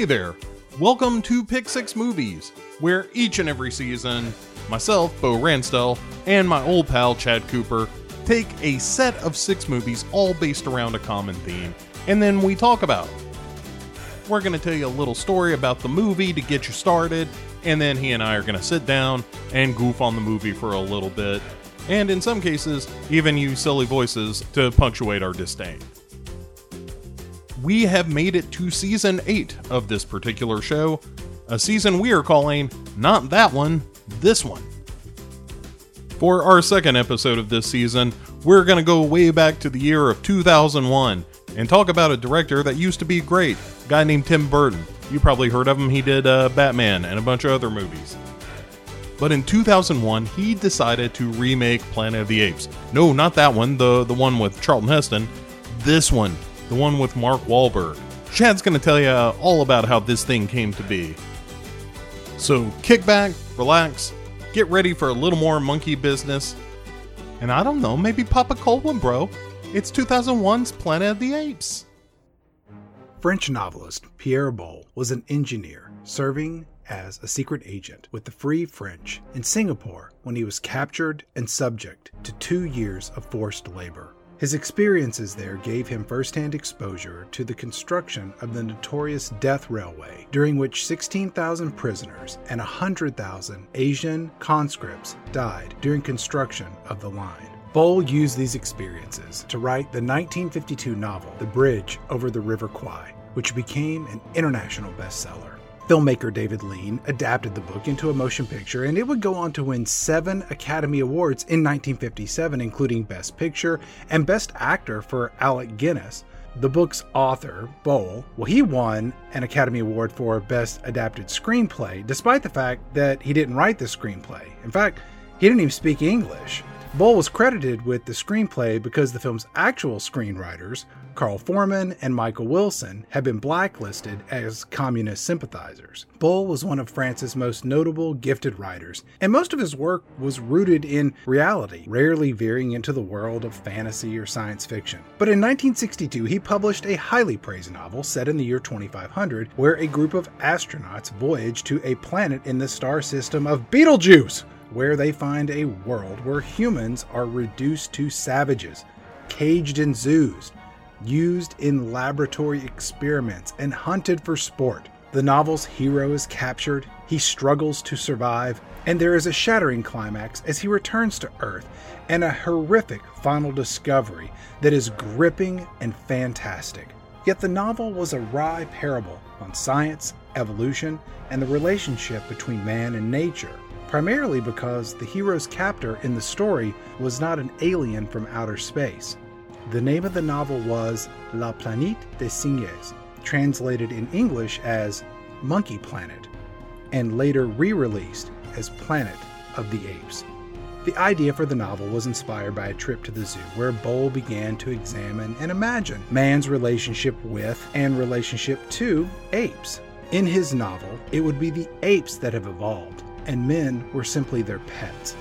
Hey there! Welcome to Pick 6 Movies, where each and every season, myself, Beau Ranstall, and my old pal Chad Cooper take a set of 6 movies all based around a common theme, and then we talk about them. We're going to tell you a little story about the movie to get you started, and then he and I are going to sit down and goof on the movie for a little bit, and in some cases, even use silly voices to punctuate our disdain. We have made it to Season 8 of this particular show, a season we are calling, Not That One, This One. For our second episode of this season, we're going to go way back to the year of 2001 and talk about a director that used to be great, a guy named Tim Burton. You probably heard of him, he did Batman and a bunch of other movies. But in 2001, he decided to remake Planet of the Apes. No, not that one, the one with Charlton Heston, this one. The one with Mark Wahlberg. Chad's going to tell you all about how this thing came to be. So kick back, relax, get ready for a little more monkey business, and I don't know, maybe pop a cold one, bro. It's 2001's Planet of the Apes. French novelist Pierre Boulle was an engineer serving as a secret agent with the Free French in Singapore when he was captured and subject to 2 years of forced labor. His experiences there gave him first-hand exposure to the construction of the notorious Death Railway, during which 16,000 prisoners and 100,000 Asian conscripts died during construction of the line. Boulle used these experiences to write the 1952 novel The Bridge Over the River Kwai, which became an international bestseller. Filmmaker David Lean adapted the book into a motion picture, and it would go on to win 7 Academy Awards in 1957, including Best Picture and Best Actor for Alec Guinness. The book's author, Boulle, he won an Academy Award for Best Adapted Screenplay, despite the fact that he didn't write the screenplay. In fact, he didn't even speak English. Boulle was credited with the screenplay because the film's actual screenwriters, Carl Foreman and Michael Wilson, had been blacklisted as communist sympathizers. Boulle was one of France's most notable gifted writers, and most of his work was rooted in reality, rarely veering into the world of fantasy or science fiction. But in 1962, he published a highly praised novel set in the year 2500, where a group of astronauts voyage to a planet in the star system of Betelgeuse, where they find a world where humans are reduced to savages, caged in zoos, used in laboratory experiments, and hunted for sport. The novel's hero is captured, he struggles to survive, and there is a shattering climax as he returns to Earth, and a horrific final discovery that is gripping and fantastic. Yet the novel was a wry parable on science, evolution, and the relationship between man and nature, primarily because the hero's captor in the story was not an alien from outer space. The name of the novel was La Planète des Singes, translated in English as Monkey Planet, and later re-released as Planet of the Apes. The idea for the novel was inspired by a trip to the zoo, where Boulle began to examine and imagine man's relationship with and relationship to apes. In his novel, it would be the apes that have evolved, and men were simply their pets.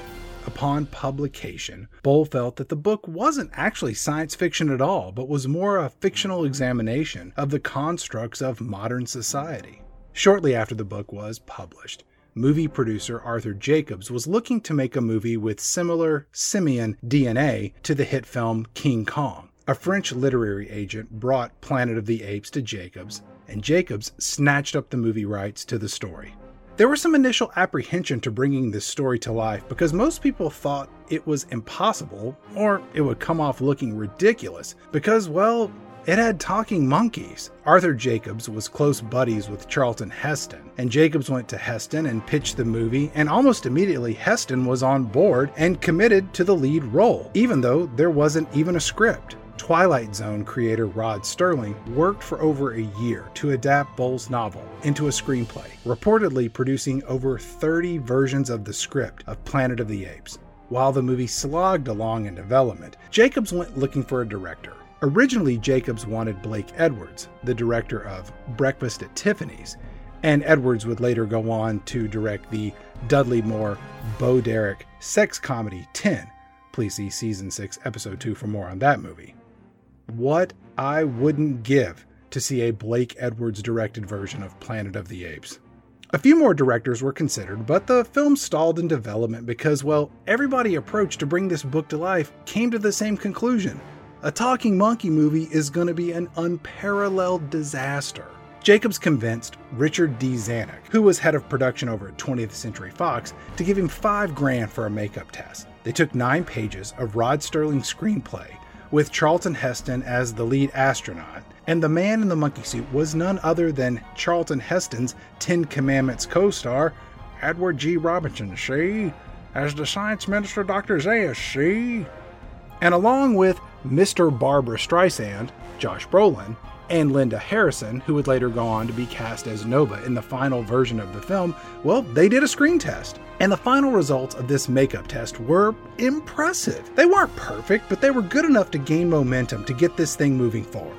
Upon publication, Boulle felt that the book wasn't actually science fiction at all, but was more a fictional examination of the constructs of modern society. Shortly after the book was published, movie producer Arthur Jacobs was looking to make a movie with similar simian DNA to the hit film King Kong. A French literary agent brought Planet of the Apes to Jacobs, and Jacobs snatched up the movie rights to the story. There was some initial apprehension to bringing this story to life because most people thought it was impossible, or it would come off looking ridiculous because, well, it had talking monkeys. Arthur Jacobs was close buddies with Charlton Heston, and Jacobs went to Heston and pitched the movie, and almost immediately Heston was on board and committed to the lead role, even though there wasn't even a script. Twilight Zone creator Rod Serling worked for over a year to adapt Boulle's novel into a screenplay, reportedly producing over 30 versions of the script of Planet of the Apes. While the movie slogged along in development, Jacobs went looking for a director. Originally, Jacobs wanted Blake Edwards, the director of Breakfast at Tiffany's, and Edwards would later go on to direct the Dudley Moore, Bo Derek sex comedy 10. Please see Season 6, Episode 2 for more on that movie. What I wouldn't give to see a Blake Edwards directed version of Planet of the Apes. A few more directors were considered, but the film stalled in development because, well, everybody approached to bring this book to life came to the same conclusion. A talking monkey movie is going to be an unparalleled disaster. Jacobs convinced Richard D. Zanuck, who was head of production over at 20th Century Fox, to give him $5,000 for a makeup test. They took 9 pages of Rod Serling's screenplay, with Charlton Heston as the lead astronaut, and the man in the monkey suit was none other than Charlton Heston's Ten Commandments co-star, Edward G. Robinson, see? As the science minister, Dr. Zaius, see? And along with Mr. Barbara Streisand, Josh Brolin, and Linda Harrison, who would later go on to be cast as Nova in the final version of the film, well, they did a screen test. And the final results of this makeup test were impressive. They weren't perfect, but they were good enough to gain momentum to get this thing moving forward.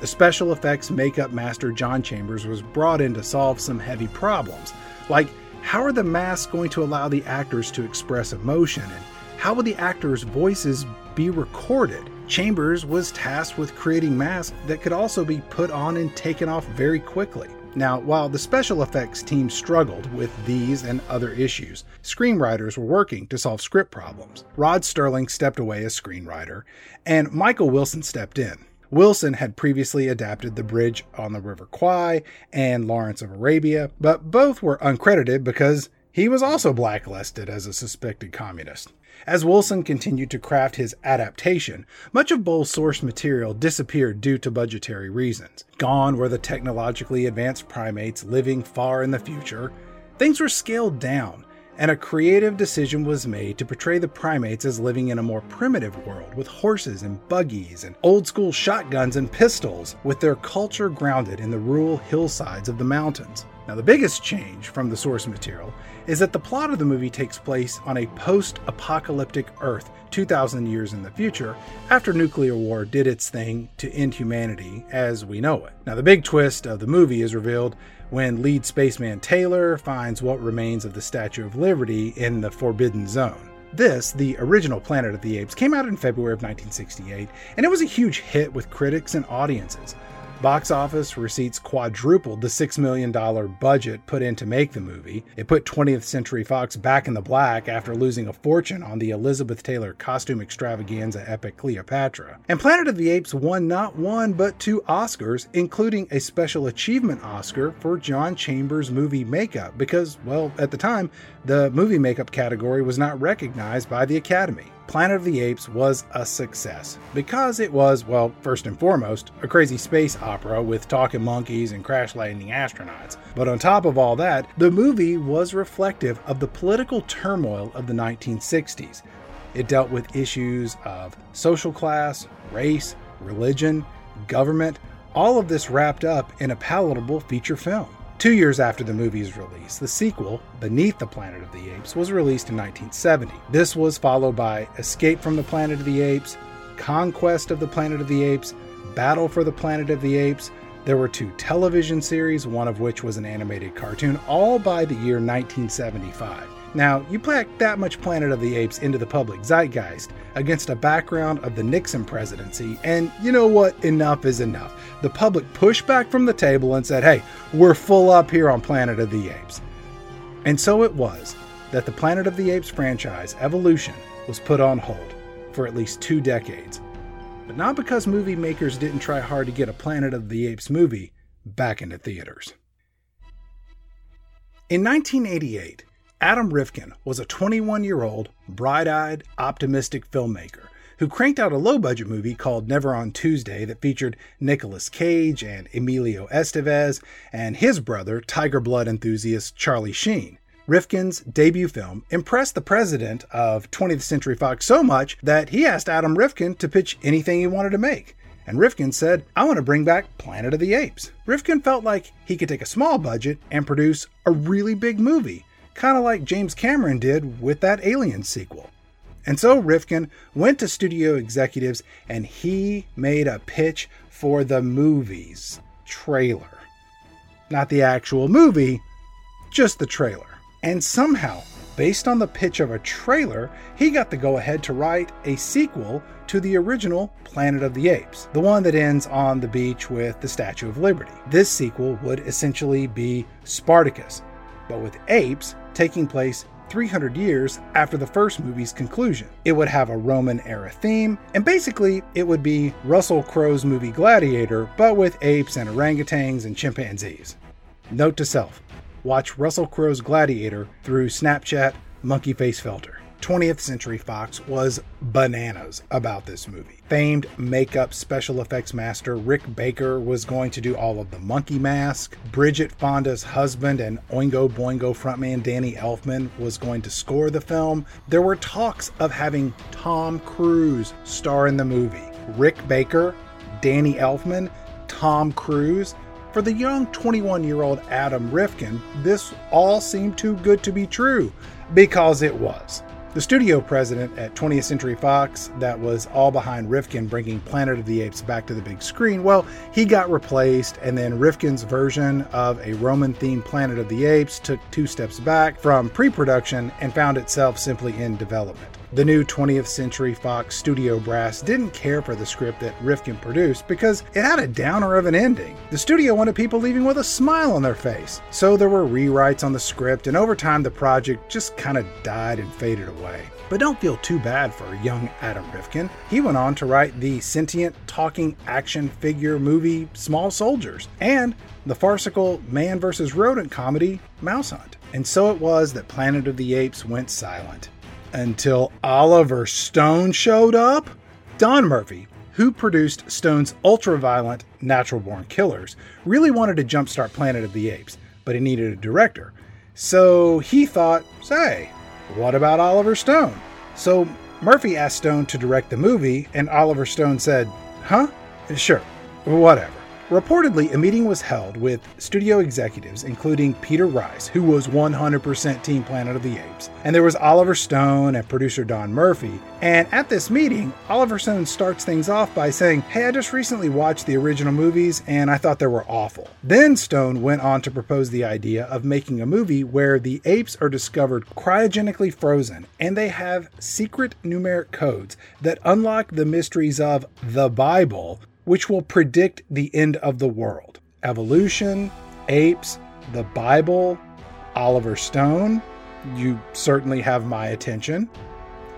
The special effects makeup master John Chambers was brought in to solve some heavy problems, like how are the masks going to allow the actors to express emotion, and how would the actors' voices be recorded? Chambers was tasked with creating masks that could also be put on and taken off very quickly. Now, while the special effects team struggled with these and other issues, screenwriters were working to solve script problems. Rod Serling stepped away as screenwriter, and Michael Wilson stepped in. Wilson had previously adapted The Bridge on the River Kwai and Lawrence of Arabia, but both were uncredited because he was also blacklisted as a suspected communist. As Wilson continued to craft his adaptation, much of Boulle's source material disappeared due to budgetary reasons. Gone were the technologically advanced primates living far in the future. Things were scaled down, and a creative decision was made to portray the primates as living in a more primitive world with horses and buggies and old-school shotguns and pistols, with their culture grounded in the rural hillsides of the mountains. Now, the biggest change from the source material is that the plot of the movie takes place on a post-apocalyptic Earth 2,000 years in the future, after nuclear war did its thing to end humanity as we know it. Now, the big twist of the movie is revealed when lead spaceman Taylor finds what remains of the Statue of Liberty in the Forbidden Zone. This, the original Planet of the Apes, came out in February of 1968, and it was a huge hit with critics and audiences. Box office receipts quadrupled the $6 million budget put in to make the movie. It put 20th Century Fox back in the black after losing a fortune on the Elizabeth Taylor costume extravaganza epic Cleopatra. And Planet of the Apes won not one, but 2 Oscars, including a Special Achievement Oscar for John Chambers' movie makeup, because, well, at the time, the movie makeup category was not recognized by the Academy. Planet of the Apes was a success because it was, well, first and foremost, a crazy space opera with talking monkeys and crash landing astronauts. But on top of all that, the movie was reflective of the political turmoil of the 1960s. It dealt with issues of social class, race, religion, government, all of this wrapped up in a palatable feature film. 2 years after the movie's release, the sequel, Beneath the Planet of the Apes, was released in 1970. This was followed by Escape from the Planet of the Apes, Conquest of the Planet of the Apes, Battle for the Planet of the Apes. There were 2 television series, one of which was an animated cartoon, all by the year 1975. Now, you pack that much Planet of the Apes into the public zeitgeist against a background of the Nixon presidency, and you know what? Enough is enough. The public pushed back from the table and said, hey, we're full up here on Planet of the Apes. And so it was that the Planet of the Apes franchise, Evolution, was put on hold for at least 2 decades. But not because movie makers didn't try hard to get a Planet of the Apes movie back into theaters. In 1988, Adam Rifkin was a 21-year-old, bright-eyed, optimistic filmmaker who cranked out a low-budget movie called Never on Tuesday that featured Nicolas Cage and Emilio Estevez and his brother, Tiger Blood enthusiast Charlie Sheen. Rifkin's debut film impressed the president of 20th Century Fox so much that he asked Adam Rifkin to pitch anything he wanted to make. And Rifkin said, I want to bring back Planet of the Apes. Rifkin felt like he could take a small budget and produce a really big movie, kind of like James Cameron did with that Alien sequel. And so Rifkin went to studio executives and he made a pitch for the movie's trailer. Not the actual movie, just the trailer. And somehow Based on the pitch of a trailer, he got the go-ahead to write a sequel to the original Planet of the Apes, the one that ends on the beach with the Statue of Liberty. This sequel would essentially be Spartacus, but with apes, taking place 300 years after the first movie's conclusion. It would have a Roman-era theme, and basically it would be Russell Crowe's movie Gladiator, but with apes and orangutans and chimpanzees. Note to self, watch Russell Crowe's Gladiator through Snapchat Monkey Face Filter. 20th Century Fox was bananas about this movie. Famed makeup special effects master Rick Baker was going to do all of the monkey mask. Bridget Fonda's husband and Oingo Boingo frontman Danny Elfman was going to score the film. There were talks of having Tom Cruise star in the movie. Rick Baker, Danny Elfman, Tom Cruise. For the young 21-year-old Adam Rifkin, this all seemed too good to be true, because it was. The studio president at 20th Century Fox that was all behind Rifkin bringing Planet of the Apes back to the big screen, well, he got replaced, and then Rifkin's version of a Roman-themed Planet of the Apes took two steps back from pre-production and found itself simply in development. The new 20th Century Fox studio brass didn't care for the script that Rifkin produced because it had a downer of an ending. The studio wanted people leaving with a smile on their face, so there were rewrites on the script, and over time the project just kind of died and faded away. But don't feel too bad for young Adam Rifkin. He went on to write the sentient talking action figure movie Small Soldiers and the farcical man versus rodent comedy Mouse Hunt. And so it was that Planet of the Apes went silent. Until Oliver Stone showed up. Don Murphy, who produced Stone's ultra-violent Natural Born Killers, really wanted to jumpstart Planet of the Apes, but he needed a director. So he thought, say, what about Oliver Stone? So Murphy asked Stone to direct the movie, and Oliver Stone said, huh? Sure, whatever. Reportedly, a meeting was held with studio executives, including Peter Rice, who was 100% Team Planet of the Apes, and there was Oliver Stone and producer Don Murphy. And at this meeting, Oliver Stone starts things off by saying, hey, I just recently watched the original movies and I thought they were awful. Then Stone went on to propose the idea of making a movie where the apes are discovered cryogenically frozen and they have secret numeric codes that unlock the mysteries of the Bible, which will predict the end of the world. Evolution, apes, the Bible, Oliver Stone. You certainly have my attention.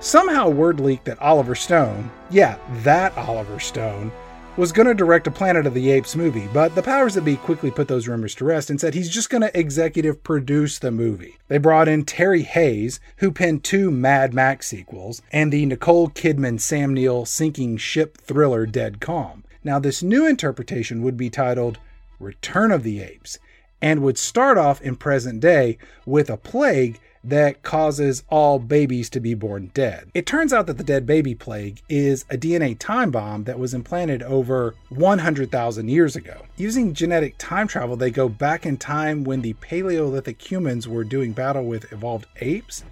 Somehow word leaked that Oliver Stone, that Oliver Stone, was going to direct a Planet of the Apes movie, but the powers that be quickly put those rumors to rest and said he's just going to executive produce the movie. They brought in Terry Hayes, who penned two Mad Max sequels, and the Nicole Kidman-Sam Neill sinking ship thriller Dead Calm. Now, this new interpretation would be titled Return of the Apes and would start off in present day with a plague that causes all babies to be born dead. It turns out that the dead baby plague is a DNA time bomb that was implanted over 100,000 years ago. Using genetic time travel, they go back in time when the Paleolithic humans were doing battle with evolved apes.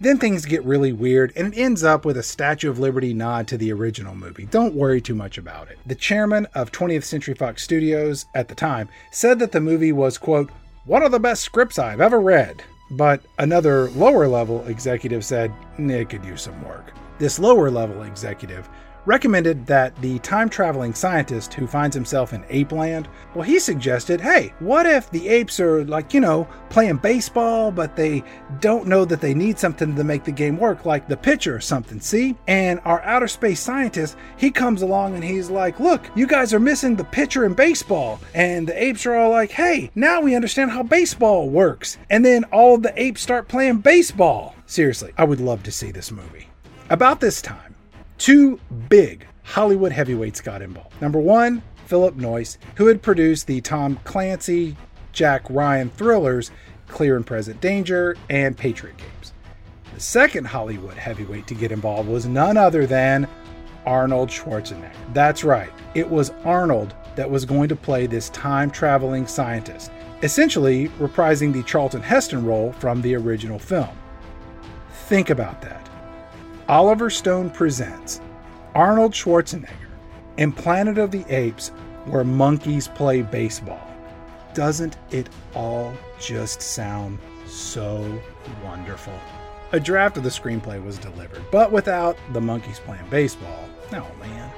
Then things get really weird, and it ends up with a Statue of Liberty nod to the original movie. Don't worry too much about it. The chairman of 20th Century Fox Studios at the time said that the movie was, quote, one of the best scripts I've ever read. But another lower-level executive said it could use some work. This lower-level executive recommended that the time-traveling scientist who finds himself in ape land, well, he suggested, hey, what if the apes are playing baseball, but they don't know that they need something to make the game work, like the pitcher or something, see? And our outer space scientist, he comes along and he's like, look, you guys are missing the pitcher in baseball. And the apes are all like, hey, now we understand how baseball works. And then all of the apes start playing baseball. Seriously, I would love to see this movie. About this time, two big Hollywood heavyweights got involved. Number one, Philip Noyce, who had produced the Tom Clancy, Jack Ryan thrillers, Clear and Present Danger, and Patriot Games. The second Hollywood heavyweight to get involved was none other than Arnold Schwarzenegger. That's right, it was Arnold that was going to play this time-traveling scientist, essentially reprising the Charlton Heston role from the original film. Think about that. Oliver Stone presents Arnold Schwarzenegger in Planet of the Apes where monkeys play baseball. Doesn't it all just sound so wonderful. A draft of the screenplay was delivered, but without the monkeys playing baseball. Oh man.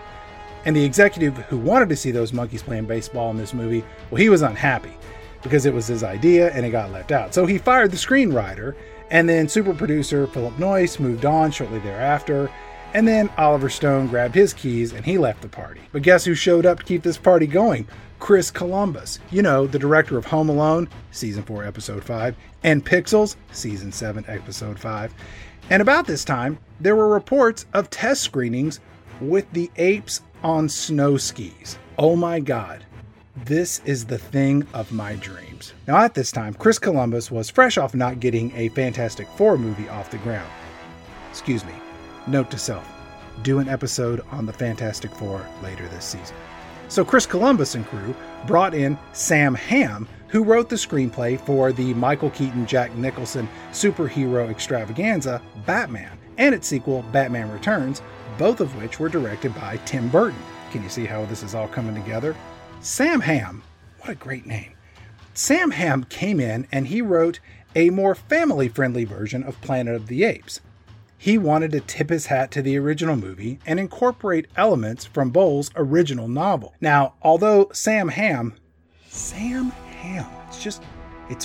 And the executive who wanted to see those monkeys playing baseball in this movie, well, he was unhappy because it was his idea and it got left out. So he fired the screenwriter, and then super producer Philip Noyce moved on shortly thereafter. And then Oliver Stone grabbed his keys and he left the party. But guess who showed up to keep this party going? Chris Columbus, you know, the director of Home Alone, Season 4, Episode 5, and Pixels, Season 7, Episode 5. And about this time, there were reports of test screenings with the apes on snow skis. Oh my God, this is the thing of my dreams. Now at this time, Chris Columbus was fresh off not getting a Fantastic Four movie off the ground. Excuse me. Note to self, do an episode on the Fantastic Four later this season. So Chris Columbus and crew brought in Sam Hamm, who wrote the screenplay for the Michael Keaton, Jack Nicholson superhero extravaganza, Batman, and its sequel, Batman Returns, both of which were directed by Tim Burton. Can you see how this is all coming together? Sam Hamm, what a great name. Sam Hamm came in and he wrote a more family-friendly version of Planet of the Apes. He wanted to tip his hat to the original movie and incorporate elements from Boulle's original novel. Now, although Sam Hamm, it's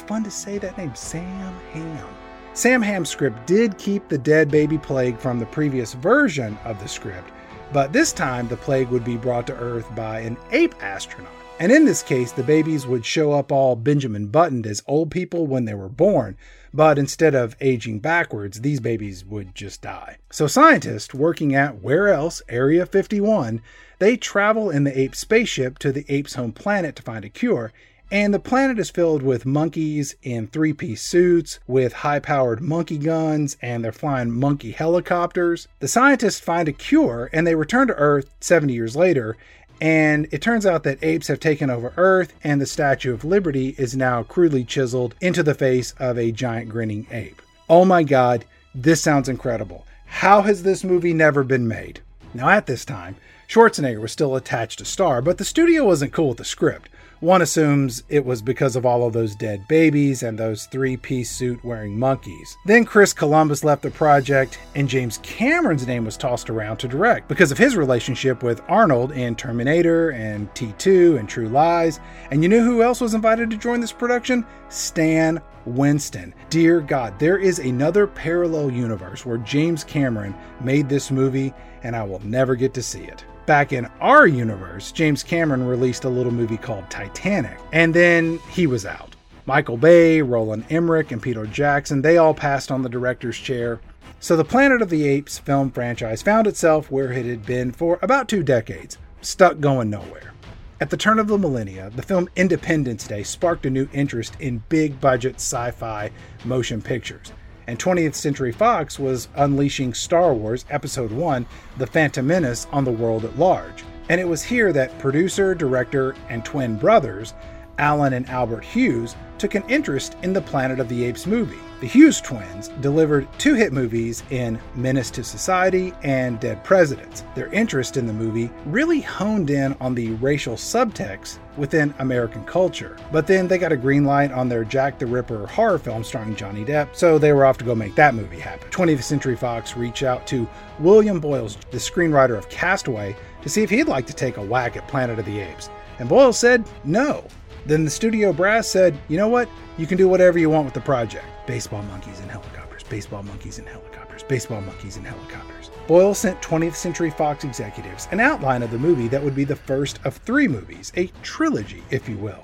fun to say that name, Sam Hamm. Sam Hamm's script did keep the dead baby plague from the previous version of the script, but this time the plague would be brought to Earth by an ape astronaut. And in this case, the babies would show up all Benjamin Buttoned as old people when they were born, but instead of aging backwards, these babies would just die. So scientists working at, where else, Area 51, they travel in the ape spaceship to the ape's home planet to find a cure, and the planet is filled with monkeys in three-piece suits, with high-powered monkey guns, and they're flying monkey helicopters. The scientists find a cure, and they return to Earth 70 years later, and it turns out that apes have taken over Earth, and the Statue of Liberty is now crudely chiseled into the face of a giant grinning ape. Oh my God, this sounds incredible. How has this movie never been made? Now at this time, Schwarzenegger was still attached to Star, but the studio wasn't cool with the script. One assumes it was because of all of those dead babies and those three-piece suit-wearing monkeys. Then Chris Columbus left the project, and James Cameron's name was tossed around to direct because of his relationship with Arnold in Terminator and T2 and True Lies. And you knew who else was invited to join this production? Stan Winston. Dear God, there is another parallel universe where James Cameron made this movie, and I will never get to see it. Back in our universe, James Cameron released a little movie called Titanic, and then he was out. Michael Bay, Roland Emmerich, and Peter Jackson, they all passed on the director's chair. So the Planet of the Apes film franchise found itself where it had been for about 2 decades, stuck going nowhere. At the turn of the millennia, the film Independence Day sparked a new interest in big-budget sci-fi motion pictures. And 20th Century Fox was unleashing Star Wars Episode 1, The Phantom Menace, on the world at large. And it was here that producer, director, and twin brothers, Alan and Albert Hughes, took an interest in the Planet of the Apes movie. The Hughes twins delivered 2 hit movies in Menace to Society and Dead Presidents. Their interest in the movie really honed in on the racial subtext within American culture. But then they got a green light on their Jack the Ripper horror film starring Johnny Depp, so they were off to go make that movie happen. 20th Century Fox reached out to William Boyles, the screenwriter of Castaway, to see if he'd like to take a whack at Planet of the Apes. And Boyle said no. Then the studio brass said, you know what? You can do whatever you want with the project. Baseball monkeys and helicopters, baseball monkeys and helicopters, baseball monkeys and helicopters. Boyle sent 20th Century Fox executives an outline of the movie that would be the first of 3 movies, a trilogy, if you will.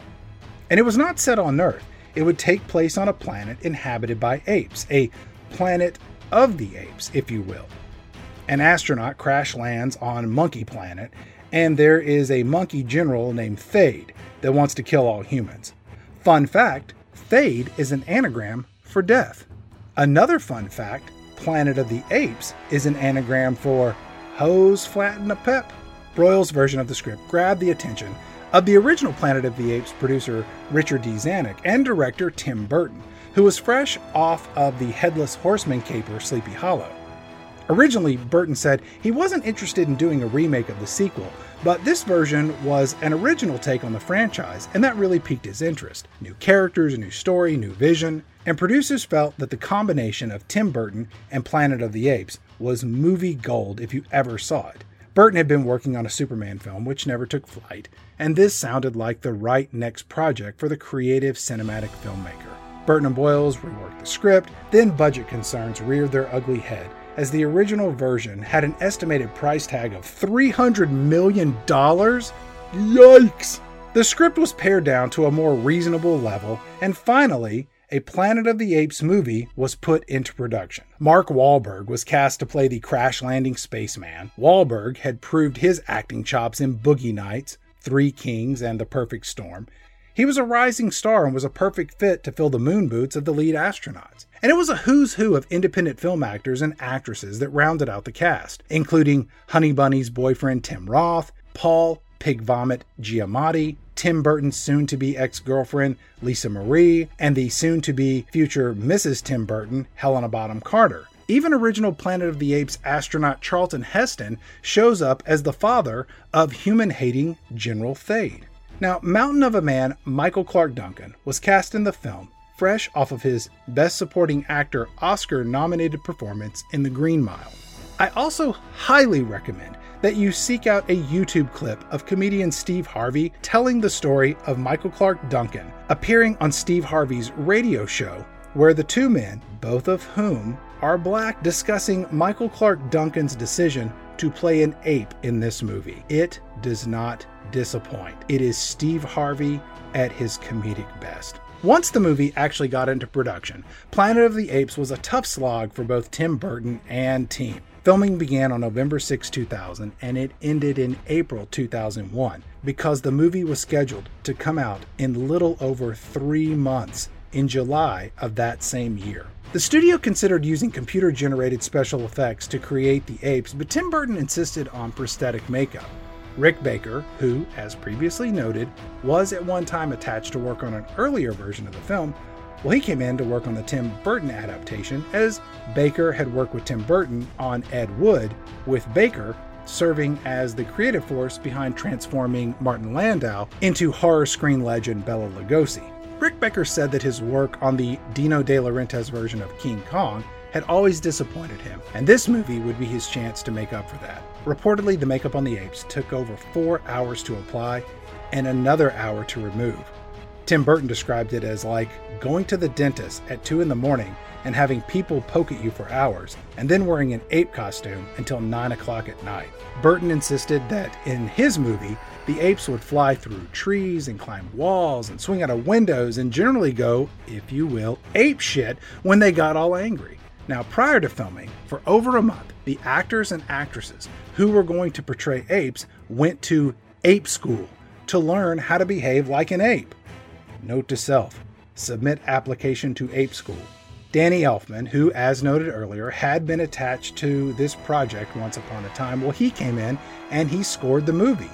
And it was not set on Earth. It would take place on a planet inhabited by apes, a planet of the apes, if you will. An astronaut crash lands on Monkey Planet, and there is a monkey general named Thade that wants to kill all humans. Fun fact, Thade is an anagram for death. Another fun fact, Planet of the Apes is an anagram for hose flatten a pep. Broyles' version of the script grabbed the attention of the original Planet of the Apes producer Richard D. Zanuck and director Tim Burton, who was fresh off of the Headless Horseman caper Sleepy Hollow. Originally, Burton said he wasn't interested in doing a remake of the sequel, but this version was an original take on the franchise, and that really piqued his interest. New characters, a new story, new vision, and producers felt that the combination of Tim Burton and Planet of the Apes was movie gold if you ever saw it. Burton had been working on a Superman film, which never took flight, and this sounded like the right next project for the creative cinematic filmmaker. Burton and Boyle reworked the script, then budget concerns reared their ugly head, as the original version had an estimated price tag of $300 million? Yikes! The script was pared down to a more reasonable level, and finally, a Planet of the Apes movie was put into production. Mark Wahlberg was cast to play the crash-landing spaceman. Wahlberg had proved his acting chops in Boogie Nights, Three Kings, and The Perfect Storm. He was a rising star and was a perfect fit to fill the moon boots of the lead astronauts. And it was a who's who of independent film actors and actresses that rounded out the cast, including Honey Bunny's boyfriend Tim Roth, Paul Pig Vomit Giamatti, Tim Burton's soon-to-be ex-girlfriend Lisa Marie, and the soon-to-be future Mrs. Tim Burton, Helena Bonham Carter. Even original Planet of the Apes astronaut Charlton Heston shows up as the father of human-hating General Thade. Now, Mountain of a Man Michael Clark Duncan was cast in the film, fresh off of his Best Supporting Actor Oscar-nominated performance in The Green Mile. I also highly recommend that you seek out a YouTube clip of comedian Steve Harvey telling the story of Michael Clark Duncan appearing on Steve Harvey's radio show, where the two men, both of whom are black, discussing Michael Clark Duncan's decision to play an ape in this movie. It does not disappoint. It is Steve Harvey at his comedic best. Once the movie actually got into production, Planet of the Apes was a tough slog for both Tim Burton and team. Filming began on November 6, 2000, and it ended in April 2001 because the movie was scheduled to come out in little over 3 months in July of that same year. The studio considered using computer-generated special effects to create the apes, but Tim Burton insisted on prosthetic makeup. Rick Baker, who, as previously noted, was at one time attached to work on an earlier version of the film, well, he came in to work on the Tim Burton adaptation, as Baker had worked with Tim Burton on Ed Wood, with Baker serving as the creative force behind transforming Martin Landau into horror screen legend Bela Lugosi. Rick Baker said that his work on the Dino De Laurentiis version of King Kong had always disappointed him, and this movie would be his chance to make up for that. Reportedly, the makeup on the apes took over 4 hours to apply and another hour to remove. Tim Burton described it as like going to the dentist at 2 in the morning and having people poke at you for hours, and then wearing an ape costume until 9 o'clock at night. Burton insisted that in his movie, the apes would fly through trees and climb walls and swing out of windows and generally go, if you will, ape shit when they got all angry. Now, prior to filming, for over a month, the actors and actresses who were going to portray apes went to ape school to learn how to behave like an ape. Note to self, submit application to ape school. Danny Elfman, who, as noted earlier, had been attached to this project once upon a time, well, he came in and he scored the movie.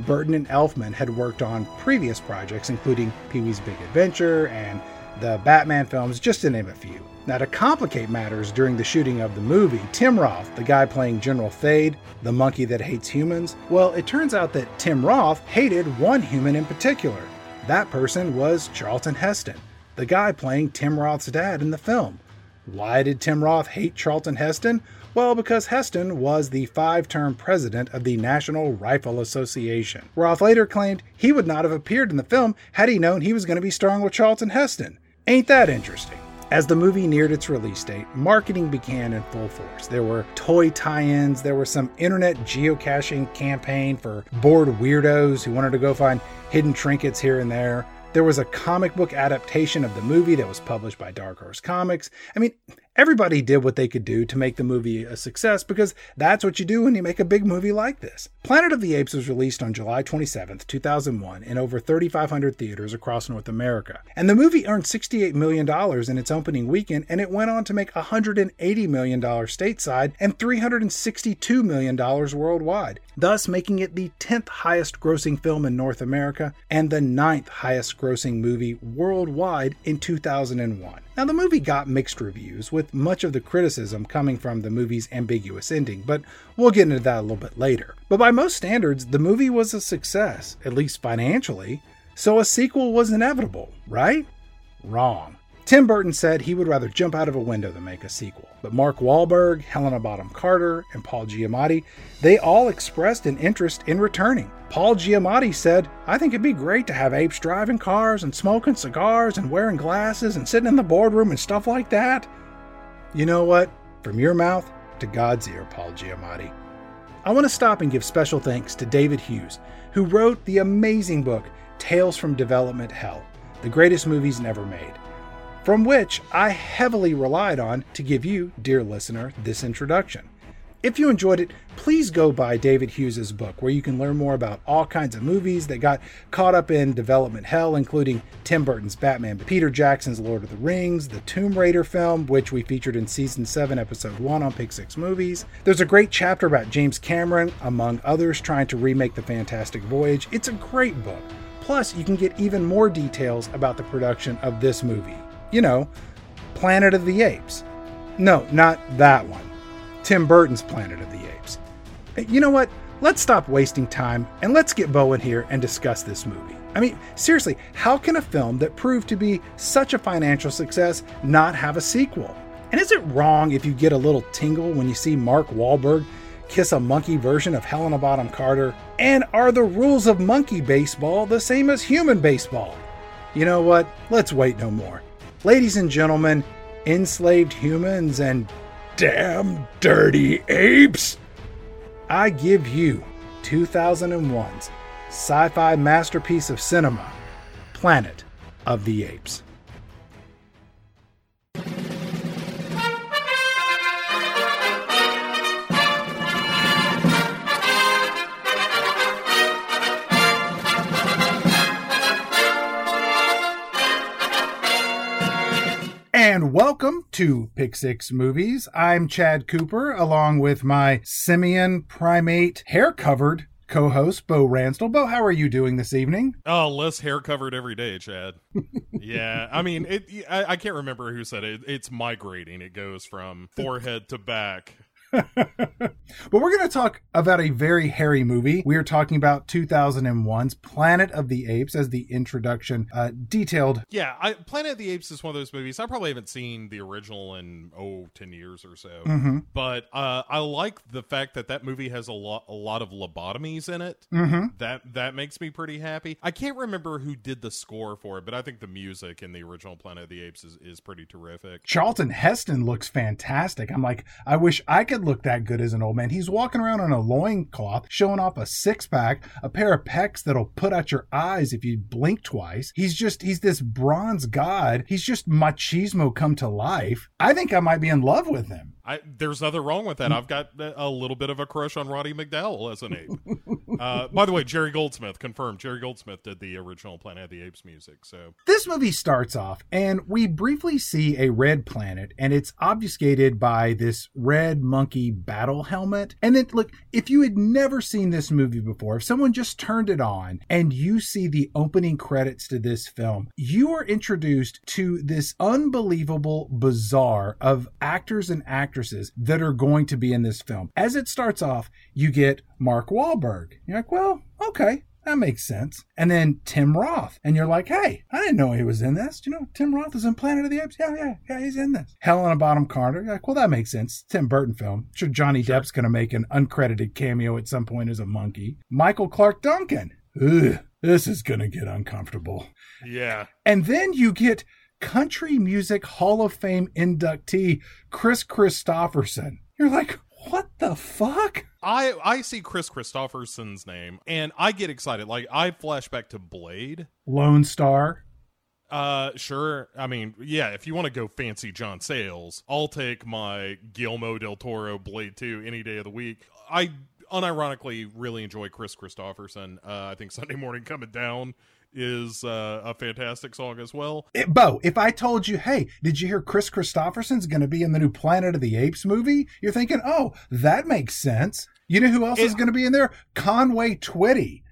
Burton and Elfman had worked on previous projects, including Pee-wee's Big Adventure and the Batman films, just to name a few. Now, to complicate matters during the shooting of the movie, Tim Roth, the guy playing General Thade, the monkey that hates humans, well, it turns out that Tim Roth hated one human in particular. That person was Charlton Heston, the guy playing Tim Roth's dad in the film. Why did Tim Roth hate Charlton Heston? Well, because Heston was the 5-term president of the National Rifle Association. Roth later claimed he would not have appeared in the film had he known he was going to be starring with Charlton Heston. Ain't that interesting? As the movie neared its release date, marketing began in full force. There were toy tie-ins, there was some internet geocaching campaign for bored weirdos who wanted to go find hidden trinkets here and there. There was a comic book adaptation of the movie that was published by Dark Horse Comics. I mean, everybody did what they could do to make the movie a success, because that's what you do when you make a big movie like this. Planet of the Apes was released on July 27th, 2001 in over 3,500 theaters across North America. And the movie earned $68 million in its opening weekend, and it went on to make $180 million stateside and $362 million worldwide, thus making it the 10th highest grossing film in North America and the 9th highest grossing movie worldwide in 2001. Now, the movie got mixed reviews, with much of the criticism coming from the movie's ambiguous ending, but we'll get into that a little bit later. But by most standards, the movie was a success, at least financially, so a sequel was inevitable, right? Wrong. Tim Burton said he would rather jump out of a window than make a sequel, but Mark Wahlberg, Helena Bonham Carter, and Paul Giamatti, they all expressed an interest in returning. Paul Giamatti said, "I think it'd be great to have apes driving cars and smoking cigars and wearing glasses and sitting in the boardroom and stuff like that." You know what? From your mouth to God's ear, Paul Giamatti. I want to stop and give special thanks to David Hughes, who wrote the amazing book, Tales from Development Hell, The Greatest Movies Never Made, from which I heavily relied on to give you, dear listener, this introduction. If you enjoyed it, please go buy David Hughes's book, where you can learn more about all kinds of movies that got caught up in development hell, including Tim Burton's Batman, Peter Jackson's Lord of the Rings, the Tomb Raider film, which we featured in Season 7, Episode 1 on Pick 6 Movies. There's a great chapter about James Cameron, among others, trying to remake The Fantastic Voyage. It's a great book. Plus, you can get even more details about the production of this movie. You know, Planet of the Apes. No, not that one. Tim Burton's Planet of the Apes. You know what? Let's stop wasting time and let's get Beau in here and discuss this movie. I mean, seriously, how can a film that proved to be such a financial success not have a sequel? And is it wrong if you get a little tingle when you see Mark Wahlberg kiss a monkey version of Helena Bonham Carter? And are the rules of monkey baseball the same as human baseball? You know what? Let's wait no more. Ladies and gentlemen, enslaved humans and damn dirty apes, I give you 2001's sci-fi masterpiece of cinema, Planet of the Apes. And welcome to Pick 6 Movies. I'm Chad Cooper, along with my simian primate hair-covered co-host, Beau Ranstall. Beau, how are you doing this evening? Oh, less hair-covered every day, Chad. Yeah, I mean, I can't remember who said it. It's migrating. It goes from forehead to back. But we're going to talk about a very hairy movie. We are talking about 2001's Planet of the Apes, as the introduction detailed. Yeah, Planet of the Apes is one of those movies. I probably haven't seen the original in, 10 years or so. Mm-hmm. But I like the fact that that movie has a lot of lobotomies in it. Mm-hmm. That makes me pretty happy. I can't remember who did the score for it, but I think the music in the original Planet of the Apes is pretty terrific. Charlton Heston looks fantastic. I'm like, I wish I could look that good as an old man. He's walking around on a loincloth, showing off a six-pack, a pair of pecs that'll put out your eyes if you blink twice. He's this bronze god. He's just machismo come to life. I think I might be in love with him. There's nothing wrong with that. I've got a little bit of a crush on Roddy McDowell as an ape. By the way, Jerry Goldsmith, confirmed, Jerry Goldsmith did the original Planet of the Apes music. So this movie starts off, and we briefly see a red planet, and it's obfuscated by this red monkey battle helmet. And then, look, if you had never seen this movie before, if someone just turned it on, and you see the opening credits to this film, you are introduced to this unbelievable bazaar of actors and actresses that are going to be in this film. As it starts off, you get Mark Wahlberg. You're like, well, okay, that makes sense. And then Tim Roth. And you're like, hey, I didn't know he was in this. You know, Tim Roth is in Planet of the Apes. Yeah, he's in this. Helena Bonham Carter. You're like, well, that makes sense. Tim Burton film. Sure, Johnny Depp's going to make an uncredited cameo at some point as a monkey. Michael Clark Duncan. Ugh, this is going to get uncomfortable. Yeah. And then you get Country Music Hall of Fame inductee Chris Christopherson. You're like, what the fuck? I see Chris Christopherson's name and I get excited. Like, I flash back to Blade. Lone Star. Sure. I mean, yeah, if you want to go fancy John Sayles, I'll take my Guillermo del Toro Blade 2 any day of the week. I unironically really enjoy Chris Christopherson. I think Sunday Morning Coming Down is a fantastic song as well. Beau, if I told you, hey, did you hear Chris Christopherson's going to be in the new Planet of the Apes movie? You're thinking, oh, that makes sense. You know who else is going to be in there? Conway Twitty.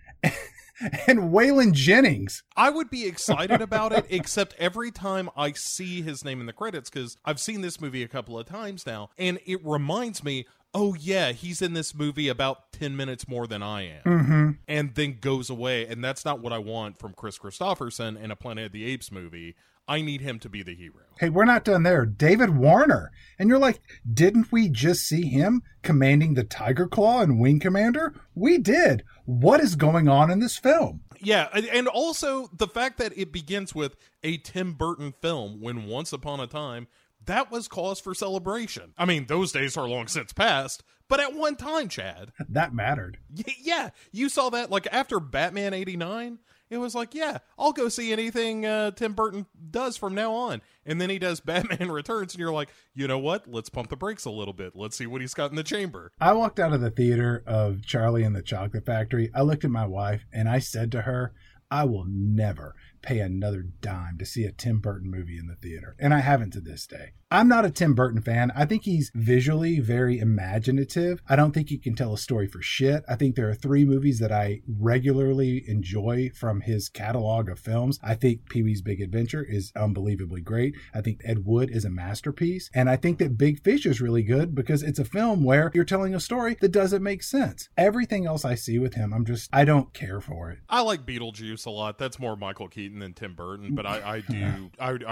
and Waylon Jennings. I would be excited about it, except every time I see his name in the credits, because I've seen this movie a couple of times now, and it reminds me, oh yeah, he's in this movie about 10 minutes more than I am, and then goes away, and that's not what I want from Chris Christopherson in a Planet of the Apes movie. I need him to be the hero. Hey, we're not done there. David Warner. And you're like, didn't we just see him commanding the Tiger Claw and Wing Commander? We did. What is going on in this film? Yeah, and also the fact that it begins with a Tim Burton film when once upon a time, that was cause for celebration. I mean, those days are long since past, but at one time, Chad. That mattered. Yeah, you saw that like after Batman 89. It was like, yeah, I'll go see anything Tim Burton does from now on. And then he does Batman Returns, and you're like, you know what? Let's pump the brakes a little bit. Let's see what he's got in the chamber. I walked out of the theater of Charlie and the Chocolate Factory. I looked at my wife, and I said to her, I will never pay another dime to see a Tim Burton movie in the theater. And I haven't to this day. I'm not a Tim Burton fan. I think he's visually very imaginative. I don't think he can tell a story for shit. I think there are three movies that I regularly enjoy from his catalog of films. I think Pee-wee's Big Adventure is unbelievably great. I think Ed Wood is a masterpiece. And I think that Big Fish is really good because it's a film where you're telling a story that doesn't make sense. Everything else I see with him, I don't care for it. I like Beetlejuice a lot. That's more Michael Keaton than Tim Burton, but I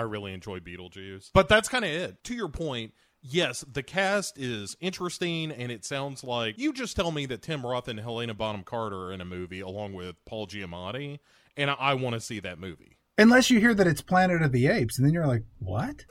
really enjoy Beetlejuice. But that's kind of it. To your point, yes, the cast is interesting, and it sounds like you just tell me that Tim Roth and Helena Bonham Carter are in a movie along with Paul Giamatti, and I want to see that movie. Unless you hear that it's Planet of the Apes, and then you're like, what?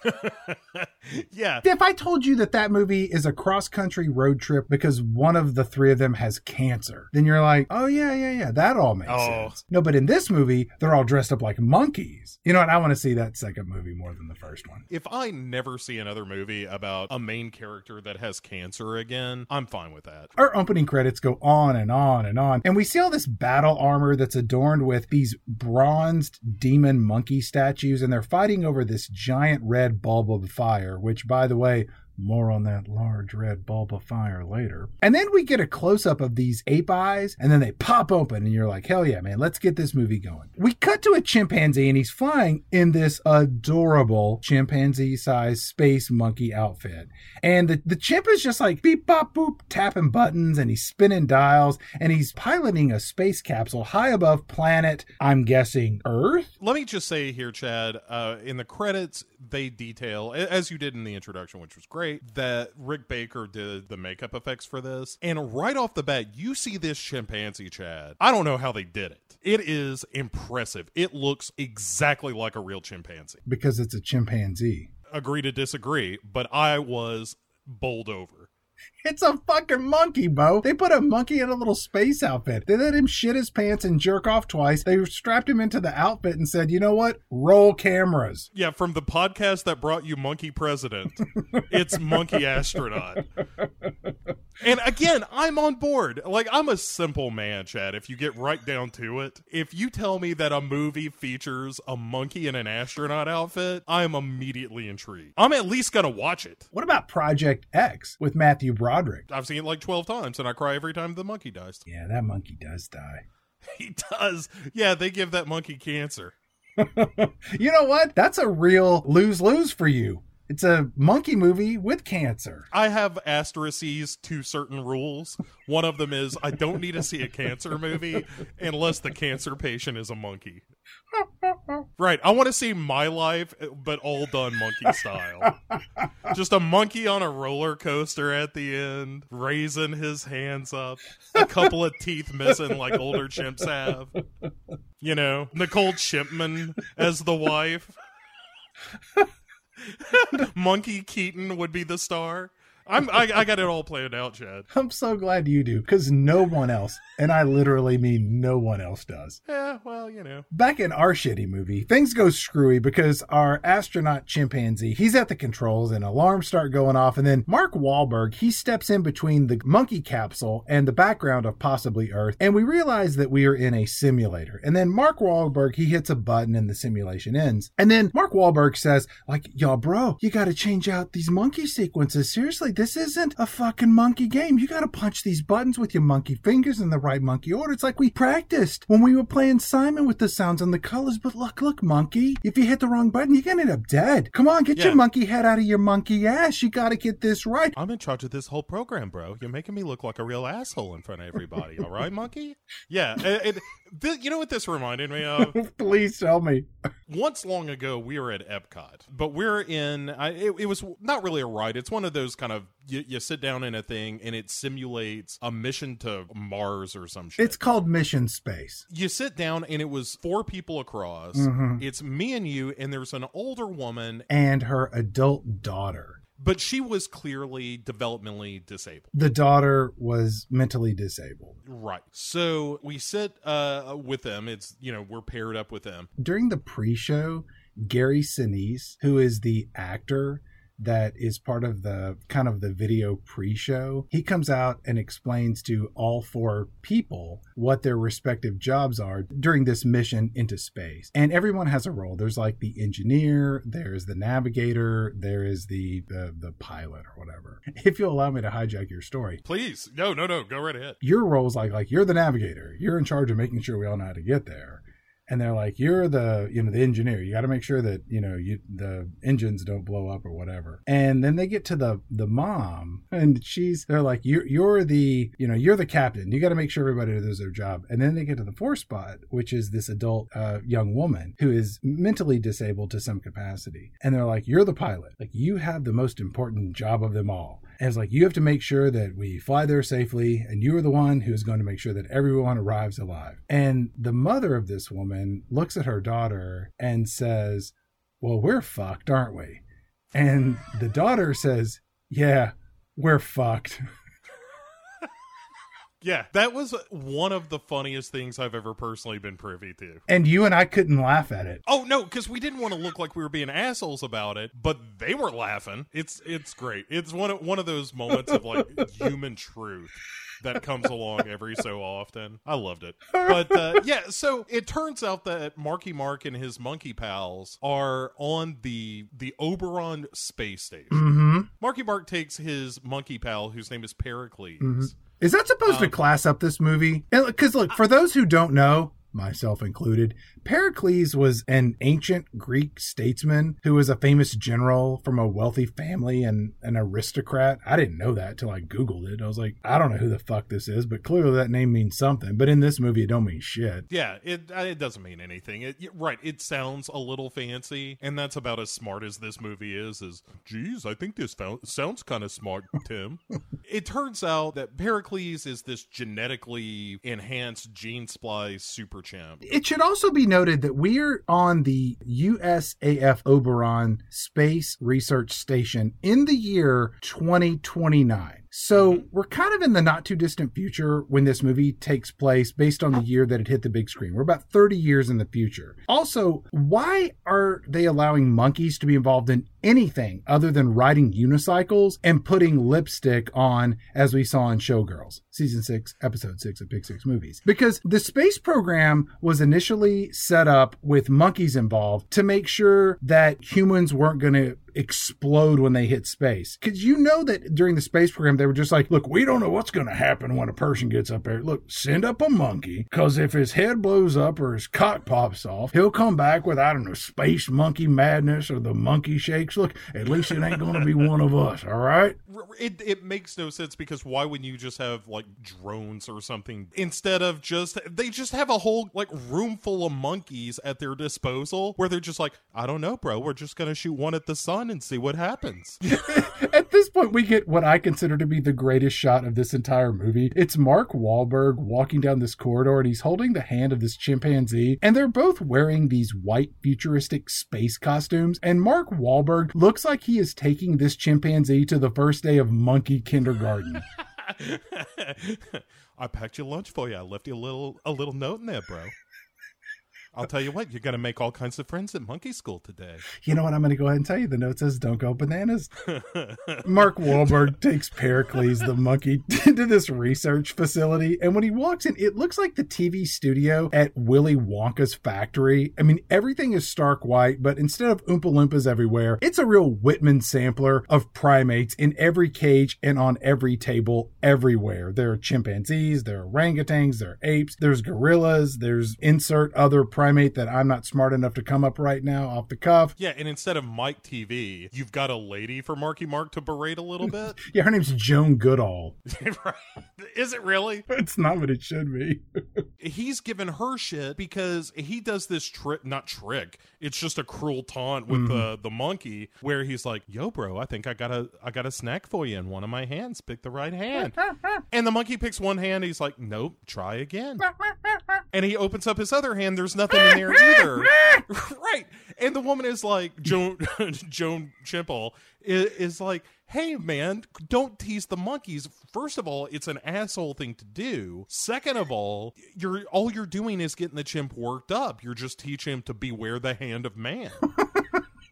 Yeah. If I told you that movie is a cross-country road trip because one of the three of them has cancer, then you're like, oh, yeah, that all makes sense. No, but in this movie, they're all dressed up like monkeys. You know what? I want to see that second movie more than the first one. If I never see another movie about a main character that has cancer again, I'm fine with that. Our opening credits go on and on and on, and we see all this battle armor that's adorned with these bronzed demon monkey statues, and they're fighting over this giant red bulb of fire, which, by the way, more on that large red bulb of fire later. And then we get a close-up of these ape eyes, and then they pop open, and you're like, hell yeah, man, let's get this movie going. We cut to a chimpanzee, and he's flying in this adorable chimpanzee-sized space monkey outfit. And the chimp is just like beep, bop, boop, tapping buttons, and he's spinning dials, and he's piloting a space capsule high above planet, I'm guessing, Earth? Let me just say here, Chad, in the credits, they detail, as you did in the introduction, which was great, that Rick Baker did the makeup effects for this. And right off the bat, you see this chimpanzee, Chad. I don't know how they did it. It is impressive. It looks exactly like a real chimpanzee. Because it's a chimpanzee. Agree to disagree, but I was bowled over. It's a fucking monkey, Beau. They put a monkey in a little space outfit. They let him shit his pants and jerk off twice. They strapped him into the outfit and said, you know what? Roll cameras. Yeah, from the podcast that brought you Monkey President, it's Monkey Astronaut. And again, I'm on board. Like, I'm a simple man, Chad, if you get right down to it. If you tell me that a movie features a monkey in an astronaut outfit, I'm immediately intrigued. I'm at least going to watch it. What about Project X with Matthew Broderick? I've seen it like 12 times, and I cry every time the monkey dies. Yeah, that monkey does die. He does. Yeah, they give that monkey cancer. You know what? That's a real lose-lose for you. It's a monkey movie with cancer. I have asterisks to certain rules. One of them is I don't need to see a cancer movie unless the cancer patient is a monkey. Right. I want to see My Life, but all done monkey style. Just a monkey on a roller coaster at the end, raising his hands up, a couple of teeth missing like older chimps have. You know, Nicole Chipman as the wife. Monkey Keaton would be the star. I got it all planned out, Chad. I'm so glad you do, because no one else, and I literally mean no one else, does. Yeah, well, you know. Back in our shitty movie, things go screwy because our astronaut chimpanzee, he's at the controls, and alarms start going off, and then Mark Wahlberg, he steps in between the monkey capsule and the background of possibly Earth, and we realize that we are in a simulator. And then Mark Wahlberg, he hits a button, and the simulation ends. And then Mark Wahlberg says, like, y'all, bro, you got to change out these monkey sequences. Seriously, this isn't a fucking monkey game. You got to punch these buttons with your monkey fingers in the right monkey order. It's like we practiced when we were playing Simon with the sounds and the colors. But look, monkey, if you hit the wrong button, you're going to end up dead. Come on, get your monkey head out of your monkey ass. You got to get this right. I'm in charge of this whole program, bro. You're making me look like a real asshole in front of everybody. All right, monkey? Yeah. You know what this reminded me of? Please tell me. Once long ago, we were at Epcot, but we're in, it was not really a ride. It's one of those kind of, you sit down in a thing and it simulates a mission to Mars or some shit. It's called Mission Space. You sit down and it was 4 people across. Mm-hmm. It's me and you, and there's an older woman. And her adult daughter. But she was clearly developmentally disabled. The daughter was mentally disabled. Right. So we sit with them. It's, we're paired up with them. During the pre-show, Gary Sinise, who is the actor that is part of the kind of the video pre-show, he comes out and explains to all 4 people what their respective jobs are during this mission into space. And everyone has a role. There's like the engineer, there's the navigator, there is the pilot or whatever. If you'll allow me to hijack your story. Please. No, go right ahead. Your role is like you're the navigator. You're in charge of making sure we all know how to get there. And they're like, you're the, the engineer. You got to make sure that, the engines don't blow up or whatever. And then they get to the mom, and they're like, you're the, you're the captain. You got to make sure everybody does their job. And then they get to the 4th spot, which is this adult young woman who is mentally disabled to some capacity. And they're like, you're the pilot. Like, you have the most important job of them all. And it's like, you have to make sure that we fly there safely, and you are the one who's going to make sure that everyone arrives alive. And the mother of this woman looks at her daughter and says, well, we're fucked, aren't we? And the daughter says, yeah, we're fucked. Yeah, that was one of the funniest things I've ever personally been privy to. And you and I couldn't laugh at it. Oh, no, because we didn't want to look like we were being assholes about it, but they were laughing. It's great. It's one of those moments of, like, human truth that comes along every so often. I loved it. But, so it turns out that Marky Mark and his monkey pals are on the Oberon space station. Mm-hmm. Marky Mark takes his monkey pal, whose name is Pericles. Mm-hmm. Is that supposed to class up this movie? Because, look, for those who don't know, myself included, Pericles was an ancient Greek statesman who was a famous general from a wealthy family and an aristocrat. I didn't know that till I Googled it. I was like, I don't know who the fuck this is, but clearly that name means something. But in this movie, it don't mean shit. Yeah, it doesn't mean anything. It sounds a little fancy, and that's about as smart as this movie is geez, I think this sounds kind of smart, Tim. It turns out that Pericles is this genetically enhanced gene splice super champ. It should also be noted that we're on the USAF Oberon Space Research Station in the year 2029. So we're kind of in the not too distant future when this movie takes place based on the year that it hit the big screen. We're about 30 years in the future. Also, why are they allowing monkeys to be involved in anything other than riding unicycles and putting lipstick on, as we saw in Showgirls, season 6, episode 6 of Pick 6 Movies? Because the space program was initially set up with monkeys involved to make sure that humans weren't going to explode when they hit space. Because you know that during the space program, they were just like, look, we don't know what's going to happen when a person gets up there. Look, send up a monkey, because if his head blows up or his cock pops off, he'll come back with, I don't know, space monkey madness or the monkey shakes. Look, at least it ain't going to be one of us, all right? It makes no sense, because why wouldn't you just have, like, drones or something? Instead of they just have a whole, like, room full of monkeys at their disposal where they're just like, I don't know, bro, we're just going to shoot one at the sun and see what happens. At this point, we get what I consider to be the greatest shot of this entire movie. It's Mark Wahlberg walking down this corridor, and he's holding the hand of this chimpanzee, and they're both wearing these white futuristic space costumes, and Mark Wahlberg looks like he is taking this chimpanzee to the first day of monkey kindergarten. I packed your lunch for you. I left you a little note in there, bro. I'll tell you what, you're going to make all kinds of friends at monkey school today. You know what? I'm going to go ahead and tell you. The note says, don't go bananas. Mark Wahlberg takes Pericles the monkey to this research facility. And when he walks in, it looks like the TV studio at Willy Wonka's factory. I mean, everything is stark white, but instead of Oompa Loompas everywhere, it's a real Whitman sampler of primates in every cage and on every table everywhere. There are chimpanzees, there are orangutans, there are apes, there's gorillas, there's insert other primate that I'm not smart enough to come up right now off the cuff. Yeah, and instead of Mike TV, you've got a lady for Marky Mark to berate a little bit. Yeah, her name's Joan Goodall. Is it really? It's not what it should be. He's given her shit because he does this trick, it's just a cruel taunt with the monkey where he's like, yo bro, I think I got a snack for you in one of my hands, pick the right hand. And the monkey picks one hand, he's like, nope, try again. And he opens up his other hand, there's nothing in there either. Right. And the woman is like, Joan Chimple is like, hey man, don't tease the monkeys. First of all, it's an asshole thing to do. Second of all, all you're doing is getting the chimp worked up. You're just teaching him to beware the hand of man.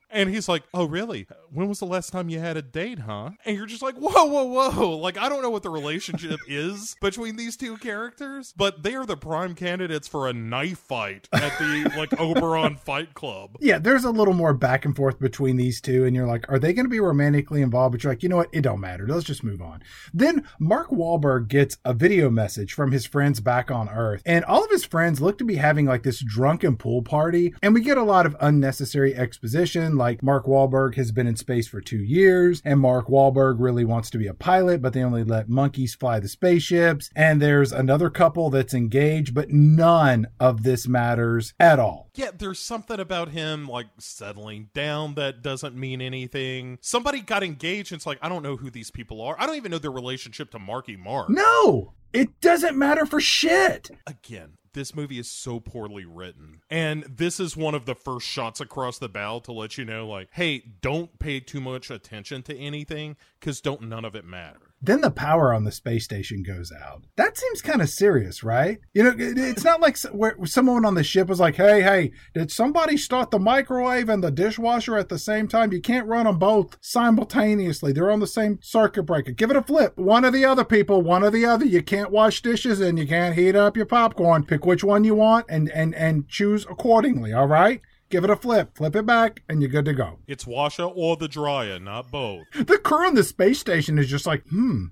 And he's like, oh, really? When was the last time you had a date, huh? And you're just like, whoa, whoa, whoa. Like, I don't know what the relationship is between these two characters, but they are the prime candidates for a knife fight at the, like, Oberon Fight Club. Yeah, there's a little more back and forth between these two, and you're like, are they going to be romantically involved? But you're like, you know what? It don't matter. Let's just move on. Then Mark Wahlberg gets a video message from his friends back on Earth, and all of his friends look to be having, like, this drunken pool party, and we get a lot of unnecessary exposition. Like, Mark Wahlberg has been in space for 2 years, and Mark Wahlberg really wants to be a pilot, but they only let monkeys fly the spaceships. And there's another couple that's engaged, but none of this matters at all. Yeah, there's something about him, like, settling down that doesn't mean anything. Somebody got engaged, and it's like, I don't know who these people are. I don't even know their relationship to Marky Mark. No, it doesn't matter for shit. Again, this movie is so poorly written. And this is one of the first shots across the bow to let you know, like, hey, don't pay too much attention to anything because none of it matters. Then the power on the space station goes out. That seems kind of serious, right? You know, it's not like where someone on the ship was like, hey, did somebody start the microwave and the dishwasher at the same time? You can't run them both simultaneously. They're on the same circuit breaker. Give it a flip. One or the other, people. One or the other. You can't wash dishes and you can't heat up your popcorn. Pick which one you want and choose accordingly, all right? Give it a flip. Flip it back, and you're good to go. It's washer or the dryer, not both. The crew on the space station is just like,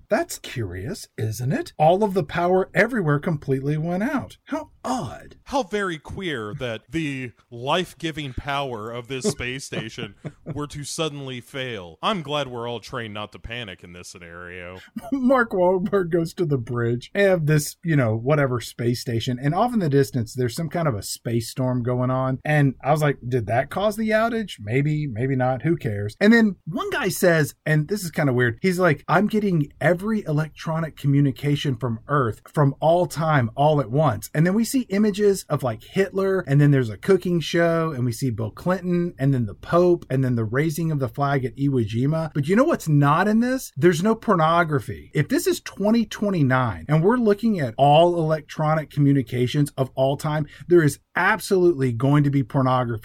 that's curious, isn't it? All of the power everywhere completely went out. How odd. How very queer that the life-giving power of this space station were to suddenly fail. I'm glad we're all trained not to panic in this scenario. Mark Wahlberg goes to the bridge of this, you know, whatever space station, and off in the distance, there's some kind of a space storm going on, and I was like, did that cause the outage? Maybe not. Who cares? And then one guy says, and this is kind of weird, he's like, I'm getting every electronic communication from Earth from all time, all at once. And then we see images of like Hitler, and then there's a cooking show, and we see Bill Clinton, and then the Pope, and then the raising of the flag at Iwo Jima. But you know what's not in this? There's no pornography. If this is 2029 and we're looking at all electronic communications of all time, there is absolutely going to be pornography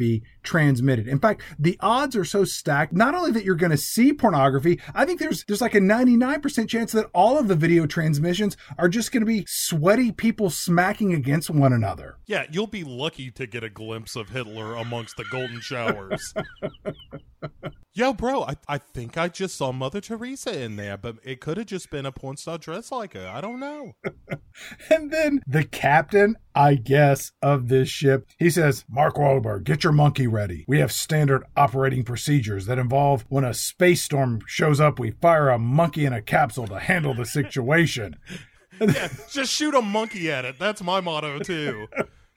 transmitted. In fact, the odds are so stacked, not only that you're going to see pornography, I think there's like a 99% chance that all of the video transmissions are just going to be sweaty people smacking against one another. Yeah, you'll be lucky to get a glimpse of Hitler amongst the golden showers. Yo, bro, I think I just saw Mother Teresa in there, but it could have just been a porn star dressed like her. I don't know. And then the captain, I guess, of this ship, he says, Mark Wahlberg, get your monkey ready. We have standard operating procedures that involve when a space storm shows up, we fire a monkey in a capsule to handle the situation. Yeah, just shoot a monkey at it. That's my motto, too.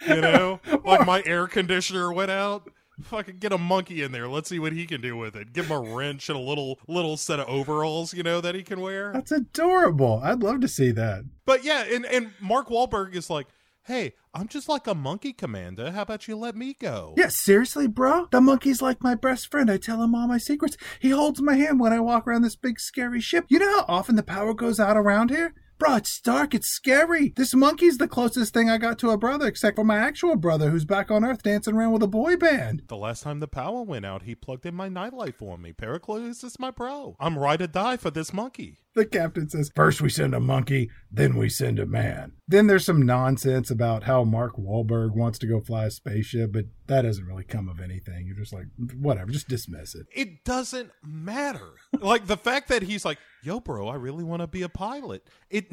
You know, like my air conditioner went out. Fucking get a monkey in there. Let's see what he can do with it. Give him a wrench and a little set of overalls, you know, that he can wear. That's adorable. I'd love to see that. But yeah, and Mark Wahlberg is like, hey, I'm just like a monkey, Commander. How about you let me go? Yeah, seriously, bro? The monkey's like my best friend. I tell him all my secrets. He holds my hand when I walk around this big, scary ship. You know how often the power goes out around here? Bro, it's dark. It's scary. This monkey's the closest thing I got to a brother, except for my actual brother who's back on Earth dancing around with a boy band. The last time the power went out, he plugged in my nightlight for me. Pericles is my pro. I'm right or die for this monkey. The captain says, first we send a monkey, then we send a man. Then there's some nonsense about how Mark Wahlberg wants to go fly a spaceship, but that doesn't really come of anything. You're just like, whatever, just dismiss it. It doesn't matter. Like, the fact that he's like, yo, bro, I really want to be a pilot. It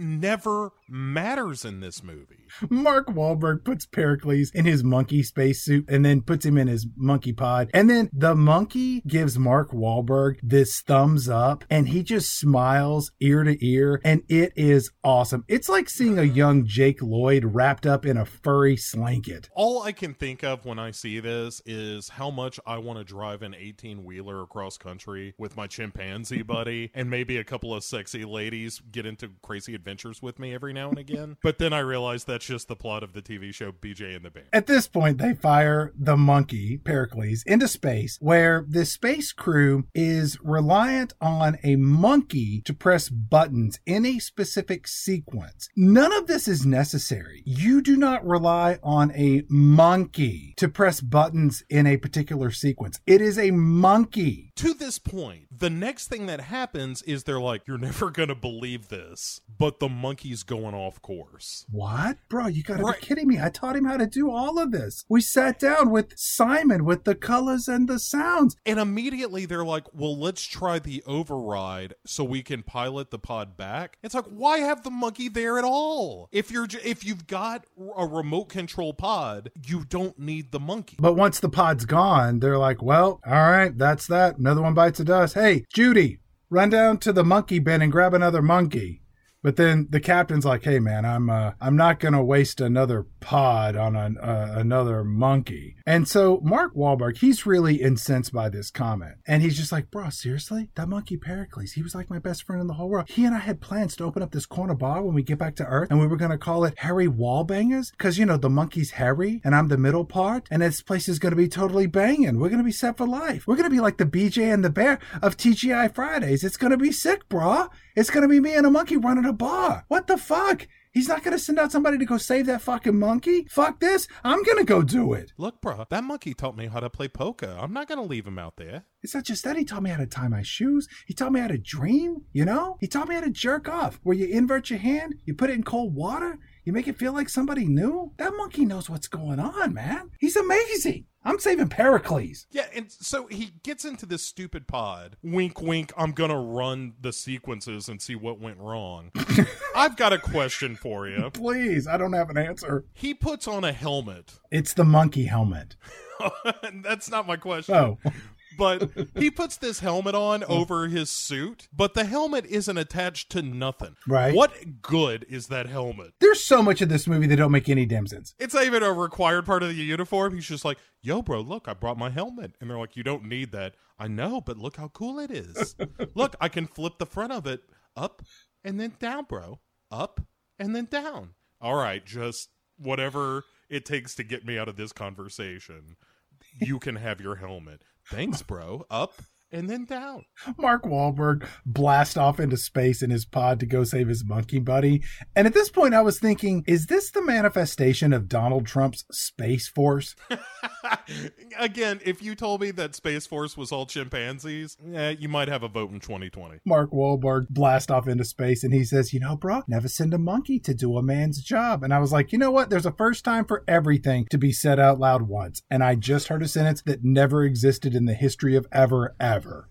never matters in this movie. Mark Wahlberg puts Pericles in his monkey spacesuit and then puts him in his monkey pod. And then the monkey gives Mark Wahlberg this thumbs up, and he just smiles ear to ear, and it is awesome. It's like seeing a young Jake Lloyd wrapped up in a furry slanket. All I can think of when I see this is how much I want to drive an 18-wheeler across country with my chimpanzee buddy, and maybe a couple of sexy ladies get into crazy adventures with me every now and again. But then I realized that's just the plot of the TV show BJ and the Bear. At this point, they fire the monkey, Pericles, into space, where the space crew is reliant on a monkey to press buttons in a specific sequence. None of this is necessary. You do not rely on a monkey to press buttons in a particular sequence. It is a monkey. To this point, the next thing that happens is they're like, you're never going to believe this, but the monkey's going off course. What? Bro, you got to be kidding me. I taught him how to do all of this. We sat down with Simon with the colors and the sounds. And immediately they're like, well, let's try the override so we can pilot the pod back. It's like, why have the monkey there at all? If you've got a remote control pod, you don't need the monkey. But once the pod's gone, they're like, well, all right, that's that. Another one bites the dust. Hey, Judy, run down to the monkey bin and grab another monkey. But then the captain's like, hey, man, I'm not going to waste another pod on another monkey. And so Mark Wahlberg, he's really incensed by this comment. And he's just like, bro, seriously? That monkey Pericles, he was like my best friend in the whole world. He and I had plans to open up this corner bar when we get back to Earth. And we were going to call it Harry Wallbangers. Because, you know, the monkey's Harry and I'm the middle part. And this place is going to be totally banging. We're going to be set for life. We're going to be like the BJ and the Bear of TGI Fridays. It's going to be sick, bro. It's going to be me and a monkey running a bar. What the fuck? He's not going to send out somebody to go save that fucking monkey? Fuck this. I'm going to go do it. Look, bro, that monkey taught me how to play poker. I'm not going to leave him out there. It's not just that. He taught me how to tie my shoes. He taught me how to dream, you know? He taught me how to jerk off, where you invert your hand, you put it in cold water, you make it feel like somebody new. That monkey knows what's going on, man. He's amazing. I'm saving Pericles. Yeah, and so he gets into this stupid pod. Wink, wink, I'm going to run the sequences and see what went wrong. I've got a question for you. Please, I don't have an answer. He puts on a helmet. It's the monkey helmet. That's not my question. Oh. But he puts this helmet on over his suit, but the helmet isn't attached to nothing. Right. What good is that helmet? There's so much of this movie that don't make any damn sense. It's not even a required part of the uniform. He's just like, yo, bro, look, I brought my helmet. And they're like, you don't need that. I know, but look how cool it is. Look, I can flip the front of it up and then down, bro. Up and then down. All right, just whatever it takes to get me out of this conversation. You can have your helmet. Thanks, bro. Up and then down. Mark Wahlberg blasts off into space in his pod to go save his monkey buddy. And at this point, I was thinking, is this the manifestation of Donald Trump's Space Force? Again, if you told me that Space Force was all chimpanzees, you might have a vote in 2020. Mark Wahlberg blasts off into space and he says, you know, bro, never send a monkey to do a man's job. And I was like, you know what? There's a first time for everything to be said out loud once. And I just heard a sentence that never existed in the history of ever.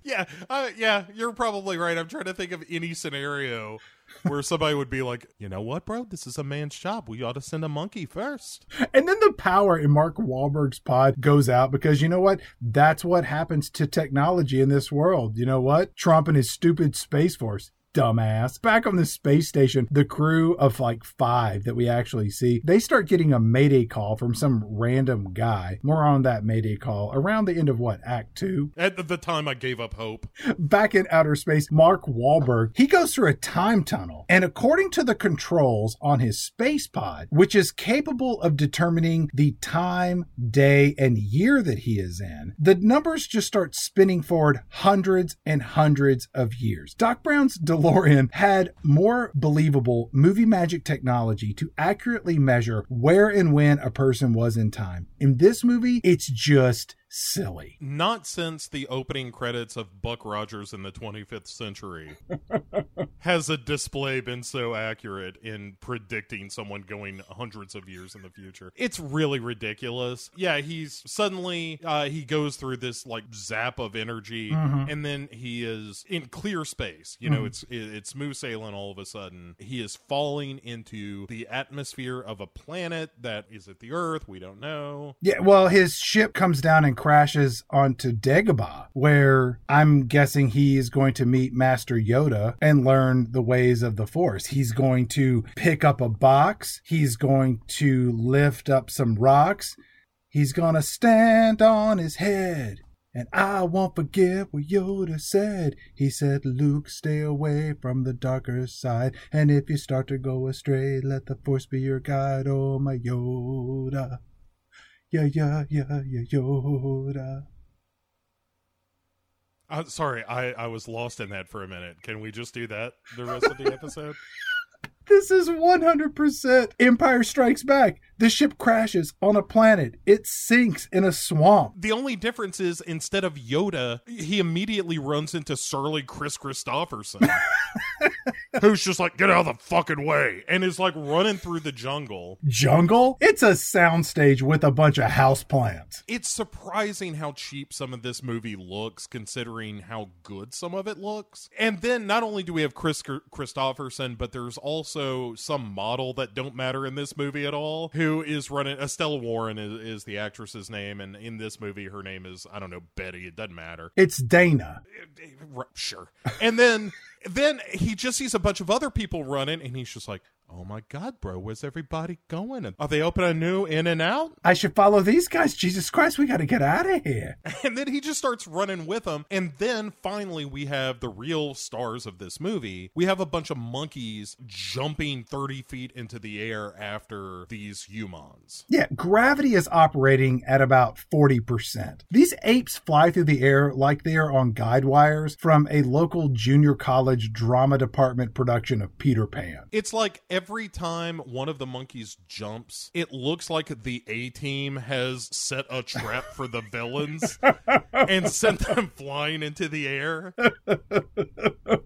Yeah, you're probably right. I'm trying to think of any scenario where somebody would be like, you know what, bro? This is a man's job. We ought to send a monkey first. And then the power in Mark Wahlberg's pod goes out because, you know what? That's what happens to technology in this world. You know what? Trump and his stupid Space Force. Dumbass. Back on the space station, the crew of like 5 that we actually see, they start getting a mayday call from some random guy. More on that mayday call around the end of what, Act 2? At the time I gave up hope. Back in outer space, Mark Wahlberg, he goes through a time tunnel. And according to the controls on his space pod, which is capable of determining the time, day, and year that he is in, the numbers just start spinning forward hundreds and hundreds of years. Doc Brown's DeLorean had more believable movie magic technology to accurately measure where and when a person was in time. In this movie, it's just silly. Not since the opening credits of Buck Rogers in the 25th Century has a display been so accurate in predicting someone going hundreds of years in the future. It's really ridiculous. Yeah, he's suddenly he goes through this like zap of energy, and then he is in clear space. You know, it's smooth sailing all of a sudden. He is falling into the atmosphere of a planet that is at the Earth. We don't know. Yeah, well, his ship comes down and crashes onto Dagobah, where I'm guessing he is going to meet Master Yoda and learn the ways of the Force. He's going to pick up a box. He's going to lift up some rocks. He's going to stand on his head. And I won't forget what Yoda said. He said, Luke, stay away from the darker side. And if you start to go astray, let the Force be your guide. Oh, my Yoda. Yeah, yeah, yeah, yeah, Yoda. Sorry, I was lost in that for a minute. Can we just do that the rest of the episode? This is 100% Empire Strikes Back. The ship crashes on a planet. It sinks in a swamp. The only difference is instead of Yoda, he immediately runs into surly Chris Christopherson, who's just like, get out of the fucking way, and is like running through the jungle. Jungle? It's a soundstage with a bunch of houseplants. It's surprising how cheap some of this movie looks, considering how good some of it looks. And then not only do we have Chris Christopherson, but there's also some model that don't matter in this movie at all, who is running. Estella Warren is the actress's name, and in this movie her name is, I don't know, Betty. It doesn't matter. It's Dana. Sure. And then he just sees a bunch of other people running, and he's just like, oh my God, bro, where's everybody going? Are they opening a new In and Out? I should follow these guys. Jesus Christ, we got to get out of here. And then he just starts running with them. And then finally we have the real stars of this movie. We have a bunch of monkeys jumping 30 feet into the air after these humans. Yeah, gravity is operating at about 40%. These apes fly through the air like they are on guide wires from a local junior college drama department production of Peter Pan. It's like every time one of the monkeys jumps, it looks like the A-Team has set a trap for the villains and sent them flying into the air.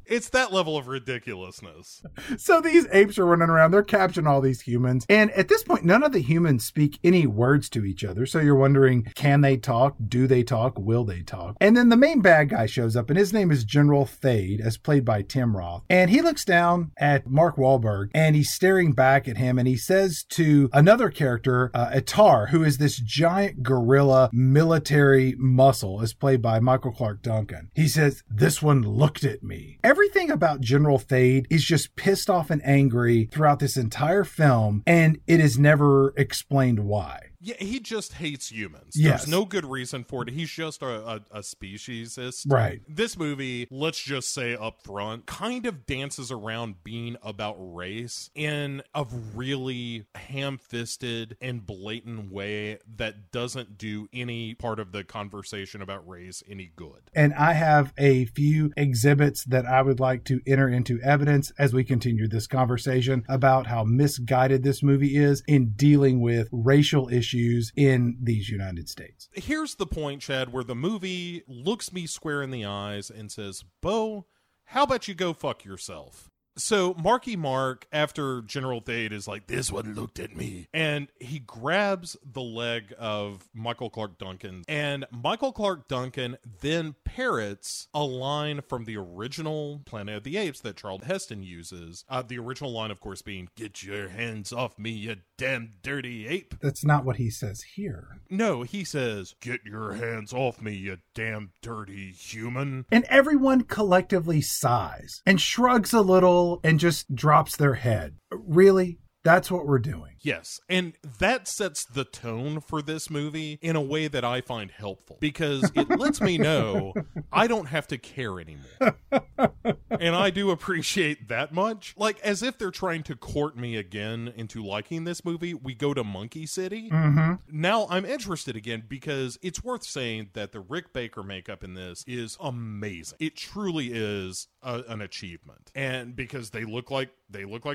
It's that level of ridiculousness. So these apes are running around. They're capturing all these humans. And at this point, none of the humans speak any words to each other. So you're wondering, can they talk? Do they talk? Will they talk? And then the main bad guy shows up, and his name is General Thade, as played by Tim Roth. And he looks down at Mark Wahlberg, and he's staring back at him, and he says to another character, Attar, who is this giant gorilla military muscle, as played by Michael Clark Duncan. He says, this one looked at me. Everything about General Thade is just pissed off and angry throughout this entire film, and it is never explained why. Yeah, he just hates humans. Yes. There's no good reason for it. He's just a speciesist. Right. This movie, let's just say up front, kind of dances around being about race in a really ham-fisted and blatant way that doesn't do any part of the conversation about race any good. And I have a few exhibits that I would like to enter into evidence as we continue this conversation about how misguided this movie is in dealing with racial issues in these United States. Here's the point, Chad, where the movie looks me square in the eyes and says, Beau, how about you go fuck yourself? So Marky Mark, after General Thade is like, this one looked at me, and he grabs the leg of Michael Clark Duncan, and Michael Clark Duncan then parrots a line from the original Planet of the Apes that Charlton Heston uses. The original line, of course, being, get your hands off me, you damn dirty ape. That's not what he says here. No, he says, get your hands off me, you damn dirty human. And everyone collectively sighs and shrugs a little and just drops their head. Really? That's what we're doing. Yes. And that sets the tone for this movie in a way that I find helpful, because it lets me know I don't have to care anymore. And I do appreciate that much. Like, as if they're trying to court me again into liking this movie, we go to Monkey City. Mm-hmm. Now I'm interested again, because it's worth saying that the Rick Baker makeup in this is amazing. It truly is an achievement. And because they look like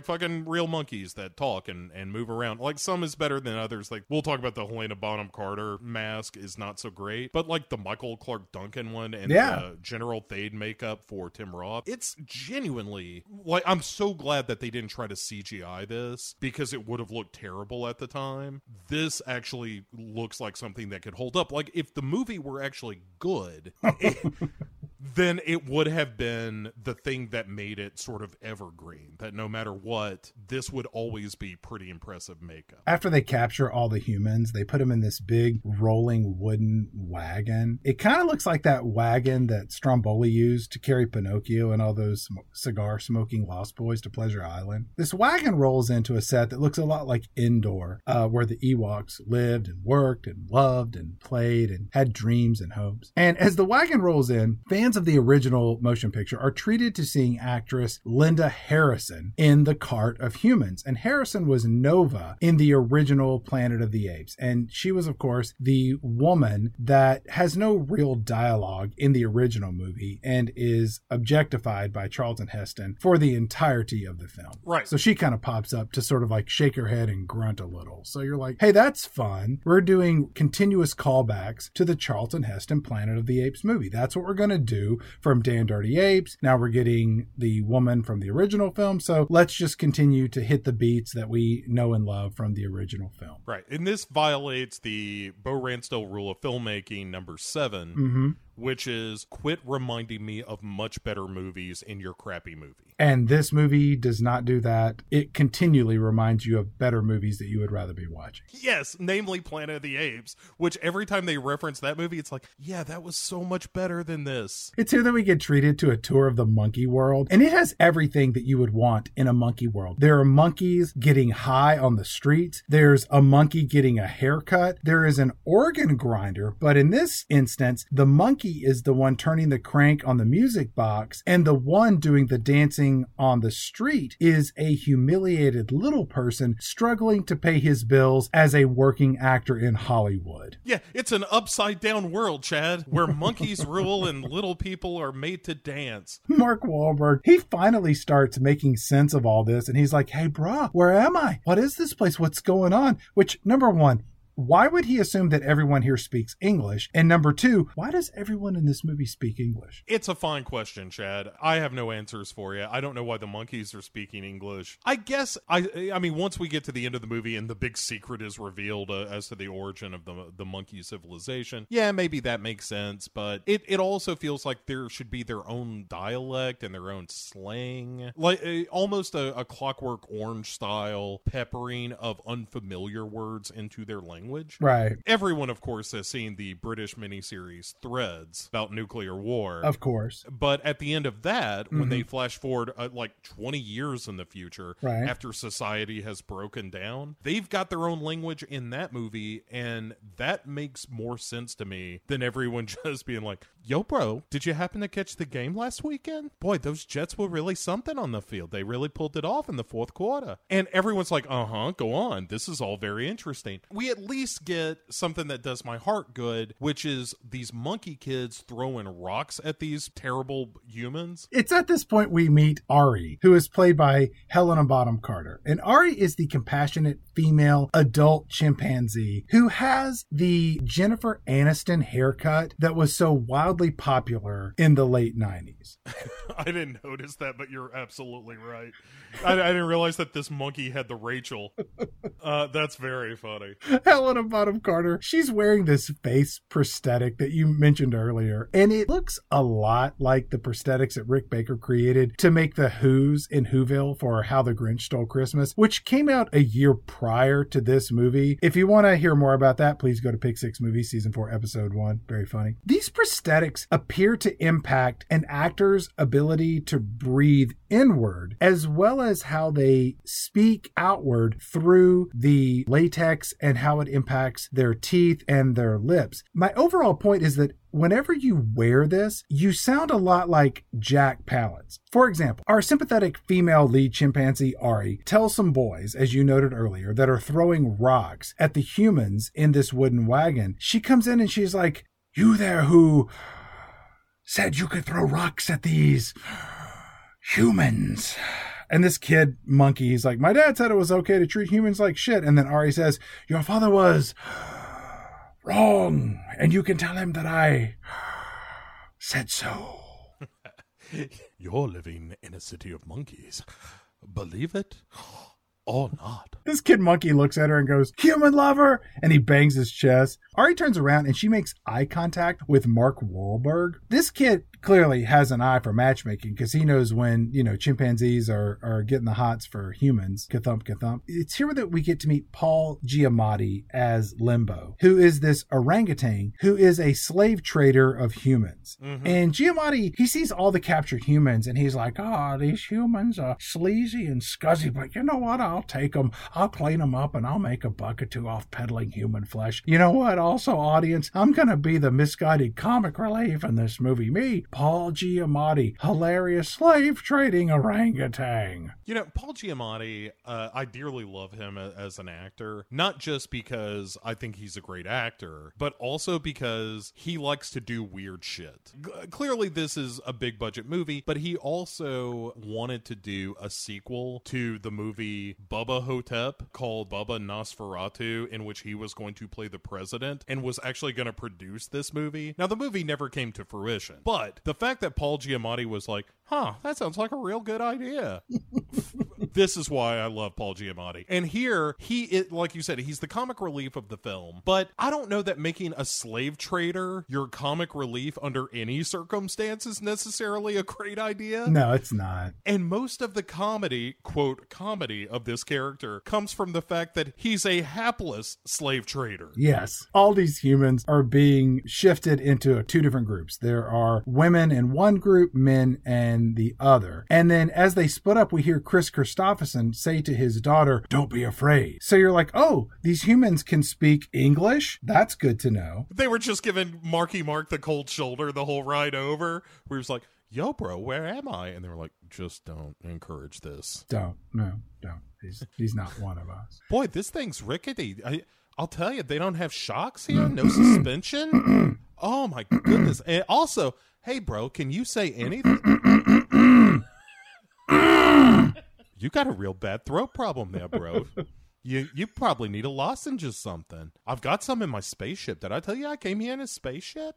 fucking real monkeys that talk and move around. Like, some is better than others. Like, we'll talk about the Helena Bonham Carter mask is not so great, but like the Michael Clark Duncan one and the General Thade makeup for Tim Roth, it's genuinely, like, I'm so glad that they didn't try to CGI this, because it would have looked terrible at the time. This actually looks like something that could hold up. Like, if the movie were actually good, then it would have been the thing that made it sort of evergreen, that no matter what, this would always be pretty impressive makeup. After they capture all the humans, they put them in this big rolling wooden wagon. It kind of looks like that wagon that Stromboli used to carry Pinocchio and all those cigar-smoking Lost Boys to Pleasure Island. This wagon rolls into a set that looks a lot like Endor, where the Ewoks lived and worked and loved and played and had dreams and hopes. And as the wagon rolls in, fans of the original motion picture are treated to seeing actress Linda Harrison in the cart of humans. And Harrison was Nova in the original Planet of the Apes. And she was, of course, the woman that has no real dialogue in the original movie and is objectified by Charlton Heston for the entirety of the film. Right. So she kind of pops up to sort of like shake her head and grunt a little. So you're like, hey, that's fun. We're doing continuous callbacks to the Charlton Heston Planet of the Apes movie. That's what we're going to do from Dan Dirty Apes. Now we're getting the woman from the original film. So let's just continue to hit the beats that we know and love from the original film. Right. And this violates the Beau Ranstall rule of filmmaking number 7, mm-hmm. which is quit reminding me of much better movies in your crappy movie. And this movie does not do that. It continually reminds you of better movies that you would rather be watching. Yes, namely Planet of the Apes, which every time they reference that movie, it's like, yeah, that was so much better than this. It's here that we get treated to a tour of the monkey world, and it has everything that you would want in a monkey world. There are monkeys getting high on the streets. There's a monkey getting a haircut. There is an organ grinder, but in this instance, the monkey is the one turning the crank on the music box, and the one doing the dancing on the street is a humiliated little person struggling to pay his bills as a working actor in Hollywood. Yeah, it's an upside down world, Chad, where monkeys rule and little people are made to dance. Mark Wahlberg, he finally starts making sense of all this, and he's like, hey, brah, where am I? What is this place? What's going on? Which, number one, why would he assume that everyone here speaks English? And number two, why does everyone in this movie speak English? It's a fine question, Chad. I have no answers for you. I don't know why the monkeys are speaking English. I guess, I mean, once we get to the end of the movie and the big secret is revealed as to the origin of the monkey civilization, yeah, maybe that makes sense. But it also feels like there should be their own dialect and their own slang. Like almost a Clockwork Orange style peppering of unfamiliar words into their language. Right. Everyone, of course, has seen the British miniseries Threads about nuclear war. Of course. But at the end of that, mm-hmm. when they flash forward like 20 years in the future, right. after society has broken down, they've got their own language in that movie, and that makes more sense to me than everyone just being like, yo, bro, did you happen to catch the game last weekend? Boy, those Jets were really something on the field. They really pulled it off in the fourth quarter. And everyone's like, uh-huh, go on. This is all very interesting. We at least get something that does my heart good, which is these monkey kids throwing rocks at these terrible humans. It's at this point we meet Ari, who is played by Helena Bonham Carter. And Ari is the compassionate female adult chimpanzee who has the Jennifer Aniston haircut that was so wildly popular in the late 90s. I didn't notice that, but you're absolutely right. I didn't realize that this monkey had the Rachel. That's very funny. Helena Bonham Carter, she's wearing this face prosthetic that you mentioned earlier, and it looks a lot like the prosthetics that Rick Baker created to make the Who's in Whoville for How the Grinch Stole Christmas, which came out a year prior to this movie. If you want to hear more about that, please go to Pick Six Movies, Season 4, Episode 1. Very funny. These prosthetics appear to impact an actor's ability to breathe inward, as well as how they speak outward through the latex and how it impacts their teeth and their lips. My overall point is that whenever you wear this, you sound a lot like Jack Palance. For example, our sympathetic female lead chimpanzee, Ari, tells some boys, as you noted earlier, that are throwing rocks at the humans in this wooden wagon. She comes in and she's like, "You there who said you could throw rocks at these humans." And this kid monkey, he's like, "My dad said it was okay to treat humans like shit." And then Ari says, "Your father was wrong, and you can tell him that I said so." "You're living in a city of monkeys. Believe it or not." This kid monkey looks at her and goes, "Human lover!" And he bangs his chest. Ari turns around and she makes eye contact with Mark Wahlberg. This kid clearly has an eye for matchmaking because he knows when, you know, chimpanzees are getting the hots for humans. Kathump, kathump. It's here that we get to meet Paul Giamatti as Limbo, who is this orangutan who is a slave trader of humans. Mm-hmm. And Giamatti, he sees all the captured humans and he's like, "Oh, these humans are sleazy and scuzzy, but you know what? I'll take them, I'll clean them up, and I'll make a buck or two off peddling human flesh. You know what? Also, audience, I'm going to be the misguided comic relief in this movie. Me, Paul Giamatti, hilarious slave trading orangutan." You know, Paul Giamatti, I dearly love him as an actor, not just because I think he's a great actor, but also because he likes to do weird shit. Clearly, this is a big budget movie, but he also wanted to do a sequel to the movie Bubba Hotep called Bubba Nosferatu, in which he was going to play the president and was actually going to produce this movie. Now, the movie never came to fruition, but the fact that Paul Giamatti was like, "Huh, that sounds like a real good idea." This is why I love Paul Giamatti. And here, like you said, he's the comic relief of the film. But I don't know that making a slave trader your comic relief under any circumstance is necessarily a great idea. No, it's not. And most of the comedy, quote, comedy of this character comes from the fact that he's a hapless slave trader. Yes. All these humans are being shifted into two different groups. There are women in one group, men in the other. And then as they split up, we hear Chris Christopherson say to his daughter, "Don't be afraid." So you're like, oh, these humans can speak English? That's good to know. They were just giving Marky Mark the cold shoulder the whole ride over. We was like, "Yo, bro, where am I?" And they were like, "Just don't encourage this. Don't. No, don't. He's not one of us. Boy, this thing's rickety. I'll tell you, they don't have shocks here? No suspension? Oh, my goodness. And also, hey, bro, can you say anything? You got a real bad throat problem there, bro. You probably need a lozenge or something. I've got some in my spaceship. Did I tell you I came here in a spaceship?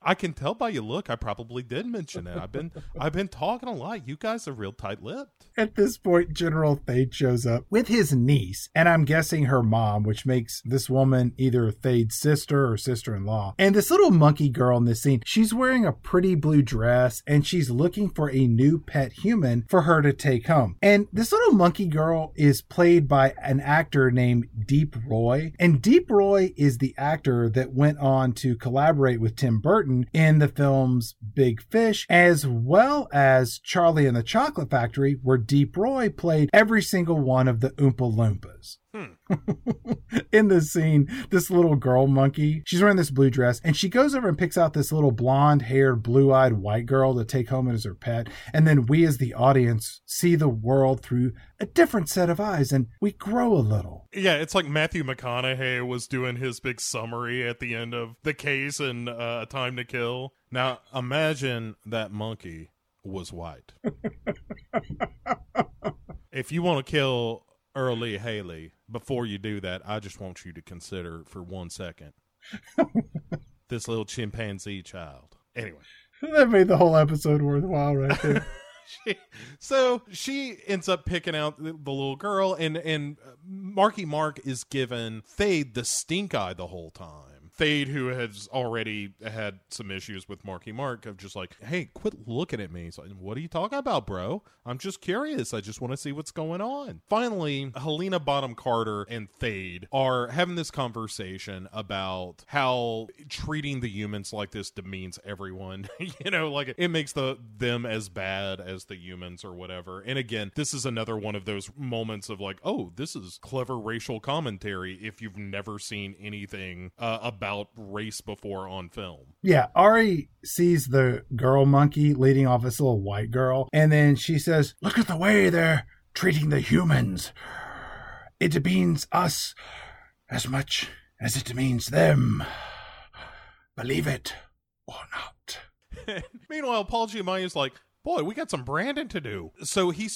I can tell by your look. I probably did mention it. I've been talking a lot. You guys are real tight-lipped." At this point, General Thade shows up with his niece, and I'm guessing her mom, which makes this woman either Thade's sister or sister-in-law. And this little monkey girl in this scene, she's wearing a pretty blue dress, and she's looking for a new pet human for her to take home. And this little monkey girl is played by an actor named Deep Roy, and Deep Roy is the actor that went on to collaborate with Tim Burton in the films Big Fish, as well as Charlie and the Chocolate Factory, where Deep Roy played every single one of the Oompa Loompas. In this scene, this little girl monkey, she's wearing this blue dress, and she goes over and picks out this little blonde-haired, blue-eyed white girl to take home as her pet. And then we as the audience see the world through a different set of eyes, and we grow a little. Yeah, it's like Matthew McConaughey was doing his big summary at the end of the case in A Time to Kill. Now, imagine that monkey was white. If you want to kill Early Haley, before you do that, I just want you to consider for 1 second this little chimpanzee child. Anyway. That made the whole episode worthwhile right there. So she ends up picking out the little girl, and Marky Mark is giving Thade the stink eye the whole time. Thade, who has already had some issues with Marky Mark, of just like, hey, quit looking at me. He's like, what are you talking about, bro? I'm just curious. I just want to see what's going on. Finally, Helena Bonham Carter and Thade are having this conversation about how treating the humans like this demeans everyone. You know, like it makes them as bad as the humans or whatever. And again, this is another one of those moments of like, oh, this is clever racial commentary if you've never seen anything about race before on film. Yeah, Ari sees the girl monkey leading off this little white girl, and then she says, look at the way they're treating the humans. It demeans us as much as it demeans them. Believe it or not. Meanwhile, Paul Giamatti is like, boy, we got some branding to do. So he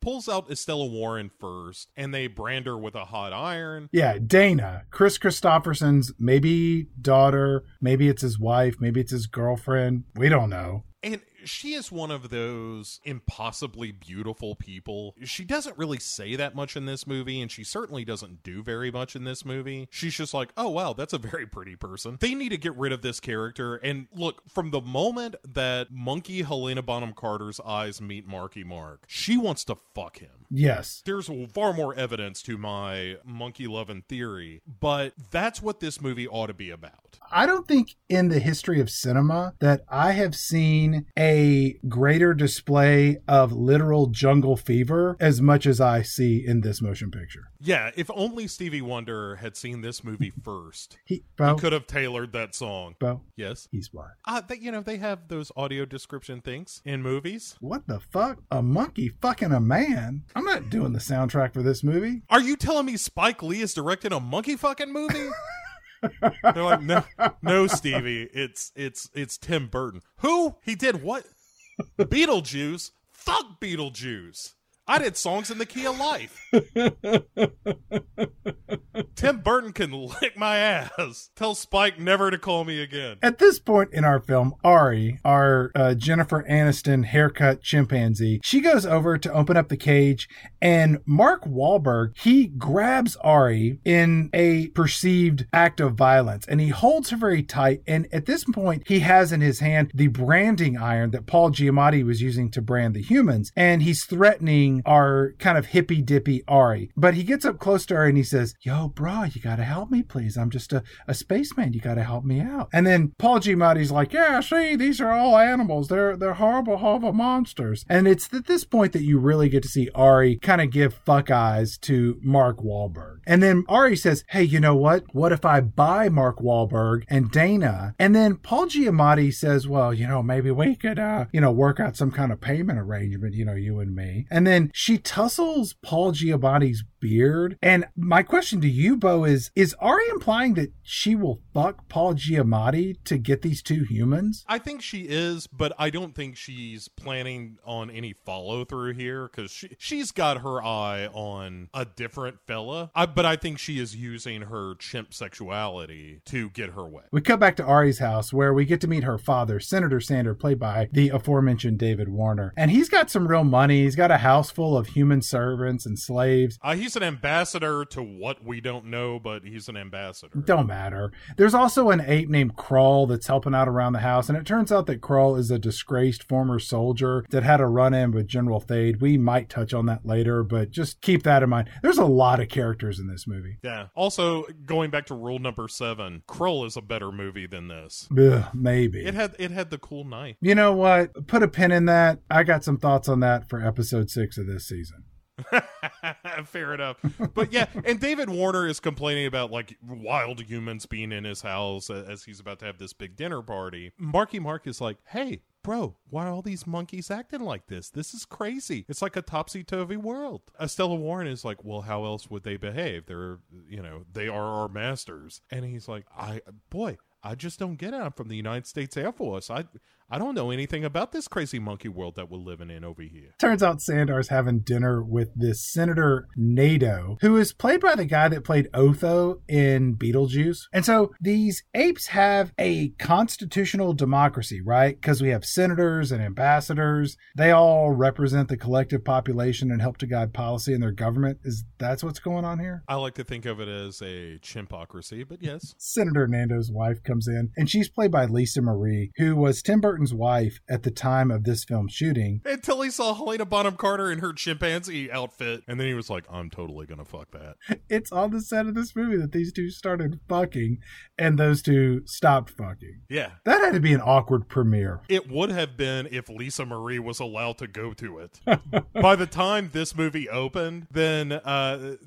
pulls out Estella Warren first, and they brand her with a hot iron. Yeah, Dana, Chris Christopherson's maybe daughter, maybe it's his wife, maybe it's his girlfriend. We don't know. And she is one of those impossibly beautiful people. She doesn't really say that much in this movie, and she certainly doesn't do very much in this movie. She's just like, oh, wow, that's a very pretty person. They need to get rid of this character. And look, from the moment that monkey Helena Bonham Carter's eyes meet Marky Mark, she wants to fuck him. Yes. There's far more evidence to my monkey-loving theory, but that's what this movie ought to be about. I don't think in the history of cinema that I have seen a greater display of literal jungle fever as much as I see in this motion picture. Yeah, if only Stevie Wonder had seen this movie first. He could have tailored that song. Bo, yes? He's blind. They have those audio description things in movies. What the fuck? A monkey fucking a man? I'm not doing the soundtrack for this movie. Are you telling me Spike Lee is directing a monkey fucking movie? They're like, no, Stevie, it's Tim Burton. Who? He did what? Beetlejuice? Fuck Beetlejuice. I did Songs in the Key of Life. Tim Burton can lick my ass. Tell Spike never to call me again. At this point in our film, Ari, our Jennifer Aniston haircut chimpanzee, she goes over to open up the cage, and Mark Wahlberg, he grabs Ari in a perceived act of violence, and he holds her very tight, and at this point, he has in his hand the branding iron that Paul Giamatti was using to brand the humans, and he's threatening our kind of hippy-dippy Ari. But he gets up close to her and he says, yo, bro, you gotta help me, please. I'm just a spaceman. You gotta help me out. And then Paul Giamatti's like, yeah, see, these are all animals. They're horrible, horrible monsters. And it's at this point that you really get to see Ari kind of give fuck eyes to Mark Wahlberg. And then Ari says, hey, you know what? What if I buy Mark Wahlberg and Dana? And then Paul Giamatti says, well, you know, maybe we could, work out some kind of payment arrangement, you and me. And then she tussles Paul Giamatti's beard. And my question to you, Bo, is Ari implying that she will fuck Paul Giamatti to get these two humans? I think she is, but I don't think she's planning on any follow through here, because she's got her eye on a different fella. But I think she is using her chimp sexuality to get her way. We cut back to Ari's house, where we get to meet her father, Senator Sander, played by the aforementioned David Warner. And he's got some real money. He's got a house full of human servants and slaves. He's an ambassador to what we don't know, but he's an ambassador. Don't matter. There's also an ape named Krull that's helping out around the house, and it turns out that Krull is a disgraced former soldier that had a run-in with General Thade. We might touch on that later, but just keep that in mind. There's a lot of characters in this movie. Yeah. Also, going back to rule number 7, Krull is a better movie than this. Ugh, maybe. It had the cool knife. You know what? Put a pin in that. I got some thoughts on that for episode 6 of this season. Fair enough. But yeah, and David Warner is complaining about like wild humans being in his house as he's about to have this big dinner party. Marky Mark is like, hey, bro, why are all these monkeys acting like this? This is crazy. It's like a topsy-turvy world. Estella Warren is like, well, how else would they behave? They're, they are our masters. And he's like, I just don't get it. I'm from the United States Air Force. I I don't know anything about this crazy monkey world that we're living in over here. Turns out Sandar's having dinner with this Senator Nato, who is played by the guy that played Otho in Beetlejuice. And so these apes have a constitutional democracy, right? Because we have senators and ambassadors. They all represent the collective population and help to guide policy in their government. That's what's going on here? I like to think of it as a chimpocracy, but yes. Senator Nando's wife comes in, and she's played by Lisa Marie, who was Tim Burton's wife at the time of this film shooting. Until he saw Helena Bonham Carter in her chimpanzee outfit, and then he was like, I'm totally gonna fuck that. It's on the set of this movie that these two started fucking, and those two stopped fucking. Yeah. That had to be an awkward premiere. It would have been if Lisa Marie was allowed to go to it. By the time this movie opened, then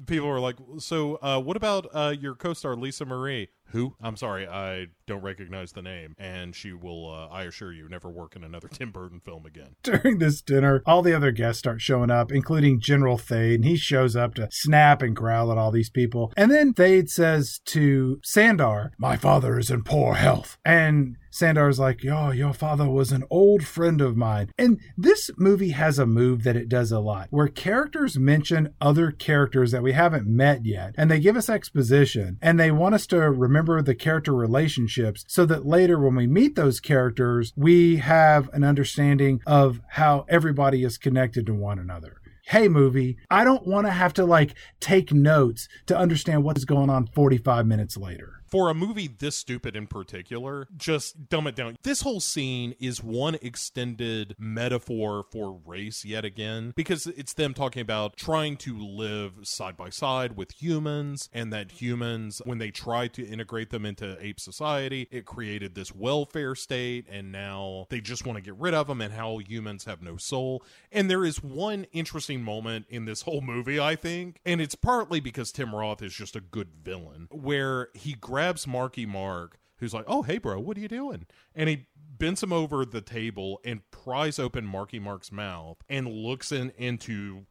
people were like, so what about your co-star Lisa Marie? Who? I'm sorry, I don't recognize the name. And she will, I assure you, never work in another Tim Burton film again. During this dinner, all the other guests start showing up, including General Thade. And he shows up to snap and growl at all these people. And then Thade says to Sandar, my father is in poor health. And Sandar's like, yo, your father was an old friend of mine. And this movie has a move that it does a lot, where characters mention other characters that we haven't met yet, and they give us exposition, and they want us to remember the character relationships so that later when we meet those characters, we have an understanding of how everybody is connected to one another. Hey, movie, I don't want to have to, take notes to understand what's going on 45 minutes later. For a movie this stupid in particular, just dumb it down. This whole scene is one extended metaphor for race yet again, because it's them talking about trying to live side by side with humans, and that humans, when they tried to integrate them into ape society, it created this welfare state, and now they just want to get rid of them, and how humans have no soul. And there is one interesting moment in this whole movie, I think, and it's partly because Tim Roth is just a good villain, where he grabs Marky Mark, who's like, oh, hey, bro, what are you doing? And he bends him over the table and pries open Marky Mark's mouth and looks into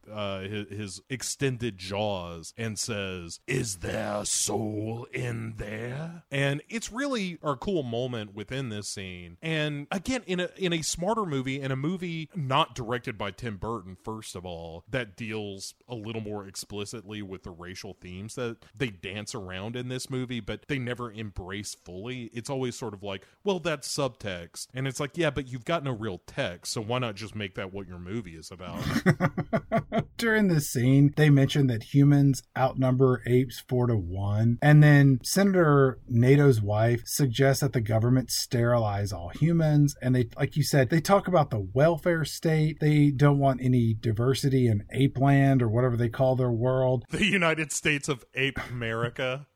his extended jaws and says, is there soul in there? And it's really a cool moment within this scene. And again, in a smarter movie, in a movie not directed by Tim Burton, first of all, that deals a little more explicitly with the racial themes that they dance around in this movie, but they never embrace fully. It's always sort of like, well, that's subtext. And it's like, yeah, but you've got no real text, so why not just make that what your movie is about? During this scene, they mentioned that humans outnumber apes 4-1. And then Senator Nato's wife suggests that the government sterilize all humans. And they, like you said, they talk about the welfare state. They don't want any diversity in ape land or whatever they call their world. The United States of Ape America.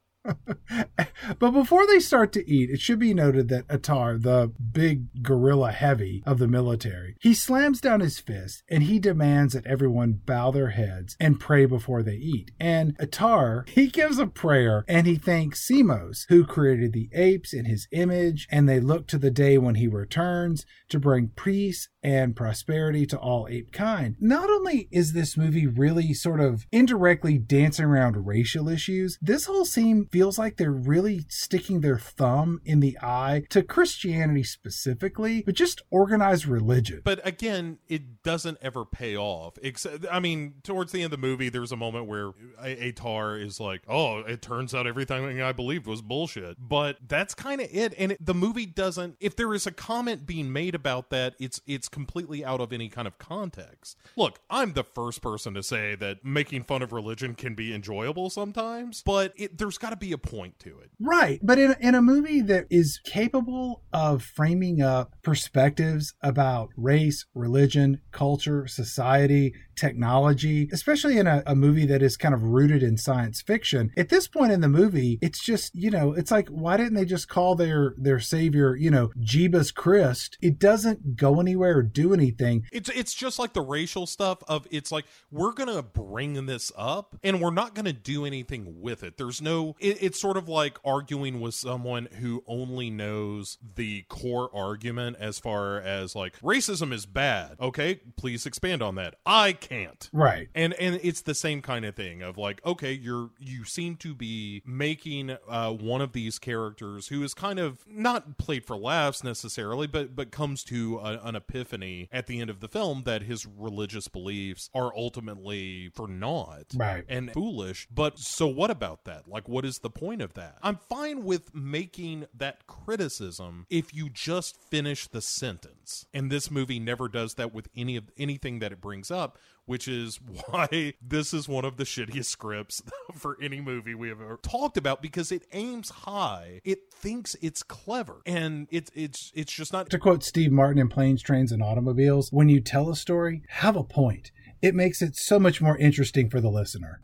But before they start to eat, it should be noted that Attar, the big gorilla heavy of the military, he slams down his fist and he demands that everyone bow their heads and pray before they eat. And Attar, he gives a prayer and he thanks Simos, who created the apes in his image, and they look to the day when he returns to bring peace and prosperity to all ape kind. Not only is this movie really sort of indirectly dancing around racial issues, this whole scene feels like they're really sticking their thumb in the eye to Christianity specifically, but just organized religion. But again, it doesn't ever pay off. Except, I mean, towards the end of the movie, there's a moment where Attar is like, oh, it turns out everything I believed was bullshit. But that's kind of it. And the movie doesn't, if there is a comment being made about that, it's completely out of any kind of context. Look, I'm the first person to say that making fun of religion can be enjoyable sometimes, but there's got to be a point to it. Right. But in a movie that is capable of framing up perspectives about race, religion, culture, society, technology, especially in a movie that is kind of rooted in science fiction, at this point in the movie, it's just, it's like, why didn't they just call their savior, Jeebus Christ? It doesn't go anywhere or do anything. It's just like the racial stuff of, it's like, we're going to bring this up and we're not going to do anything with it. There's no... it's sort of like arguing with someone who only knows the core argument as far as like racism is bad. Okay, please expand on that. I can't. Right. And it's the same kind of thing of like, okay, you seem to be making one of these characters who is kind of not played for laughs necessarily, but comes to an epiphany at the end of the film that his religious beliefs are ultimately for naught, right, and foolish. But so what about that? Like, what is the point of that? I'm fine with making that criticism if you just finish the sentence. And this movie never does that with anything that it brings up, which is why this is one of the shittiest scripts for any movie we have ever talked about, because it aims high, it thinks it's clever, and it's just not. To quote Steve Martin in Planes, Trains, and Automobiles, when you tell a story, have a point. It makes it so much more interesting for the listener.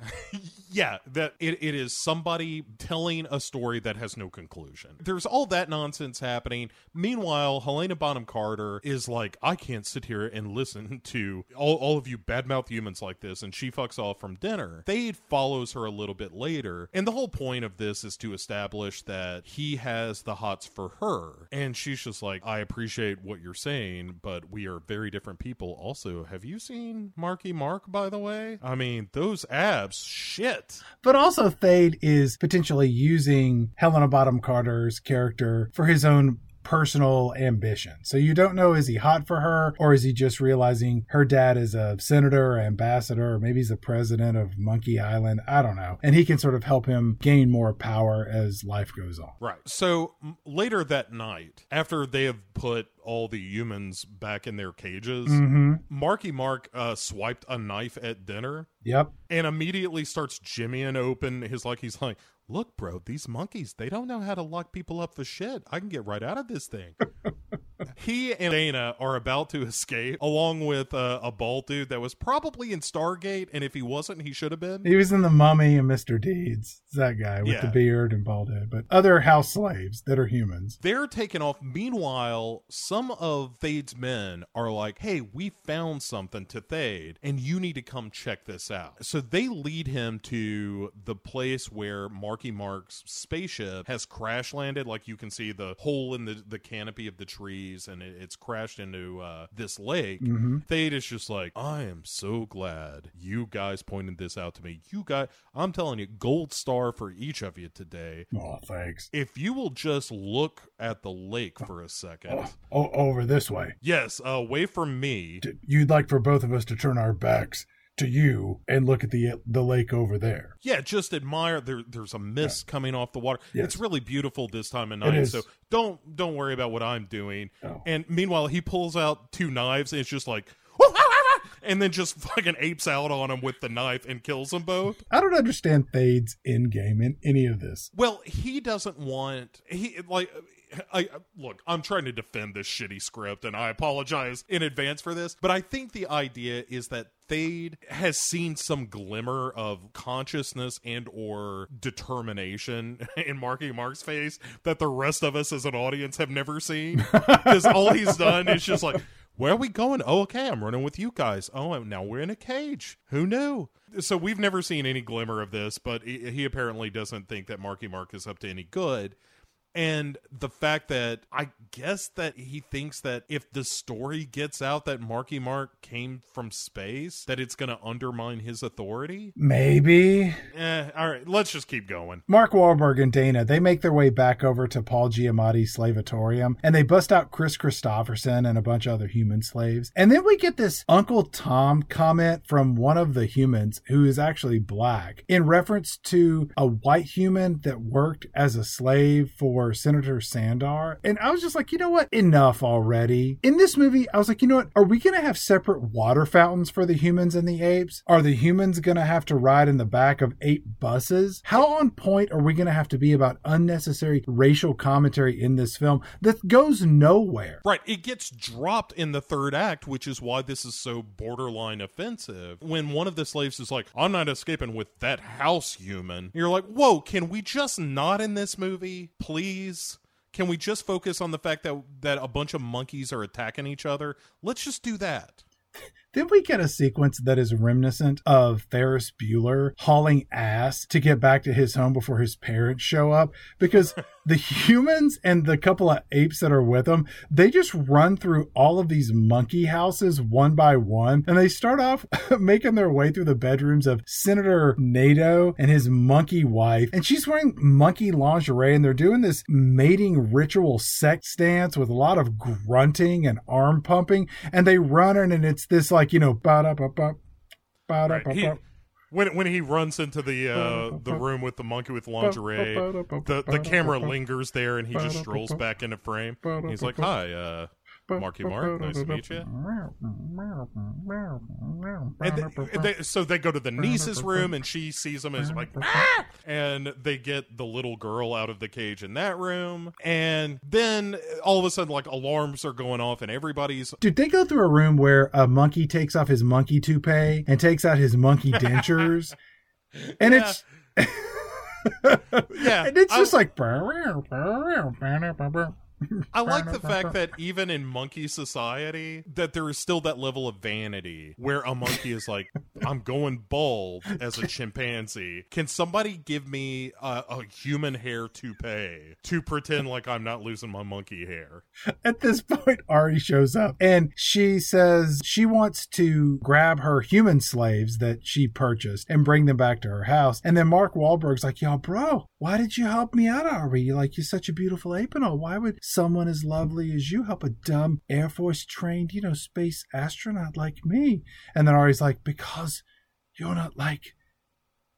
Yeah, that it is somebody telling a story that has no conclusion. There's all that nonsense happening. Meanwhile, Helena Bonham Carter is like, I can't sit here and listen to all of you badmouth humans like this, and she fucks off from dinner. Thade follows her a little bit later, and the whole point of this is to establish that he has the hots for her, and she's just like, I appreciate what you're saying, but we are very different people. Also, have you seen Marky Mark, by the way? I mean, those abs, shit. But also Thade is potentially using Helena Bonham Carter's character for his own personal ambition. So you don't know, is he hot for her, or is he just realizing her dad is a senator or ambassador, or maybe he's the president of Monkey Island? I don't know. And he can sort of help him gain more power as life goes on. Right. So later that night, after they have put all the humans back in their cages, mm-hmm, Marky Mark swiped a knife at dinner. Yep. And immediately starts jimmying open his, like, he's like, look, bro, these monkeys, they don't know how to lock people up for shit. I can get right out of this thing. He and Dana are about to escape, along with a bald dude that was probably in Stargate, and if he wasn't, he should have been. He was in The Mummy and Mr. Deeds. It's that guy with the beard and bald head, but other house slaves that are humans. They're taken off. Meanwhile, some of Thade's men are like, hey, we found something to Thade, and you need to come check this out. So they lead him to the place where Marky Mark's spaceship has crash landed. Like, you can see the hole in the canopy of the tree, and it's crashed into this lake. Mm-hmm. Thade is just like, I am so glad you guys pointed this out to me. You guys, I'm telling you, gold star for each of you today. Oh, thanks. If you will just look at the lake for a second. Oh, over this way. Yes, away from me. You'd like for both of us to turn our backs to you and look at the lake over there. Yeah, just admire. There's a mist coming off the water. Yes. It's really beautiful this time of night. So don't worry about what I'm doing. Oh. And meanwhile, he pulls out two knives, and it's just like, and then just fucking apes out on him with the knife and kills them both. I don't understand Thade's end game in any of this. Well, he doesn't want, he like, look, I'm trying to defend this shitty script, and I apologize in advance for this, but I think the idea is that Thade has seen some glimmer of consciousness and or determination in Marky Mark's face that the rest of us as an audience have never seen, because all he's done is just like, where are we going? Oh, okay, I'm running with you guys. Oh, now we're in a cage. Who knew? So we've never seen any glimmer of this, but he apparently doesn't think that Marky Mark is up to any good. And the fact that, I guess that he thinks that if the story gets out that Marky Mark came from space, that it's going to undermine his authority? Maybe. All right, let's just keep going. Mark Wahlberg and Dana, they make their way back over to Paul Giamatti's Slavatorium, and they bust out Chris Christopherson and a bunch of other human slaves. And then we get this Uncle Tom comment from one of the humans, who is actually black, in reference to a white human that worked as a slave for Senator Sandar. And I was just like, you know what? Enough already. In this movie, I was like, you know what? Are we going to have separate water fountains for the humans and the apes? Are the humans going to have to ride in the back of 8 buses? How on point are we going to have to be about unnecessary racial commentary in this film that goes nowhere? Right. It gets dropped in the third act, which is why this is so borderline offensive. When one of the slaves is like, I'm not escaping with that house human. You're like, whoa, can we just not in this movie? Please? Can we just focus on the fact that a bunch of monkeys are attacking each other? Let's just do that. Then we get a sequence that is reminiscent of Ferris Bueller hauling ass to get back to his home before his parents show up, because the humans and the couple of apes that are with them, they just run through all of these monkey houses one by one. And they start off making their way through the bedrooms of Senator Nato and his monkey wife. And she's wearing monkey lingerie, and they're doing this mating ritual sex dance with a lot of grunting and arm pumping. And they run in, and it's this like, you know, ba-da-ba-ba, ba-da-ba-ba. Right. When he runs into the room with the monkey with lingerie, the camera lingers there, and he just strolls back into frame. He's like, "Hi, Marky Mark, nice to meet you." And they go to the niece's room, and she sees him, and is like, "Ah!" And they get the little girl out of the cage in that room, and then all of a sudden, like, alarms are going off, and everybody's... Dude, they go through a room where a monkey takes off his monkey toupee and takes out his monkey dentures, and it's... yeah. And it's just like... I like the fact that even in monkey society, that there is still that level of vanity where a monkey is like, I'm going bald as a chimpanzee. Can somebody give me a human hair toupee to pretend like I'm not losing my monkey hair? At this point, Ari shows up, and she says she wants to grab her human slaves that she purchased and bring them back to her house. And then Mark Wahlberg's like, yo, bro, why did you help me out, Ari? Like, you're such a beautiful ape and all. Why would someone as lovely as you help a dumb Air Force trained, you know, space astronaut like me? And then Ari's like, because you're not like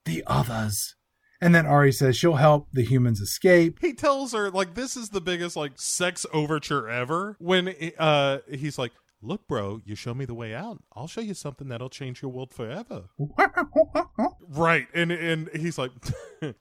the others. And then Ari says she'll help the humans escape. He tells her, like, this is the biggest, like, sex overture ever, when he's like, look, bro, you show me the way out, I'll show you something that'll change your world forever. Right. And he's like,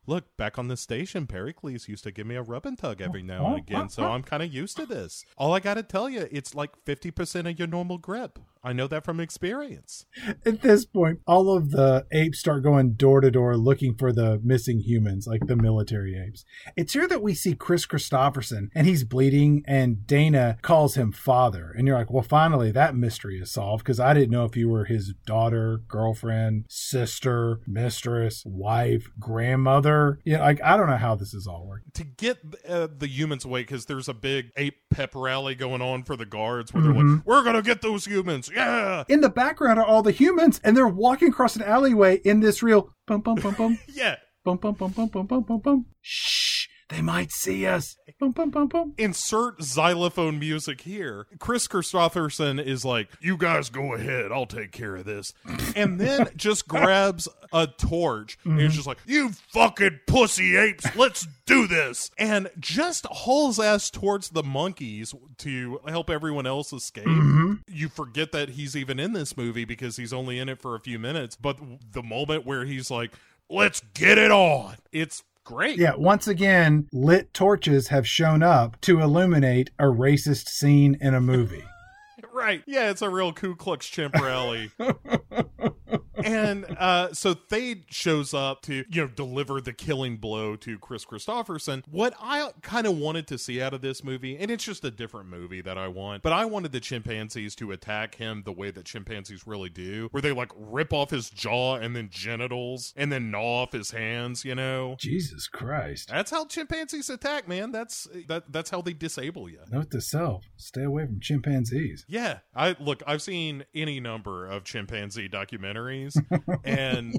look, back on the station, Pericles used to give me a rub and tug every now and again, so I'm kind of used to this. All I got to tell you, it's like 50% of your normal grip. I know that from experience. At this point, all of the apes start going door to door looking for the missing humans, like the military apes. It's here that we see Chris Christopherson, and he's bleeding, and Dana calls him father. And you're like, well, finally, that mystery is solved, because I didn't know if you were his daughter, girlfriend, sister, mistress, wife, grandmother. You know, like, I don't know how this is all working. To get the humans away, because there's a big ape pep rally going on for the guards where they're like, we're going to get those humans. Yeah. In the background are all the humans, and they're walking across an alleyway in this real bum bum bum bum. Yeah. Bum bum bum bum bum bum bum bum. Shh. They might see us. Bum, bum, bum, bum. Insert xylophone music here. Chris Christopherson is like, you guys go ahead, I'll take care of this. And then just grabs a torch and is just like, you fucking pussy apes, let's do this. And just hauls ass towards the monkeys to help everyone else escape. You forget that he's even in this movie because he's only in it for a few minutes. But the moment where he's like, let's get it on, it's great. Yeah, once again, lit torches have shown up to illuminate a racist scene in a movie. Right. Yeah, it's a real Ku Klux chimp rally. And so Thade shows up to, you know, deliver the killing blow to Chris Christopherson. What I kind of wanted to see out of this movie, and it's just a different movie that I want, but I wanted the chimpanzees to attack him the way that chimpanzees really do, where they, like, rip off his jaw and then genitals and then gnaw off his hands, you know? Jesus Christ. That's how chimpanzees attack, man. That's how they disable you. Note to self, stay away from chimpanzees. Yeah. I've seen any number of chimpanzee documentaries. And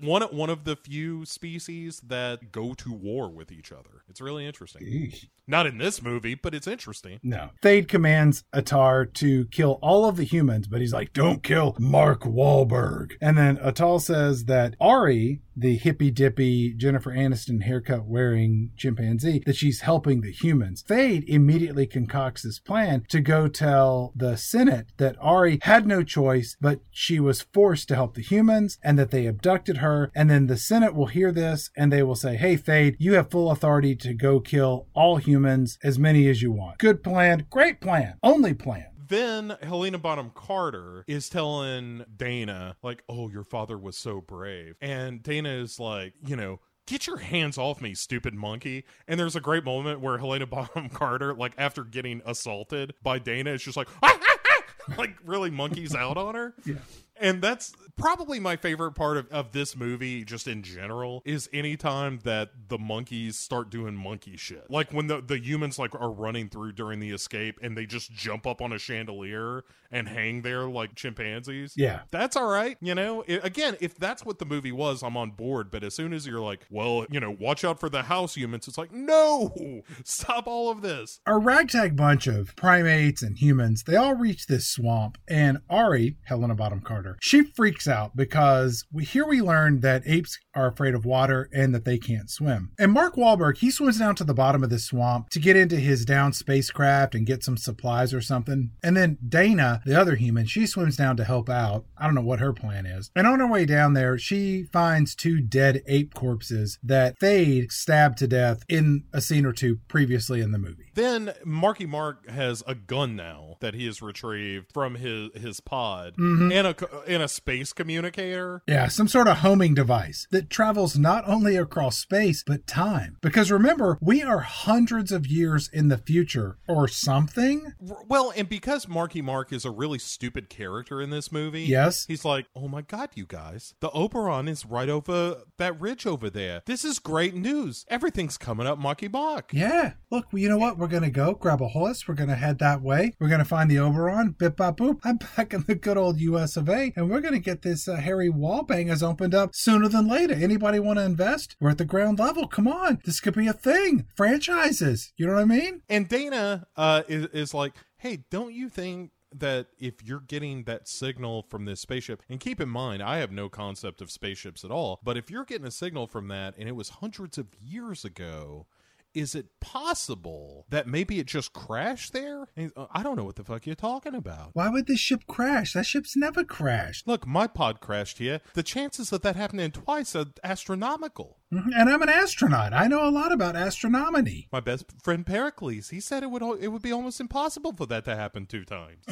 one of the few species that go to war with each other. It's really interesting. Eesh. Not in this movie, but it's interesting. No. Thade commands Attar to kill all of the humans, but he's like, don't kill Mark Wahlberg. And then Attar says that Ari, the hippy-dippy Jennifer Aniston haircut-wearing chimpanzee, that she's helping the humans. Thade immediately concocts this plan to go tell the Senate that Ari had no choice, but she was forced to help the humans, and that they abducted her. And then the Senate will hear this, and they will say, hey, Thade, you have full authority to go kill all humans, as many as you want. Good plan, great plan, only plan. Then Helena Bonham Carter is telling Dana, like, oh, your father was so brave. And Dana is like, you know, get your hands off me, stupid monkey. And there's a great moment where Helena Bonham Carter, like, after getting assaulted by Dana, is just like, ah, ah, ah, like really monkeys out on her. Yeah. And that's probably my favorite part of this movie, just in general, is anytime that the monkeys start doing monkey shit. Like when the humans like are running through during the escape and they just jump up on a chandelier and hang there like chimpanzees. Yeah. That's all right. You know, again, if that's what the movie was, I'm on board. But as soon as you're like, well, you know, watch out for the house humans, it's like, no, stop all of this. A ragtag bunch of primates and humans, they all reach this swamp, and Ari, Helena Bonham Carter, she freaks out because we learn that apes are afraid of water and that they can't swim. And Mark Wahlberg, he swims down to the bottom of the swamp to get into his downed spacecraft and get some supplies or something. And then Dana, the other human, she swims down to help out. I don't know what her plan is. And on her way down there, she finds two dead ape corpses that Thade stabbed to death in a scene or two previously in the movie. Then Marky Mark has a gun now that he has retrieved from his pod, mm-hmm. and a space communicator. Yeah, some sort of homing device that travels not only across space, but time. Because remember, we are hundreds of years in the future or something. Well, and because Marky Mark is a really stupid character in this movie. Yes. He's like, oh my God, you guys, the Oberon is right over that ridge over there. This is great news. Everything's coming up Marky Mark. Yeah. Look, well, you know what? We're going to go grab a horse. We're going to head that way. We're going to find the Oberon. Bip, bop, boop. I'm back in the good old US of A. And we're going to get this Harry Wallbangers opened up sooner than later. Anybody want to invest? We're at the ground level. Come on. This could be a thing. Franchises. You know what I mean? And Dana is like, hey, don't you think that if you're getting that signal from this spaceship, and keep in mind, I have no concept of spaceships at all, but if you're getting a signal from that and it was hundreds of years ago, is it possible that maybe it just crashed there? I don't know what the fuck you're talking about. Why would this ship crash? That ship's never crashed. Look, my pod crashed here. The chances of that happening twice are astronomical. And I'm an astronaut. I know a lot about astronomy. My best friend Pericles, he said it would be almost impossible for that to happen 2 times.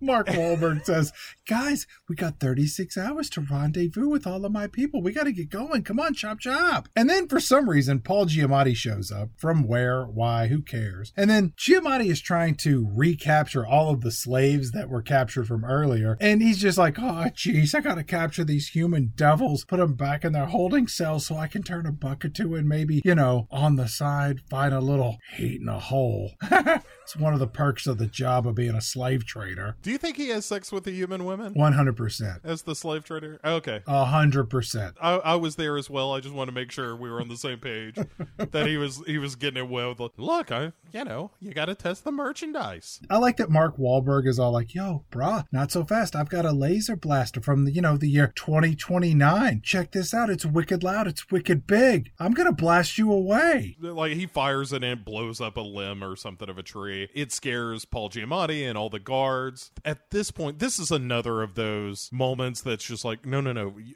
Mark Wahlberg says, guys, we got 36 hours to rendezvous with all of my people. We got to get going. Come on, chop, chop. And then for some reason, Paul Giamatti shows up. From where? Why? Who cares? And then Giamatti is trying to recapture all of the slaves that were captured from earlier. And he's just like, oh, geez, I got to capture these human devils, put them back in their holding cells so I can turn a buck or two and maybe, you know, on the side, find a little heat in a hole. It's one of the perks of the job of being a slave trader. Do you think he has sex with the human women? 100%. As the slave trader? Okay. 100%. I was there as well. I just want to make sure we were on the same page. That he was getting it well. Look, you got to test the merchandise. I like that Mark Wahlberg is all like, yo, brah, not so fast. I've got a laser blaster from the year 2029. Check this out. It's wicked loud. It's wicked big. I'm going to blast you away. Like he fires it and blows up a limb or something of a tree. It scares Paul Giamatti and all the guards. At this point, this is another of those moments that's just like, no,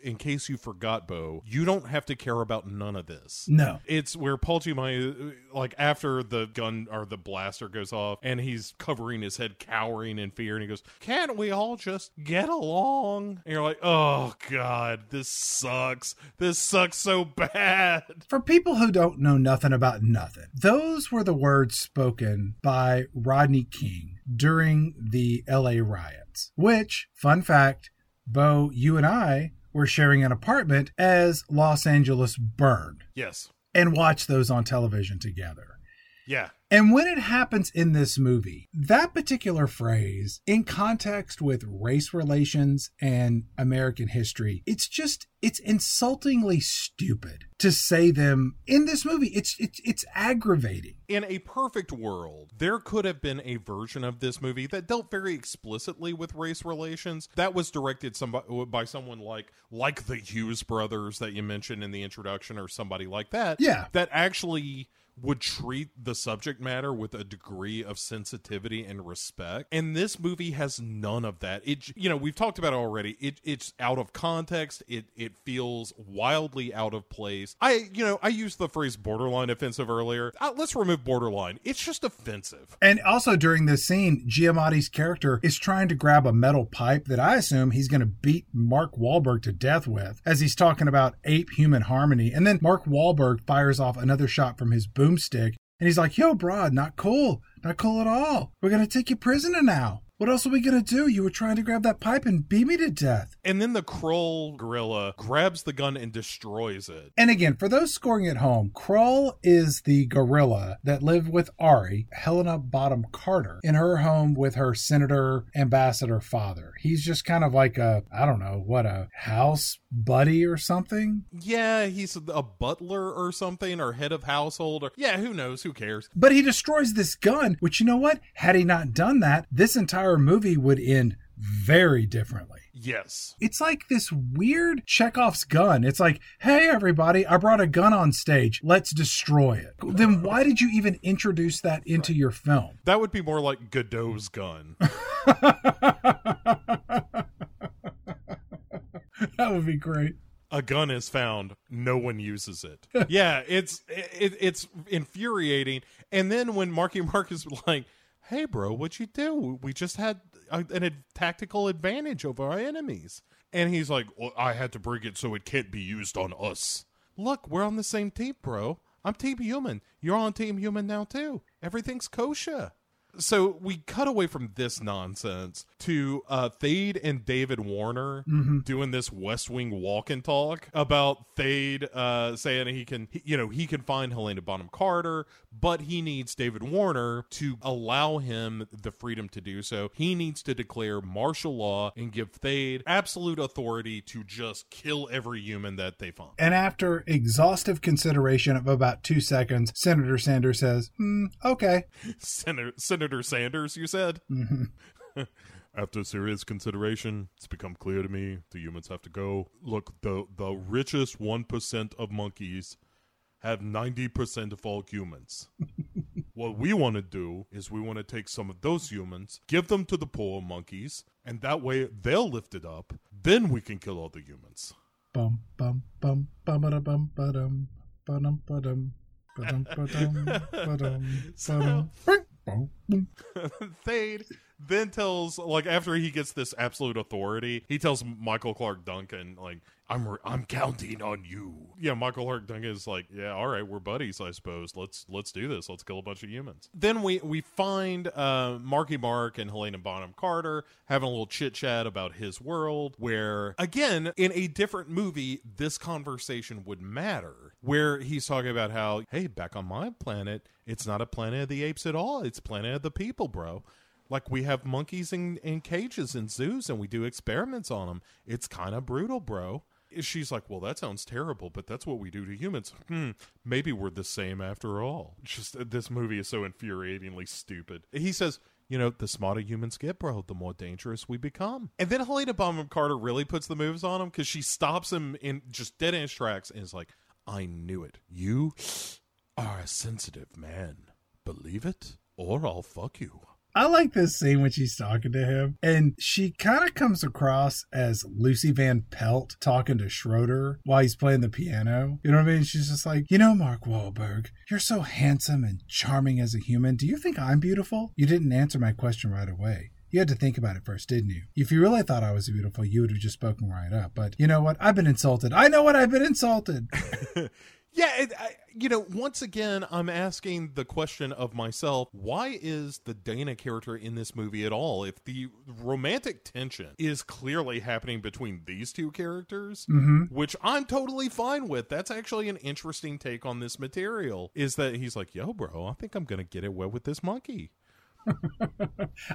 in case you forgot, Beau, you don't have to care about none of this. No. It's where Paul Giamatti, like after the gun or the blaster goes off and he's covering his head, cowering in fear, and he goes, can't we all just get along? And you're like, oh God, this sucks. This sucks so bad. For people who don't know nothing about nothing, those were the words spoken by Rodney King during the LA riots, which, fun fact, Beau, you and I were sharing an apartment as Los Angeles burned. Yes. And watched those on television together. Yeah. And when it happens in this movie, that particular phrase, in context with race relations and American history, it's insultingly stupid to say them in this movie. It's aggravating. In a perfect world, there could have been a version of this movie that dealt very explicitly with race relations that was directed by someone like the Hughes brothers that you mentioned in the introduction, or somebody like that. Yeah. That actually would treat the subject matter with a degree of sensitivity and respect. And this movie has none of that. It, we've talked about it already. It's out of context. It feels wildly out of place. I used the phrase borderline offensive earlier. Let's remove borderline. It's just offensive. And also during this scene, Giamatti's character is trying to grab a metal pipe that I assume he's going to beat Mark Wahlberg to death with as he's talking about ape-human harmony. And then Mark Wahlberg fires off another shot from his boomstick, and he's like, yo, bro, not cool. I call it all. We're going to take you prisoner now. What else are we going to do? You were trying to grab that pipe and beat me to death. And then the Kroll gorilla grabs the gun and destroys it. And again, for those scoring at home, Kroll is the gorilla that lived with Ari, Helena Bonham Carter, in her home with her senator ambassador father. He's just kind of like a, I don't know, what, a house buddy or something? Yeah, he's a butler or something, or head of household. Or, yeah, who knows? Who cares? But he destroys this gun, which, you know what? Had he not done that, this entire movie would end very differently. Yes. It's like this weird Chekhov's gun. It's like, hey, everybody, I brought a gun on stage. Let's destroy it. Then why did you even introduce that into your film? That would be more like Godot's gun. That would be great. A gun is found. No one uses it. Yeah, it's infuriating. And then when Marky Mark is like, hey, bro, what'd you do? We just had a tactical advantage over our enemies. And he's like, well, I had to bring it so it can't be used on us. Look, we're on the same team, bro. I'm Team Human. You're on Team Human now, too. Everything's kosher. So we cut away from this nonsense to Thade and David Warner doing this West Wing walk and talk about Thade saying he can find Helena Bonham Carter, but he needs David Warner to allow him the freedom to do so. He needs to declare martial law and give Thade absolute authority to just kill every human that they find. And after exhaustive consideration of about 2 seconds, Senator Sanders says, okay. Senator Sanders, you said? Mm-hmm. After serious consideration, it's become clear to me the humans have to go. Look, the richest 1% of monkeys have 90% of all humans. What we want to do is we want to take some of those humans, give them to the poor monkeys, and that way they'll lift it up. Then we can kill all the humans. Bum, bum, bum, ba-da-bum, ba-dum, ba-dum, ba-dum, ba-dum, ba-dum, ba-dum, ba-dum. Thade then tells, like, after he gets this absolute authority, he tells Michael Clark Duncan, like, I'm counting on you. Yeah, Michael Clark Duncan is like, yeah, all right, we're buddies, I suppose. Let's do this. Let's kill a bunch of humans. Then we find Marky Mark and Helena Bonham Carter having a little chit chat about his world, where again, in a different movie, this conversation would matter. Where he's talking about how, hey, back on my planet, it's not a Planet of the Apes at all. It's Planet of the People, bro. Like, we have monkeys in cages in zoos and we do experiments on them. It's kind of brutal, bro. She's like, well, that sounds terrible, but that's what we do to humans. Maybe we're the same after all. Just, this movie is so infuriatingly stupid. He says, you know, the smarter humans get, bro, the more dangerous we become. And then Helena Bonham Carter really puts the moves on him, because she stops him in just dead end tracks and is like, I knew it. You are a sensitive man. Believe it, or I'll fuck you. I like this scene when she's talking to him, and she kind of comes across as Lucy Van Pelt talking to Schroeder while he's playing the piano. You know what I mean? She's just like, you know, Mark Wahlberg, you're so handsome and charming as a human. Do you think I'm beautiful? You didn't answer my question right away. You had to think about it first, didn't you? If you really thought I was beautiful, you would have just spoken right up. But you know what? I've been insulted. I know what I've been insulted. Yeah, once again, I'm asking the question of myself, why is the Dana character in this movie at all? If the romantic tension is clearly happening between these two characters, which I'm totally fine with. That's actually an interesting take on this material, is that he's like, yo, bro, I think I'm going to get it wet with this monkey.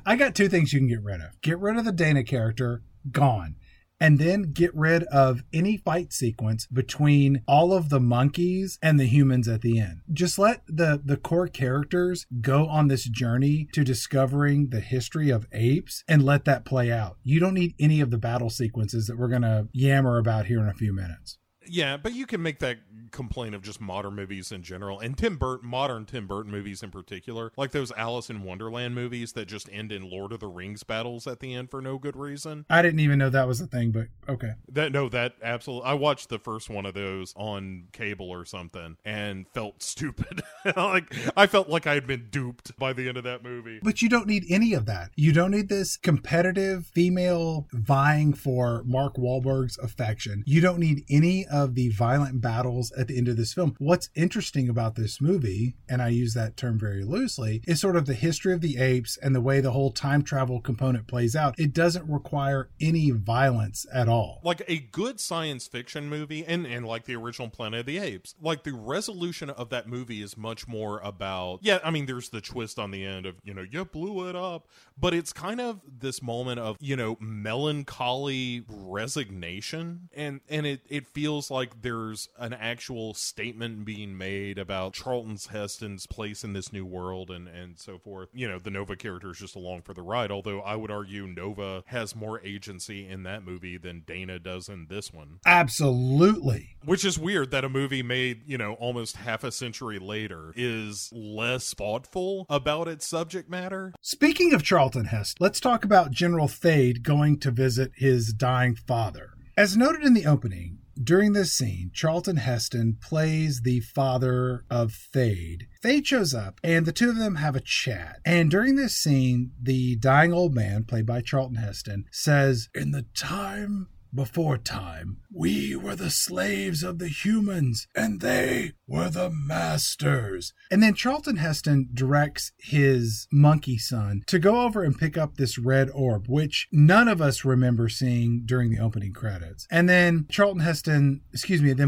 I got two things you can get rid of. Get rid of the Dana character, gone. And then get rid of any fight sequence between all of the monkeys and the humans at the end. Just let the core characters go on this journey to discovering the history of apes and let that play out. You don't need any of the battle sequences that we're going to yammer about here in a few minutes. Yeah, but you can make that complaint of just modern movies in general, and modern Tim Burton movies in particular, like those Alice in Wonderland movies that just end in Lord of the Rings battles at the end for no good reason. I didn't even know that was a thing, but okay. That absolutely. I watched the first one of those on cable or something and felt stupid. Like, I felt like I had been duped by the end of that movie. But you don't need any of that. You don't need this competitive female vying for Mark Wahlberg's affection. You don't need any of of the violent battles at the end of this film. What's interesting about this movie, and I use that term very loosely, is sort of the history of the apes and the way the whole time travel component plays out. It doesn't require any violence at all. Like a good science fiction movie, and like the original Planet of the Apes, like the resolution of that movie is much more about, yeah, I mean, there's the twist on the end of, you know, you blew it up, but it's kind of this moment of, you know, melancholy resignation, and it feels like there's an actual statement being made about Charlton Heston's place in this new world and so forth. You know, the Nova character is just along for the ride, although I would argue Nova has more agency in that movie than Dana does in this one. Absolutely. Which is weird that a movie made, you know, almost half a century later is less thoughtful about its subject matter. Speaking of Charlton Heston, let's talk about General Thade going to visit his dying father. As noted in the opening, during this scene, Charlton Heston plays the father of Thade. Thade shows up, and the two of them have a chat. And during this scene, the dying old man, played by Charlton Heston, says, "In the time before time, we were the slaves of the humans, and they were the masters." And then Charlton Heston directs his monkey son to go over and pick up this red orb, which none of us remember seeing during the opening credits. And then then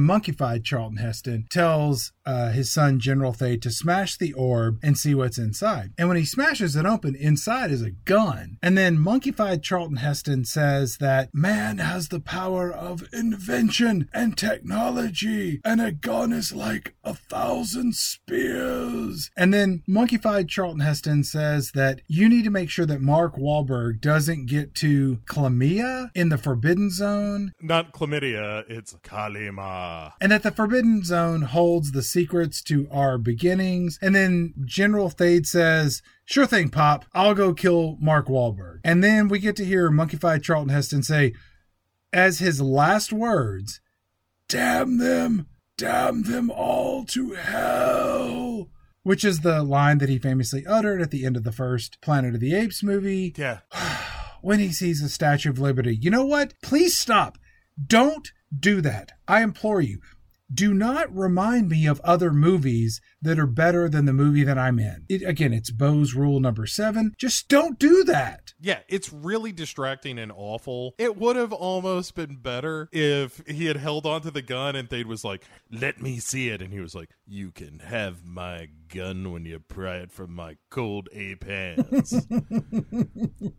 monkeyfied Charlton Heston tells his son General Thade to smash the orb and see what's inside. And when he smashes it open, inside is a gun. And then monkeyfied Charlton Heston says that man has the power of invention and technology, and a gun is like 1,000 spears. And then monkeyfied Charlton Heston says that you need to make sure that Mark Wahlberg doesn't get to Chlamydia in the Forbidden Zone. Not chlamydia, it's Kalima. And that the Forbidden Zone holds the secrets to our beginnings. And then General Thade says, "Sure thing, Pop. I'll go kill Mark Wahlberg." And then we get to hear monkeyfied Charlton Heston say, as his last words, damn them all to hell," which is the line that he famously uttered at the end of the first Planet of the Apes movie. Yeah. When he sees the Statue of Liberty. You know what? Please stop. Don't do that. I implore you. Do not remind me of other movies that are better than the movie that I'm in. It's Beau's rule number 7. Just don't do that. Yeah, it's really distracting and awful. It would have almost been better if he had held onto the gun and Thade was like, "Let me see it." And he was like, "You can have my gun when you pry it from my cold ape hands."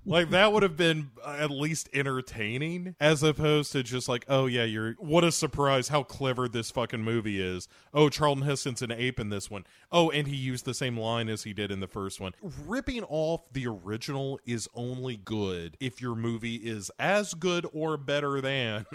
Like, that would have been at least entertaining, as opposed to just like, oh yeah, what a surprise how clever this fucking movie is. Oh, Charlton Heston's an ape in this one. Oh, and he used the same line as he did in the first one. Ripping off the original is only good if your movie is as good or better than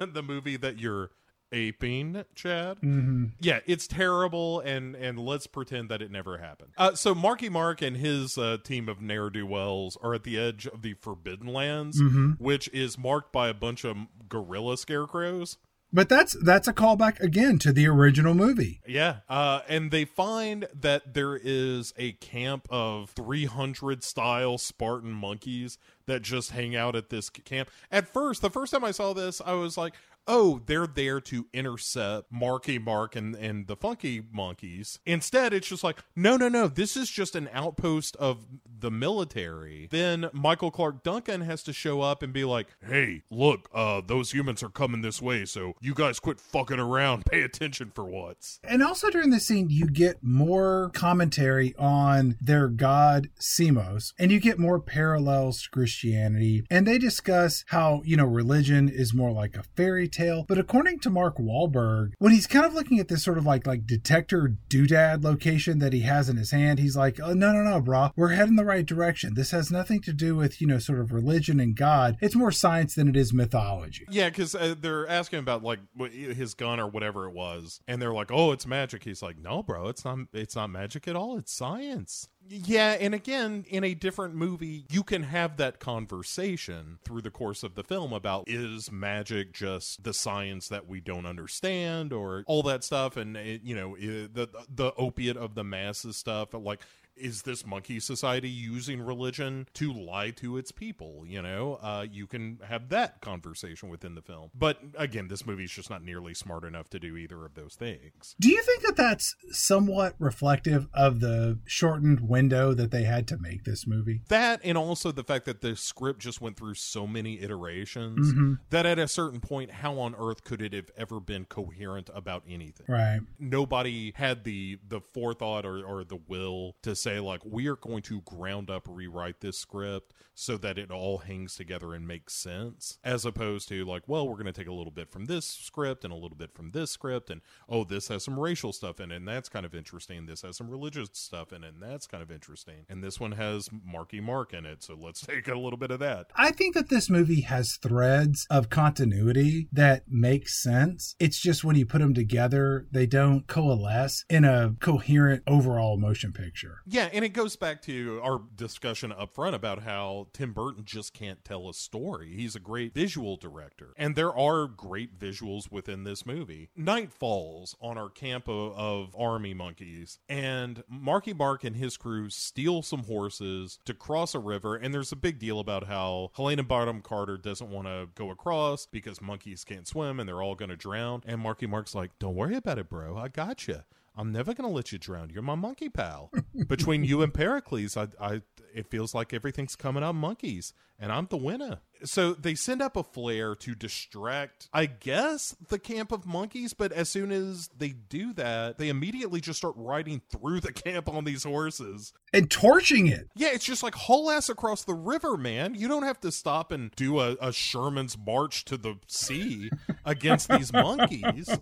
the movie that you're aping, Chad. Mm-hmm. Yeah, it's terrible, and let's pretend that it never happened. So Marky Mark and his team of ne'er-do-wells are at the edge of the Forbidden Lands, mm-hmm. which is marked by a bunch of gorilla scarecrows. But that's a callback again to the original movie. Yeah. And they find that there is a camp of 300 style Spartan monkeys that just hang out at this camp. At first, the first time I saw this, I was like, oh, they're there to intercept Marky Mark and the Funky Monkeys. Instead, it's just like, no, this is just an outpost of the military. Then Michael Clark Duncan has to show up and be like, "Hey, look, those humans are coming this way, so you guys quit fucking around. Pay attention for once." And also during this scene, you get more commentary on their god, Simos, and you get more parallels to Christianity. And they discuss how, you know, religion is more like a fairy tale. But according to Mark Wahlberg, when he's kind of looking at this sort of like detector doodad location that he has in his hand, he's like, "Oh, no, brah. We're heading the right direction. This has nothing to do with, you know, sort of religion and God. It's more science than it is mythology." Yeah, because they're asking about like his gun or whatever it was, and they're like, "Oh, it's magic." He's like, "No, bro, it's not magic at all. It's science." Yeah, and again, in a different movie, you can have that conversation through the course of the film about, is magic just the science that we don't understand or all that stuff, and, you know, the opiate of the masses stuff, like, is this monkey society using religion to lie to its people? You know, you can have that conversation within the film. But again, this movie is just not nearly smart enough to do either of those things. Do you think that that's somewhat reflective of the shortened window that they had to make this movie? That, and also the fact that the script just went through so many iterations that at a certain point, how on earth could it have ever been coherent about anything? Right. Nobody had the forethought or the will to say, like, we are going to ground up rewrite this script so that it all hangs together and makes sense, as opposed to like, well, we're going to take a little bit from this script and a little bit from this script, and oh, this has some racial stuff in it, and that's kind of interesting. This has some religious stuff in it, and that's kind of interesting. And this one has Marky Mark in it, so let's take a little bit of that. I think that this movie has threads of continuity that make sense. It's just when you put them together, they don't coalesce in a coherent overall motion picture. Yeah, and it goes back to our discussion up front about how Tim Burton just can't tell a story. He's a great visual director, and there are great visuals within this movie. Night falls on our camp of army monkeys, and Marky Mark and his crew steal some horses to cross a river, and there's a big deal about how Helena Bonham Carter doesn't want to go across because monkeys can't swim and they're all going to drown, and Marky Mark's like, don't worry about it, bro, I gotcha. I'm never going to let you drown. You're my monkey pal. Between you and Pericles, it feels like everything's coming out monkeys, and I'm the winner. So they send up a flare to distract, I guess, the camp of monkeys, but as soon as they do that, they immediately just start riding through the camp on these horses. And torching it. Yeah, it's just like haul ass across the river, man. You don't have to stop and do a Sherman's march to the sea against these monkeys.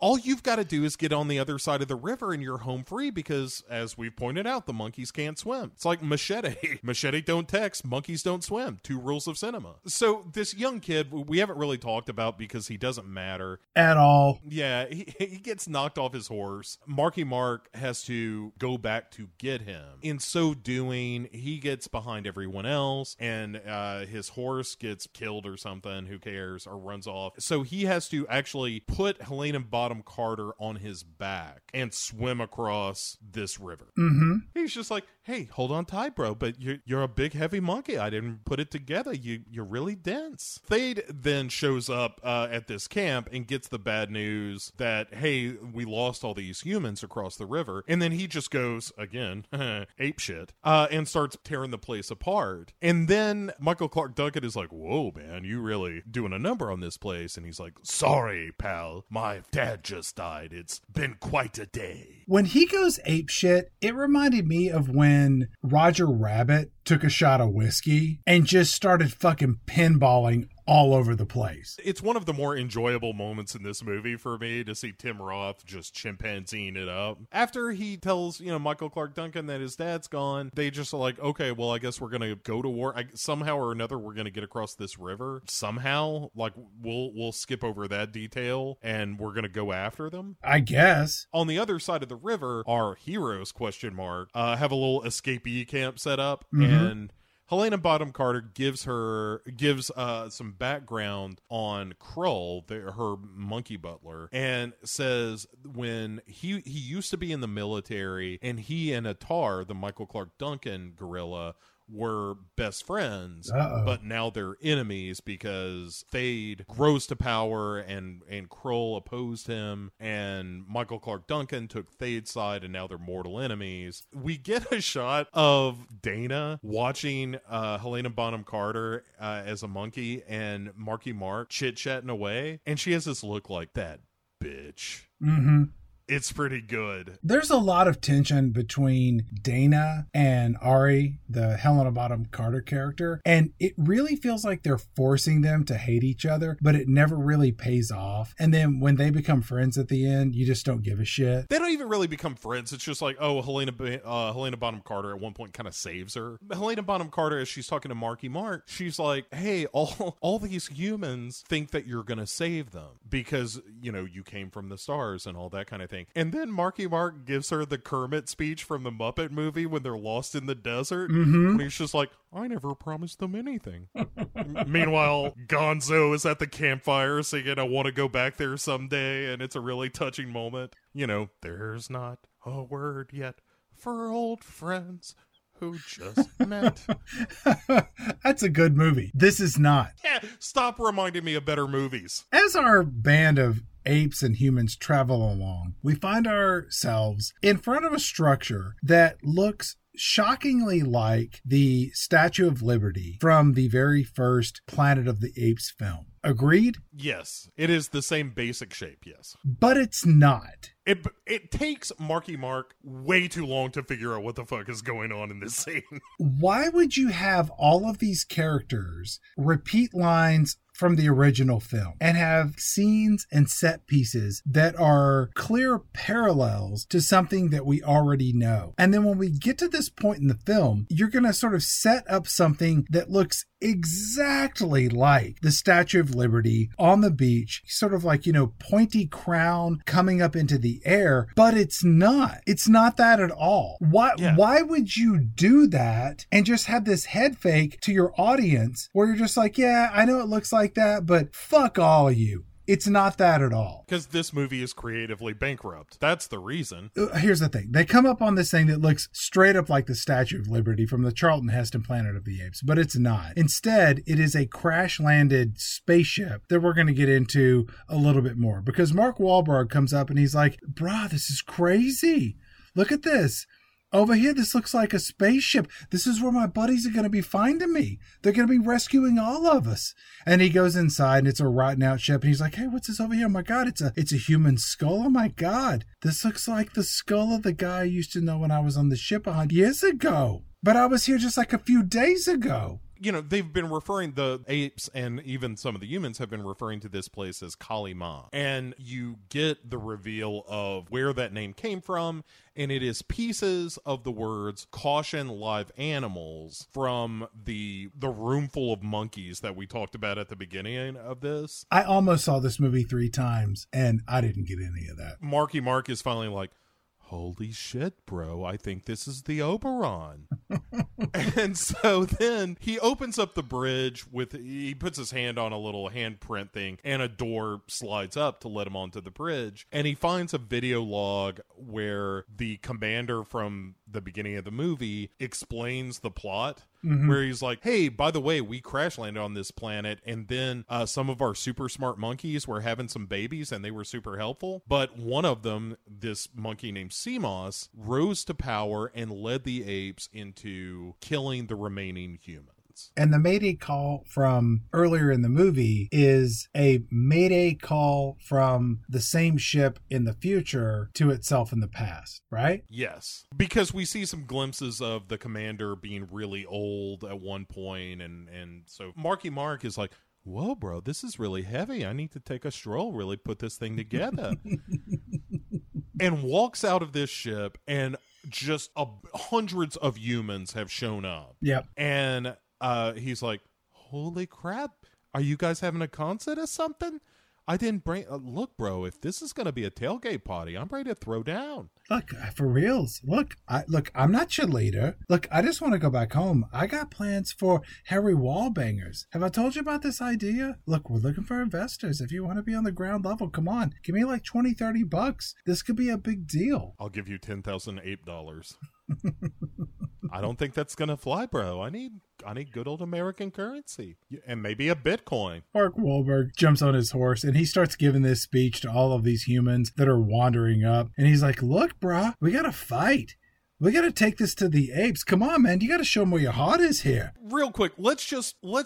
All you've got to do is get on the other side of the river and you're home free because, as we've pointed out, the monkeys can't swim. It's like Machete. Machete don't text, monkeys don't swim. Two rules of cinema. So this young kid, we haven't really talked about because he doesn't matter. At all. Yeah, he gets knocked off his horse. Marky Mark has to go back to get him. In so doing, he gets behind everyone else and his horse gets killed or something, who cares, or runs off. So he has to actually put Helena Bonham Carter on his back and swim across this river. He's just like, hey, hold on tight, bro, but you're a big heavy monkey. I didn't put it together. You're really dense. Thade then shows up at this camp and gets the bad news that, hey, we lost all these humans across the river, and then he just goes again ape shit and starts tearing the place apart. And then Michael Clark Duncan is like, whoa, man, you really doing a number on this place. And he's like, sorry, pal, my dad just died. It's been quite a day. When he goes apeshit, it reminded me of when Roger Rabbit took a shot of whiskey and just started fucking pinballing all over the place. It's one of the more enjoyable moments in this movie for me, to see Tim Roth just chimpanzeeing it up. After he tells, you know, Michael Clark Duncan that his dad's gone, they just are like, okay, well, I guess we're going to go to war. Somehow or another, we're going to get across this river. Somehow, like, we'll skip over that detail and we're going to go after them, I guess. On the other side of the river, our heroes, have a little escapee camp set up, and Helena Bonham Carter gives some background on Krull, her monkey butler, and says when he used to be in the military, and he and Attar, the Michael Clark Duncan gorilla, were best friends. Uh-oh. But now they're enemies because Thade grows to power and Krull opposed him, and Michael Clark Duncan took Thade's side, and now they're mortal enemies. We get a shot of Dana watching Helena Bonham Carter as a monkey and Marky Mark chit-chatting away, and she has this look like, that bitch. It's pretty good. There's a lot of tension between Dana and Ari, the Helena Bonham Carter character, and it really feels like they're forcing them to hate each other, but it never really pays off. And then when they become friends at the end, you just don't give a shit. They don't even really become friends. It's just like, oh, Helena Bonham Carter at one point kind of saves her. Helena Bonham Carter, as she's talking to Marky Mark, she's like, hey, all these humans think that you're going to save them because, you know, you came from the stars and all that kind of thing. And then Marky Mark gives her the Kermit speech from the Muppet movie when they're lost in the desert. And he's just like, I never promised them anything. Meanwhile, Gonzo is at the campfire singing, I want to go back there someday. And it's a really touching moment. You know, there's not a word yet for old friends who just met. That's a good movie. This is not. Yeah, stop reminding me of better movies. As our band of apes and humans travel along, we find ourselves in front of a structure that looks shockingly like the Statue of Liberty from the very first Planet of the Apes film. Agreed? Yes. It is the same basic shape, yes. But it's not. It takes Marky Mark way too long to figure out what the fuck is going on in this scene. Why would you have all of these characters repeat lines from the original film and have scenes and set pieces that are clear parallels to something that we already know? And then when we get to this point in the film, you're going to sort of set up something that looks exactly like the Statue of Liberty on the beach, sort of like, you know, pointy crown coming up into the air, but it's not. It's not that at all. Why would you do that and just have this head fake to your audience where you're just like, yeah, I know it looks like that, but fuck all of you. It's not that at all. Because this movie is creatively bankrupt. That's the reason. Here's the thing. They come up on this thing that looks straight up like the Statue of Liberty from the Charlton Heston Planet of the Apes, but it's not. Instead, it is a crash-landed spaceship that we're going to get into a little bit more. Because Mark Wahlberg comes up and he's like, bruh, this is crazy. Look at this. Over here, this looks like a spaceship. This is where my buddies are going to be finding me. They're going to be rescuing all of us. And he goes inside, and it's a rotten out ship. And he's like, hey, what's this over here? Oh, my God, it's a human skull. Oh, my God. This looks like the skull of the guy I used to know when I was on the ship 100 years ago. But I was here just like a few days ago. You know, they've been referring, the apes and even some of the humans have been referring to this place as Kali Ma. And you get the reveal of where that name came from. And it is pieces of the words caution live animals from the room full of monkeys that we talked about at the beginning of this. I almost saw this movie 3 times and I didn't get any of that. Marky Mark is finally like, holy shit, bro, I think this is the Oberon. And so then he opens up the bridge he puts his hand on a little handprint thing and a door slides up to let him onto the bridge. And he finds a video log where the commander from the beginning of the movie explains the plot. Mm-hmm. Where he's like, hey, by the way, we crash landed on this planet, and then some of our super smart monkeys were having some babies, and they were super helpful. But one of them, this monkey named Seamoss, rose to power and led the apes into killing the remaining humans. And the mayday call from earlier in the movie is a mayday call from the same ship in the future to itself in the past, right? Yes, because we see some glimpses of the commander being really old at one point, and so Marky Mark is like, whoa, bro, this is really heavy. I need to take a stroll, really put this thing together. And walks out of this ship, and just hundreds of humans have shown up. Yep. And he's like, holy crap, are you guys having a concert or something? I didn't bring... look, bro, if this is going to be a tailgate party, I'm ready to throw down. Look, for reals. Look, I'm not your leader. Look, I just want to go back home. I got plans for Harry Wallbangers. Have I told you about this idea? Look, we're looking for investors. If you want to be on the ground level, come on. Give me like 20, 30 bucks. This could be a big deal. I'll give you $10,008. I don't think that's gonna fly, bro. I need good old American currency and maybe a Bitcoin. Mark Wahlberg jumps on his horse and he starts giving this speech to all of these humans that are wandering up, and he's like, look, brah, we gotta fight. We got to take this to the apes. Come on, man. You got to show them where your heart is here. Real quick, let's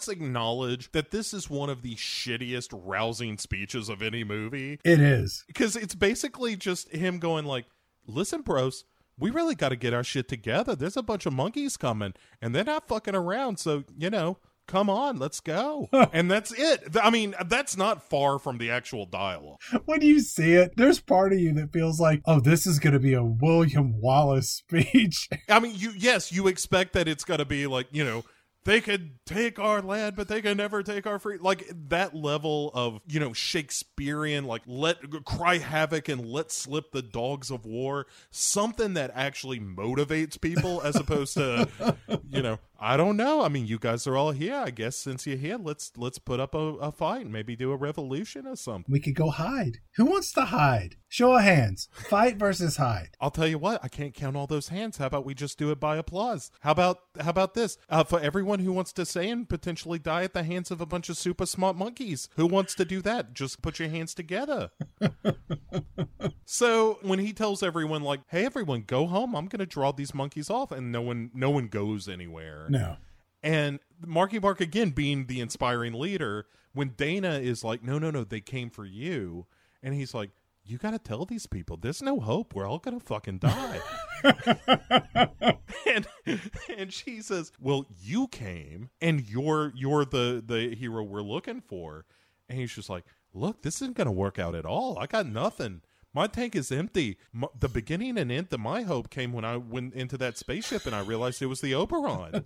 acknowledge that this is one of the shittiest rousing speeches of any movie. It is. Because it's basically just him going like, listen, bros, we really got to get our shit together. There's a bunch of monkeys coming, and they're not fucking around. So, you know, come on, let's go. And that's it. I mean, that's not far from the actual dialogue. When you see it, there's part of you that feels like, oh, this is going to be a William Wallace speech. I mean, you expect that it's going to be like, you know, they could take our land, but they can never take our free... Like, that level of, you know, Shakespearean, like, let cry havoc and let slip the dogs of war. Something that actually motivates people as opposed to, you know, I don't know. I mean, you guys are all here. I guess since you're here, let's put up a fight and maybe do a revolution or something. We could go hide. Who wants to hide? Show of hands. Fight versus hide. I'll tell you what. I can't count all those hands. How about we just do it by applause? How about this? For everyone who wants to say and potentially die at the hands of a bunch of super smart monkeys, who wants to do that? Just put your hands together. So when he tells everyone, like, hey, everyone, go home. I'm going to draw these monkeys off. And no one goes anywhere. No. And Marky Mark, again, being the inspiring leader, when Dana is like, no, they came for you. And he's like, you got to tell these people, there's no hope. We're all going to fucking die. and she says, well, you came and you're the hero we're looking for. And he's just like, look, this isn't going to work out at all. I got nothing. My tank is empty. The beginning and end of my hope came when I went into that spaceship and I realized it was the Oberon.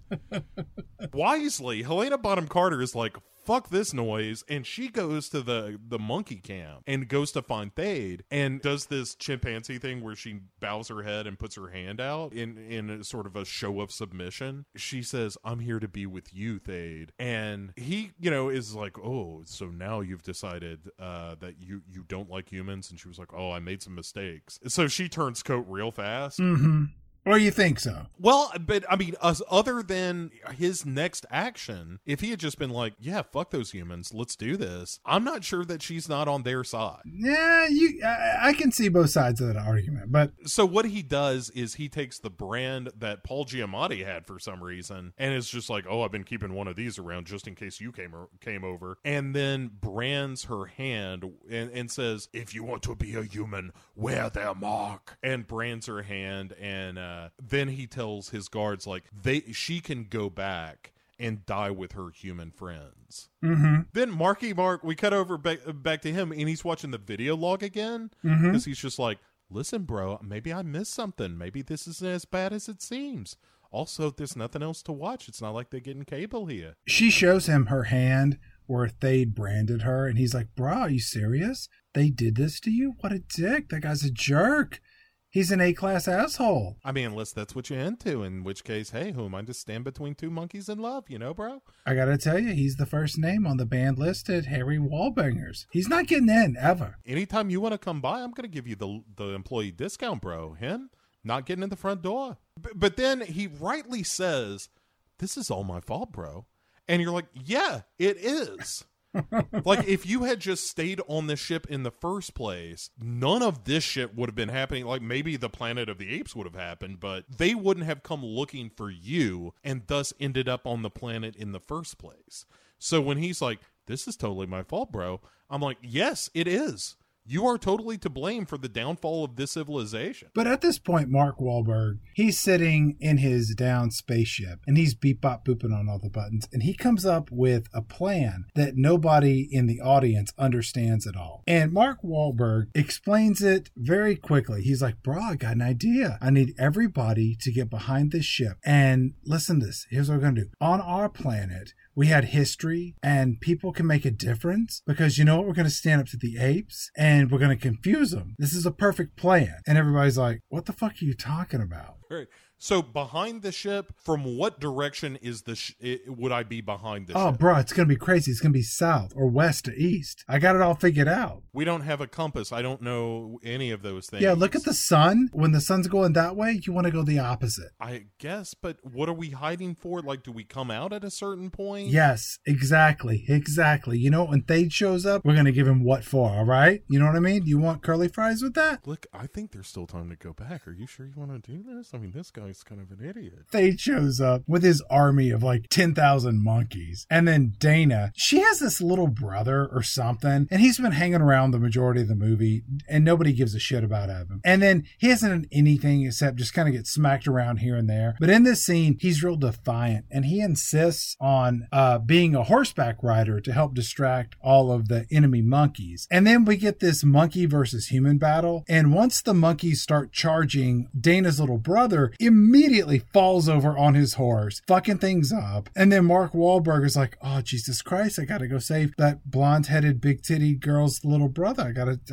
Wisely, Helena Bonham Carter is like, fuck this noise, and she goes to the monkey camp and goes to find Thade and does this chimpanzee thing where she bows her head and puts her hand out in a sort of a show of submission. She says, I'm here to be with you, Thade. And he, is like, oh, so now you've decided that you don't like humans. And she was like, oh, I made some mistakes. So she turns coat real fast. Mm-hmm. Or you think so? Well, but I mean, other than his next action, if he had just been like, yeah, fuck those humans, let's do this, I'm not sure that she's not on their side. Yeah, I can see both sides of that argument. But so what he does is he takes the brand that Paul Giamatti had for some reason and is just like, oh, I've been keeping one of these around just in case you came over, and then brands her hand and says, if you want to be a human, wear their mark, and brands her hand. And then he tells his guards, like, she can go back and die with her human friends. Mm-hmm. Then Marky Mark, we cut over back to him, and he's watching the video log again, because he's just like, listen, bro, maybe I missed something. Maybe this isn't as bad as it seems. Also, there's nothing else to watch. It's not like they're getting cable here. She shows him her hand where Thade branded her, and he's like, bro, are you serious? They did this to you? What a dick. That guy's a jerk. He's an A-class asshole. I mean, unless that's what you're into, in which case, hey, who am I to stand between two monkeys in love, bro? I gotta tell you, he's the first name on the band list at Harry Wahlbangers. He's not getting in, ever. Anytime you want to come by, I'm gonna give you the employee discount, bro. Him? Not getting in the front door. But then he rightly says, this is all my fault, bro. And you're like, yeah, it is. Like, if you had just stayed on the ship in the first place, none of this shit would have been happening. Like, maybe the Planet of the Apes would have happened, but they wouldn't have come looking for you and thus ended up on the planet in the first place. So when he's like, this is totally my fault, bro, I'm like, yes, it is. You are totally to blame for the downfall of this civilization. But at this point, Mark Wahlberg, he's sitting in his down spaceship, and he's beep-bop booping on all the buttons, and he comes up with a plan that nobody in the audience understands at all. And Mark Wahlberg explains it very quickly. He's like, bro, I got an idea. I need everybody to get behind this ship. And listen to this. Here's what we're going to do. On our planet, we had history, and people can make a difference, because you know what? We're going to stand up to the apes, and we're going to confuse them. This is a perfect plan. And everybody's like, what the fuck are you talking about? Right. So behind the ship, from what direction is would I be behind the ship? Oh, bro, it's going to be crazy. It's going to be south or west to east. I got it all figured out. We don't have a compass. I don't know any of those things. Yeah, look at the sun. When the sun's going that way, you want to go the opposite. I guess, but what are we hiding for? Like, do we come out at a certain point? Yes, exactly. You know, when Thade shows up, we're going to give him what for, all right? You know what I mean? Do you want curly fries with that? Look, I think there's still time to go back. Are you sure you want to do this? I mean, this guy kind of an idiot. Thade shows up with his army of like 10,000 monkeys. And then Dana, she has this little brother or something, and he's been hanging around the majority of the movie, and nobody gives a shit about him. And then he hasn't done anything except just kind of get smacked around here and there. But in this scene, he's real defiant, and he insists on being a horseback rider to help distract all of the enemy monkeys. And then we get this monkey versus human battle. And once the monkeys start charging Dana's little brother, immediately immediately falls over on his horse, fucking things up. And then Mark Wahlberg is like, oh, Jesus Christ, I gotta go save that blonde-headed, big-titty girl's little brother. I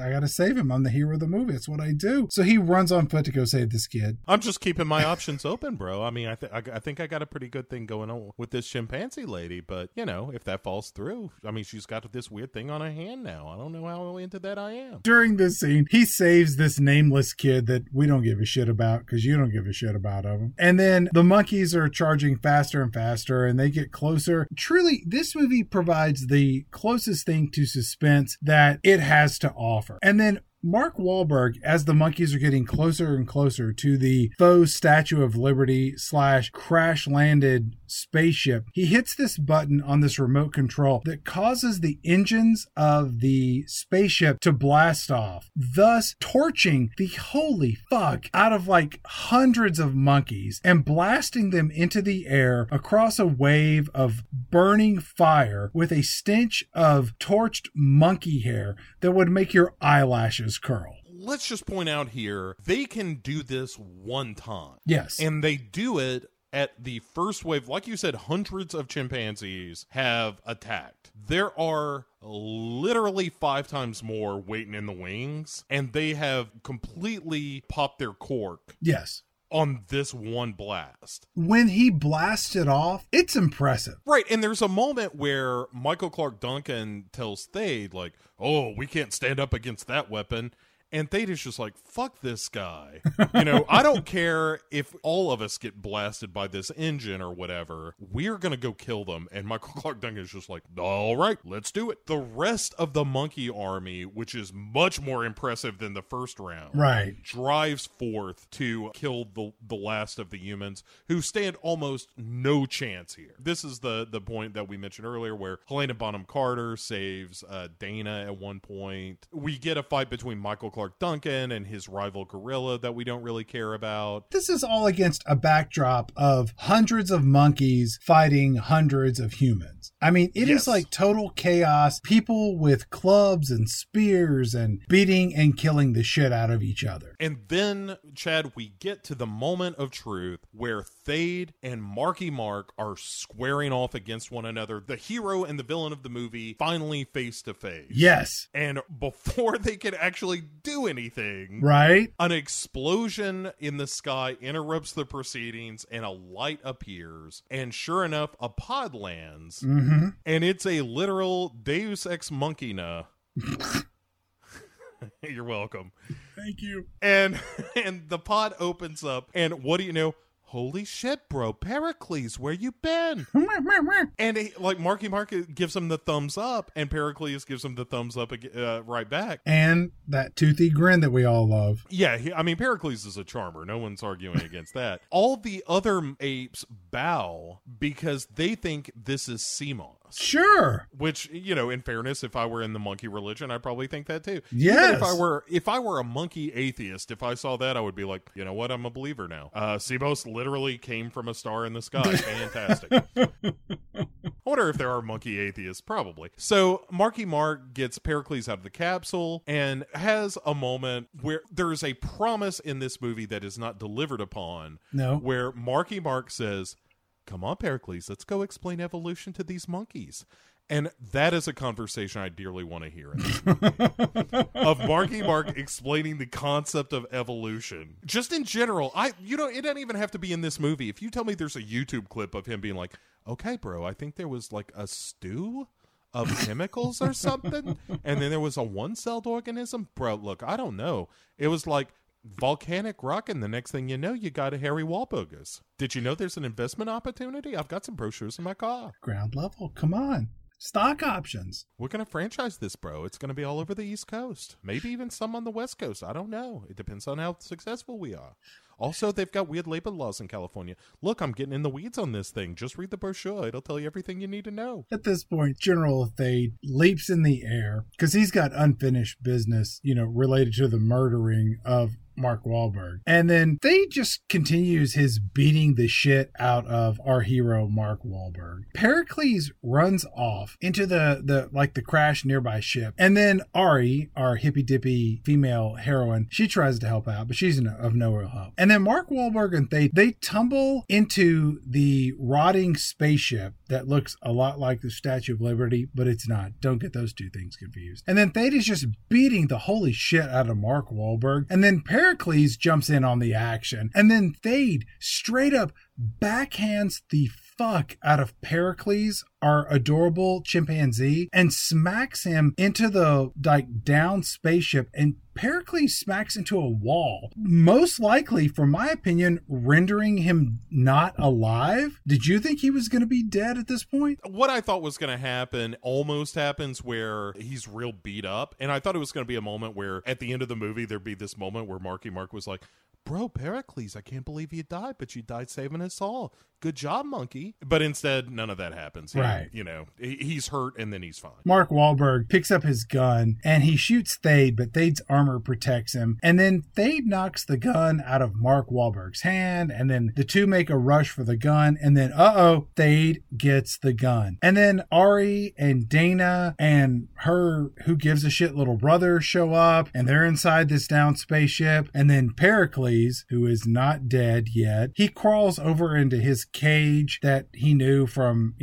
gotta save him. I'm the hero of the movie. It's what I do. So he runs on foot to go save this kid. I'm just keeping my options open, bro. I mean, I think I got a pretty good thing going on with this chimpanzee lady, but, you know, if that falls through, I mean, she's got this weird thing on her hand now. I don't know how into that I am. During this scene, he saves this nameless kid that we don't give a shit about because you don't give a shit about him. And then the monkeys are charging faster and faster and they get closer. Truly, this movie provides the closest thing to suspense that it has to offer. And then Mark Wahlberg, as the monkeys are getting closer and closer to the faux Statue of Liberty / crash-landed spaceship, he hits this button on this remote control that causes the engines of the spaceship to blast off, thus torching the holy fuck out of like hundreds of monkeys and blasting them into the air across a wave of burning fire with a stench of torched monkey hair that would make your eyelashes curl. Let's just point out here, they can do this one time. Yes. And they do it at the first wave. Like you said, hundreds of chimpanzees have attacked. There are literally 5 times more waiting in the wings, and they have completely popped their cork. Yes. On this one blast. When he blasted off, it's impressive. Right, and there's a moment where Michael Clark Duncan tells Thade, like, oh, we can't stand up against that weapon. And Thade is just like, fuck this guy. You know, I don't care if all of us get blasted by this engine or whatever. We're going to go kill them. And Michael Clark Duncan is just like, all right, let's do it. The rest of the monkey army, which is much more impressive than the first round, right, drives forth to kill the last of the humans who stand almost no chance here. This is the point that we mentioned earlier where Helena Bonham Carter saves Dana at one point. We get a fight between Michael Clark Duncan and his rival gorilla that we don't really care about. This is all against a backdrop of hundreds of monkeys fighting hundreds of humans. I mean, it is like total chaos. People with clubs and spears and beating and killing the shit out of each other. And then, Chad, we get to the moment of truth where Thade and Marky Mark are squaring off against one another. The hero and the villain of the movie finally face to face. Yes. And before they can actually do anything, right, an explosion in the sky interrupts the proceedings and a light appears, and sure enough a pod lands. Mm-hmm. And it's a literal Deus Ex Machina. You're welcome. Thank you. And the pod opens up and what do you know? Holy shit, bro. Pericles, where you been? And it, like, Marky Mark gives him the thumbs up, and Pericles gives him the thumbs up right back. And that toothy grin that we all love. Yeah, Pericles is a charmer. No one's arguing against that. All the other apes bow because they think this is sea moss. Sure. Which, you know, in fairness, if I were in the monkey religion, I'd probably think that too. Yes. If I were a monkey atheist, if I saw that, I would be like, you know what? I'm a believer now. Sea moss literally came from a star in the sky. Fantastic. I wonder if there are monkey atheists. Probably. So Marky Mark gets Pericles out of the capsule and has a moment where there is a promise in this movie that is not delivered upon. No. Where Marky Mark says, come on, Pericles, let's go explain evolution to these monkeys. And that is a conversation I dearly want to hear in this movie. Of Marky Mark explaining the concept of evolution. Just in general, it doesn't even have to be in this movie. If you tell me there's a YouTube clip of him being like, okay, bro, I think there was like a stew of chemicals or something, and then there was a one-celled organism. Bro, look, I don't know. It was like volcanic rock, and the next thing you know, you got a Harry Wahlbergers. Did you know there's an investment opportunity? I've got some brochures in my car. Ground level, come on. Stock options. We're going to franchise this, bro. It's going to be all over the East Coast. Maybe even some on the West Coast. I don't know. It depends on how successful we are. Also, they've got weird labor laws in California. Look, I'm getting in the weeds on this thing. Just read the brochure. It'll tell you everything you need to know. At this point, General Thade leaps in the air because he's got unfinished business, you know, related to the murdering of Mark Wahlberg. And then they just continues his beating the shit out of our hero, Mark Wahlberg. Pericles runs off into the crashed nearby ship. And then Ari, our hippy-dippy female heroine, she tries to help out, but she's of no real help. And then Mark Wahlberg and they tumble into the rotting spaceship that looks a lot like the Statue of Liberty, but it's not. Don't get those two things confused. And then Theda's just beating the holy shit out of Mark Wahlberg. And then Pericles jumps in on the action. And then Theda straight up backhands the fuck out of Pericles, our adorable chimpanzee, and smacks him into the down spaceship, and Pericles smacks into a wall, most likely, from my opinion, rendering him not alive. Did you think he was going to be dead at this point? What I thought was going to happen almost happens, where he's real beat up, and I thought it was going to be a moment where at the end of the movie there'd be this moment where Marky Mark was like, "Bro, Pericles, I can't believe you died, but you died saving us all. Good job, monkey." But instead, none of that happens. Right. You know, he's hurt and then he's fine. Mark Wahlberg picks up his gun and he shoots Thade, but Thade's armor protects him. And then Thade knocks the gun out of Mark Wahlberg's hand. And then the two make a rush for the gun. And then, Thade gets the gun. And then Ari and Dana and her who gives a shit little brother show up, and they're inside this down spaceship. And then Pericles, who is not dead yet, he crawls over into his cage that he knew from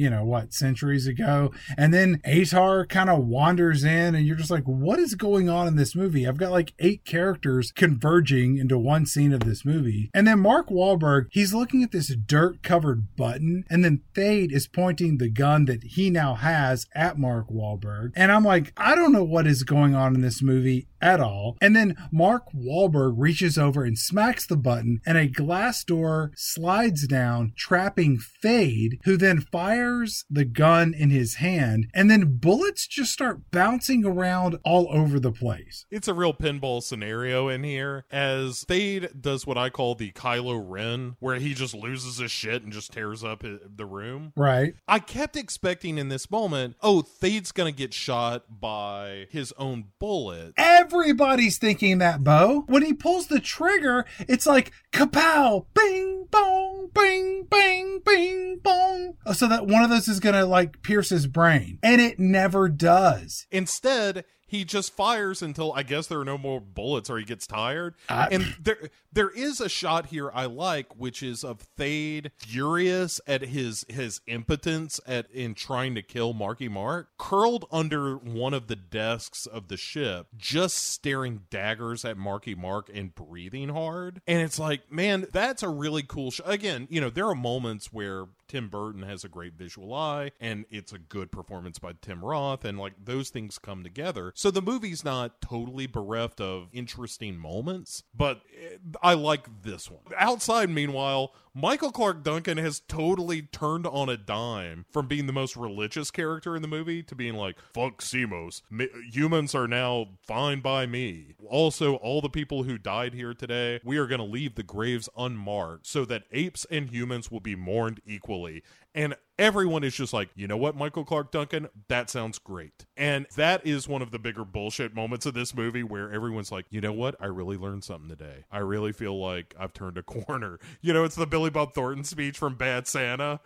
centuries ago. And then Atar kind of wanders in, and you're just like, what is going on in this movie? I've got like 8 characters converging into one scene of this movie. And then Mark Wahlberg, he's looking at this dirt covered button, and then Thade is pointing the gun that he now has at Mark Wahlberg, and I'm like, I don't know what is going on in this movie at all. And then Mark Wahlberg reaches over and smacks the button, and a glass door slides down, trapping Thade, who then fires the gun in his hand, and then bullets just start bouncing around all over the place. It's a real pinball scenario in here, as Thade does what I call the Kylo Ren, where he just loses his shit and just tears up the room. Right. I kept expecting in this moment, Thade's gonna get shot by his own bullet. Everybody's thinking that, Beau. When he pulls the trigger, it's like kapow, bing, bong, bing, bang, bing, bong, so that one of those is gonna like pierce his brain, and it never does. Instead, he just fires until I guess there are no more bullets, or he gets tired. There is a shot here I like, which is of Thade furious at his impotence in trying to kill Marky Mark, curled under one of the desks of the ship, just staring daggers at Marky Mark and breathing hard. And it's like, man, that's a really cool shot. Again, there are moments where Tim Burton has a great visual eye, and it's a good performance by Tim Roth, and like those things come together. So the movie's not totally bereft of interesting moments, but I like this one. Outside, meanwhile, Michael Clark Duncan has totally turned on a dime from being the most religious character in the movie to being like, fuck Simos, humans are now fine by me. Also, all the people who died here today, we are going to leave the graves unmarked so that apes and humans will be mourned equally. And everyone is just like, you know what, Michael Clark Duncan, that sounds great. And that is one of the bigger bullshit moments of this movie, where everyone's like, you know what, I really learned something today. I really feel like I've turned a corner. It's the Billy Bob Thornton speech from Bad Santa.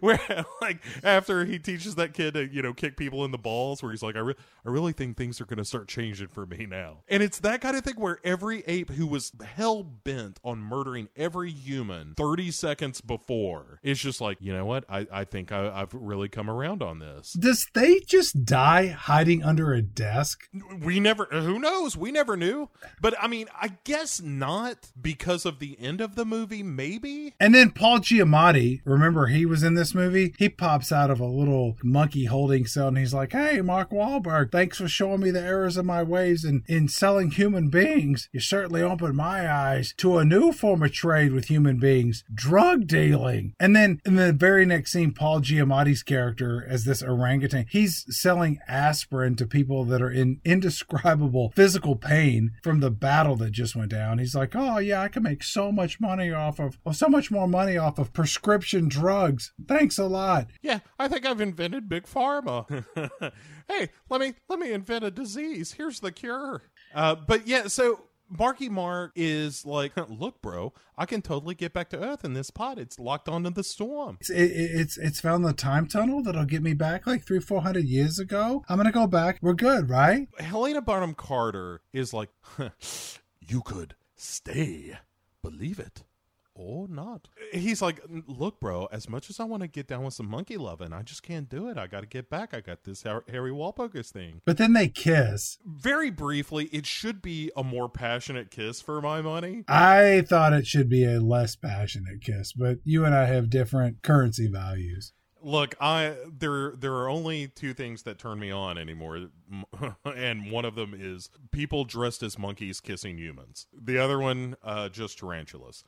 Where, like, after he teaches that kid to, kick people in the balls, where he's like, I really think things are going to start changing for me now. And it's that kind of thing where every ape who was hell-bent on murdering every human 30 seconds before is just like, you know what? I think I've really come around on this. Does they just die hiding under a desk? Who knows? We never knew. But, I guess not, because of the end of the movie, maybe? And then Paul Giamatti, remember, he was in this movie, he pops out of a little monkey holding cell, and he's like, hey, Mark Wahlberg, thanks for showing me the errors of my ways and in selling human beings. You certainly opened my eyes to a new form of trade with human beings, drug dealing. And then in the very next scene, Paul Giamatti's character as this orangutan, he's selling aspirin to people that are in indescribable physical pain from the battle that just went down. He's like, I can make so much more money off of prescription drugs. Thanks a lot. Yeah, I think I've invented Big Pharma. Hey, let me invent a disease. Here's the cure. But yeah, so Marky Mark is like, look, bro, I can totally get back to Earth in this pod. It's locked onto the storm. It's found the time tunnel that'll get me back like 300-400 years ago. I'm gonna go back. We're good, right? Helena Bonham Carter is like, you could stay, believe it or not. He's like, look, bro, as much as I want to get down with some monkey loving, I just can't do it. I gotta get back. I got this Harry Walpoker's thing. But then they kiss very briefly. It should be a more passionate kiss for my money. I thought it should be a less passionate kiss, but you and I have different currency values. Look, there are only two things that turn me on anymore, and one of them is people dressed as monkeys kissing humans. The other one, just tarantulas.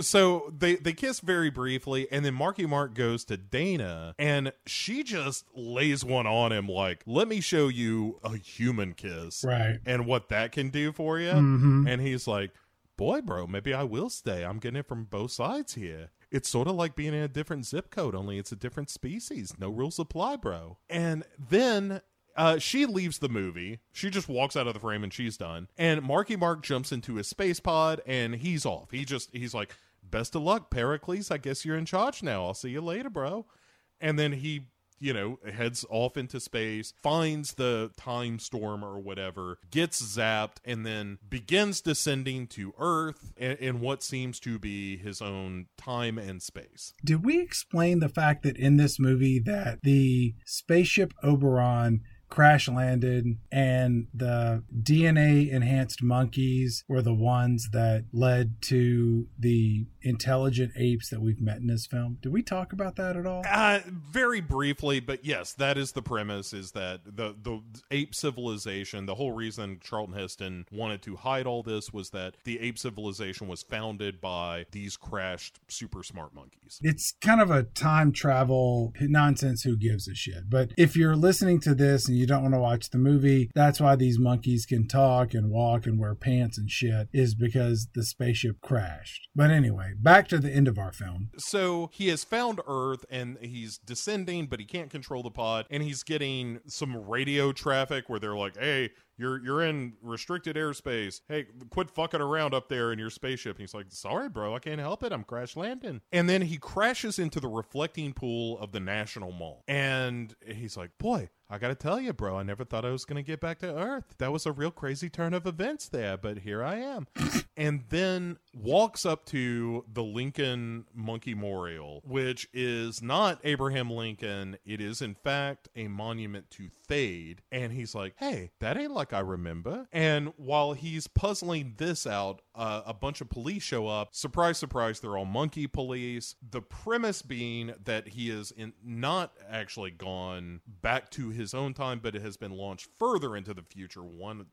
So they kiss very briefly, and then Marky Mark goes to Dana, and she just lays one on him like, let me show you a human kiss, right? And what that can do for you. Mm-hmm. And he's like, boy, bro, maybe I will stay. I'm getting it from both sides here. It's sort of like being in a different zip code, only it's a different species. No rules apply, bro. And then she leaves the movie. She just walks out of the frame and she's done. And Marky Mark jumps into his space pod and he's off. He's like, best of luck, Pericles. I guess you're in charge now. I'll see you later, bro. And then he, heads off into space, finds the time storm or whatever, gets zapped, and then begins descending to Earth in what seems to be his own time and space. Did we explain the fact that in this movie that the spaceship Oberon crash landed and the DNA enhanced monkeys were the ones that led to the intelligent apes that we've met in this film? Did we talk about that at all? Very briefly, but yes, that is the premise, is that the ape civilization, the whole reason Charlton Heston wanted to hide all this was that the ape civilization was founded by these crashed super smart monkeys. It's kind of a time travel nonsense, who gives a shit. But if you're listening to this and you don't want to watch the movie, that's why these monkeys can talk and walk and wear pants and shit, is because the spaceship crashed. But anyway, back to the end of our film. So he has found Earth and he's descending, but he can't control the pod, and he's getting some radio traffic where they're like, hey, you're in restricted airspace. Hey, quit fucking around up there in your spaceship. And he's like, sorry, bro, I can't help it. I'm crash landing. And then he crashes into the reflecting pool of the National Mall. And he's like, boy, I gotta tell you, bro, I never thought I was gonna get back to Earth. That was a real crazy turn of events there, but here I am. And then walks up to the Lincoln Monkey Memorial, which is not Abraham Lincoln. It is, in fact, a monument to Thade. And he's like, hey, that ain't like I remember. And while he's puzzling this out, a bunch of police show up. Surprise, surprise, they're all monkey police. The premise being that he is not actually gone back to his own time, but it has been launched further into the future, one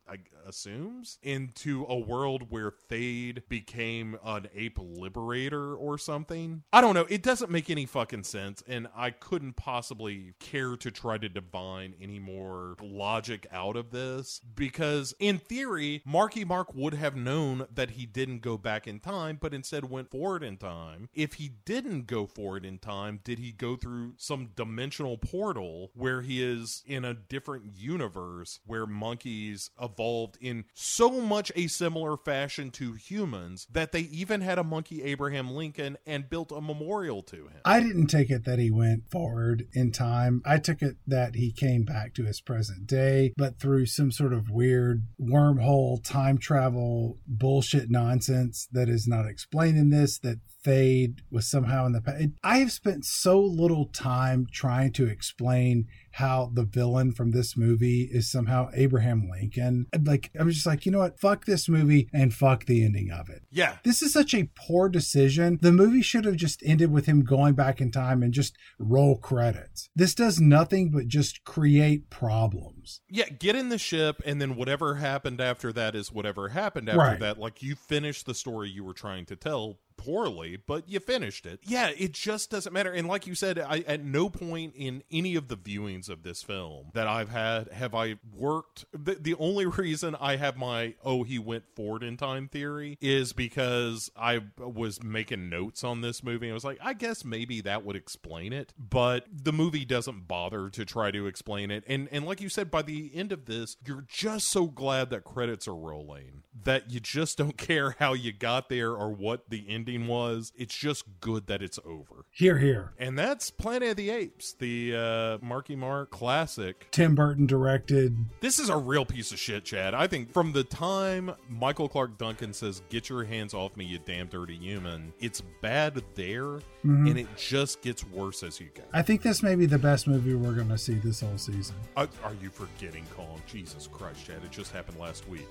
assumes, into a world where Thade became an ape liberator or something. I don't know. It doesn't make any fucking sense, and I couldn't possibly care to try to divine any more logic out of this, because in theory, Marky Mark would have known that he didn't go back in time, but instead went forward in time. If he didn't go forward in time, did he go through some dimensional portal where he is in a different universe where monkeys evolved in so much a similar fashion to humans that they even had a monkey Abraham Lincoln and built a memorial to him? I didn't take it that he went forward in time. I took it that he came back to his present day, but through some sort of weird wormhole time travel bullshit nonsense that is not explained in this, that Thade was somehow in the past. I have spent so little time trying to explain how the villain from this movie is somehow Abraham Lincoln. Like, I'm just like, you know what? Fuck this movie and fuck the ending of it. Yeah. This is such a poor decision. The movie should have just ended with him going back in time and just roll credits. This does nothing but just create problems. Yeah, get in the ship, and then whatever happened after that is whatever happened after that. Like, you finished the story you were trying to tell poorly, but you finished it. Yeah, it just doesn't matter. And like you said, at no point in any of the viewings of this film that I've had have I worked. The only reason I have my, oh, he went forward in time theory is because I was making notes on this movie. I was like, I guess maybe that would explain it. But the movie doesn't bother to try to explain it. And like you said, by the end of this, you're just so glad that credits are rolling that you just don't care how you got there or what the ending was. It's just good that it's over. Hear, hear. And that's Planet of the Apes, the Marky Mark classic. Tim Burton directed. This is a real piece of shit, Chad. I think from the time Michael Clark Duncan says, "Get your hands off me, you damn dirty human," it's bad there, and it just gets worse as you go. I think this may be the best movie we're going to see this whole season. Are you forgetting Kong? Jesus Christ, Chad. It just happened last week.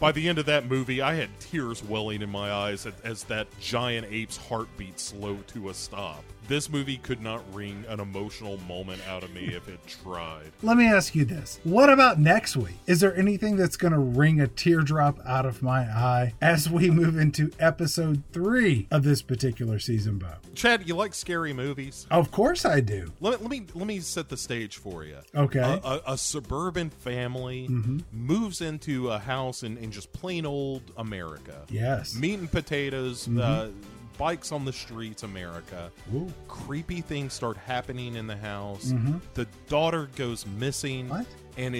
By the end of that movie, I had tears welling in my eyes as that giant ape's heartbeat slowed to a stop. This movie could not wring an emotional moment out of me if it tried. Let me ask you this. What about next week? Is there anything that's going to wring a teardrop out of my eye as we move into episode 3 of this particular season, Beau? Chad, you like scary movies? Of course I do. Let me set the stage for you. Okay. A suburban family moves into a house in just plain old America. Yes. Meat and potatoes, bikes on the streets, America. Ooh. Creepy things start happening in the house. The daughter goes missing. What? And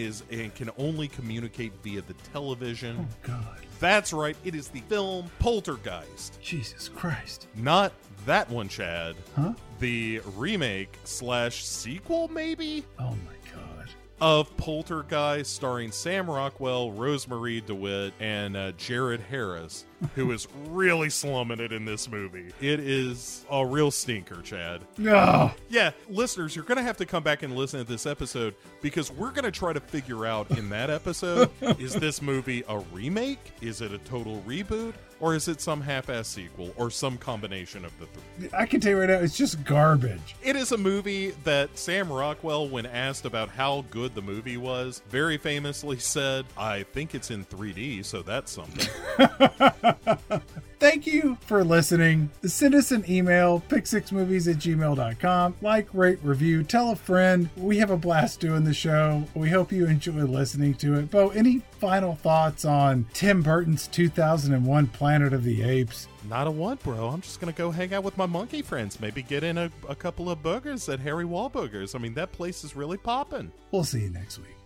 can only communicate via the television. Oh, God. That's right. It is the film Poltergeist. Jesus Christ. Not that one, Chad. Huh? The remake / sequel, maybe? Oh, my God. Of Poltergeist, starring Sam Rockwell, Rosemarie DeWitt, and Jared Harris, who is really slumming it in this movie. It is a real stinker, Chad. No. Yeah, listeners, you're going to have to come back and listen to this episode because we're going to try to figure out in that episode, is this movie a remake? Is it a total reboot? Or is it some half-ass sequel or some combination of the three? I can tell you right now, it's just garbage. It is a movie that Sam Rockwell, when asked about how good the movie was, very famously said, "I think it's in 3D, so that's something." Thank you for listening. Send us an email, picksixmovies@gmail.com. Like, rate, review, tell a friend. We have a blast doing the show. We hope you enjoy listening to it. Beau, any final thoughts on Tim Burton's 2001 Planet of the Apes? Not a one, bro. I'm just going to go hang out with my monkey friends. Maybe get in a couple of burgers at Harry Wahlburgers. I mean, that place is really popping. We'll see you next week.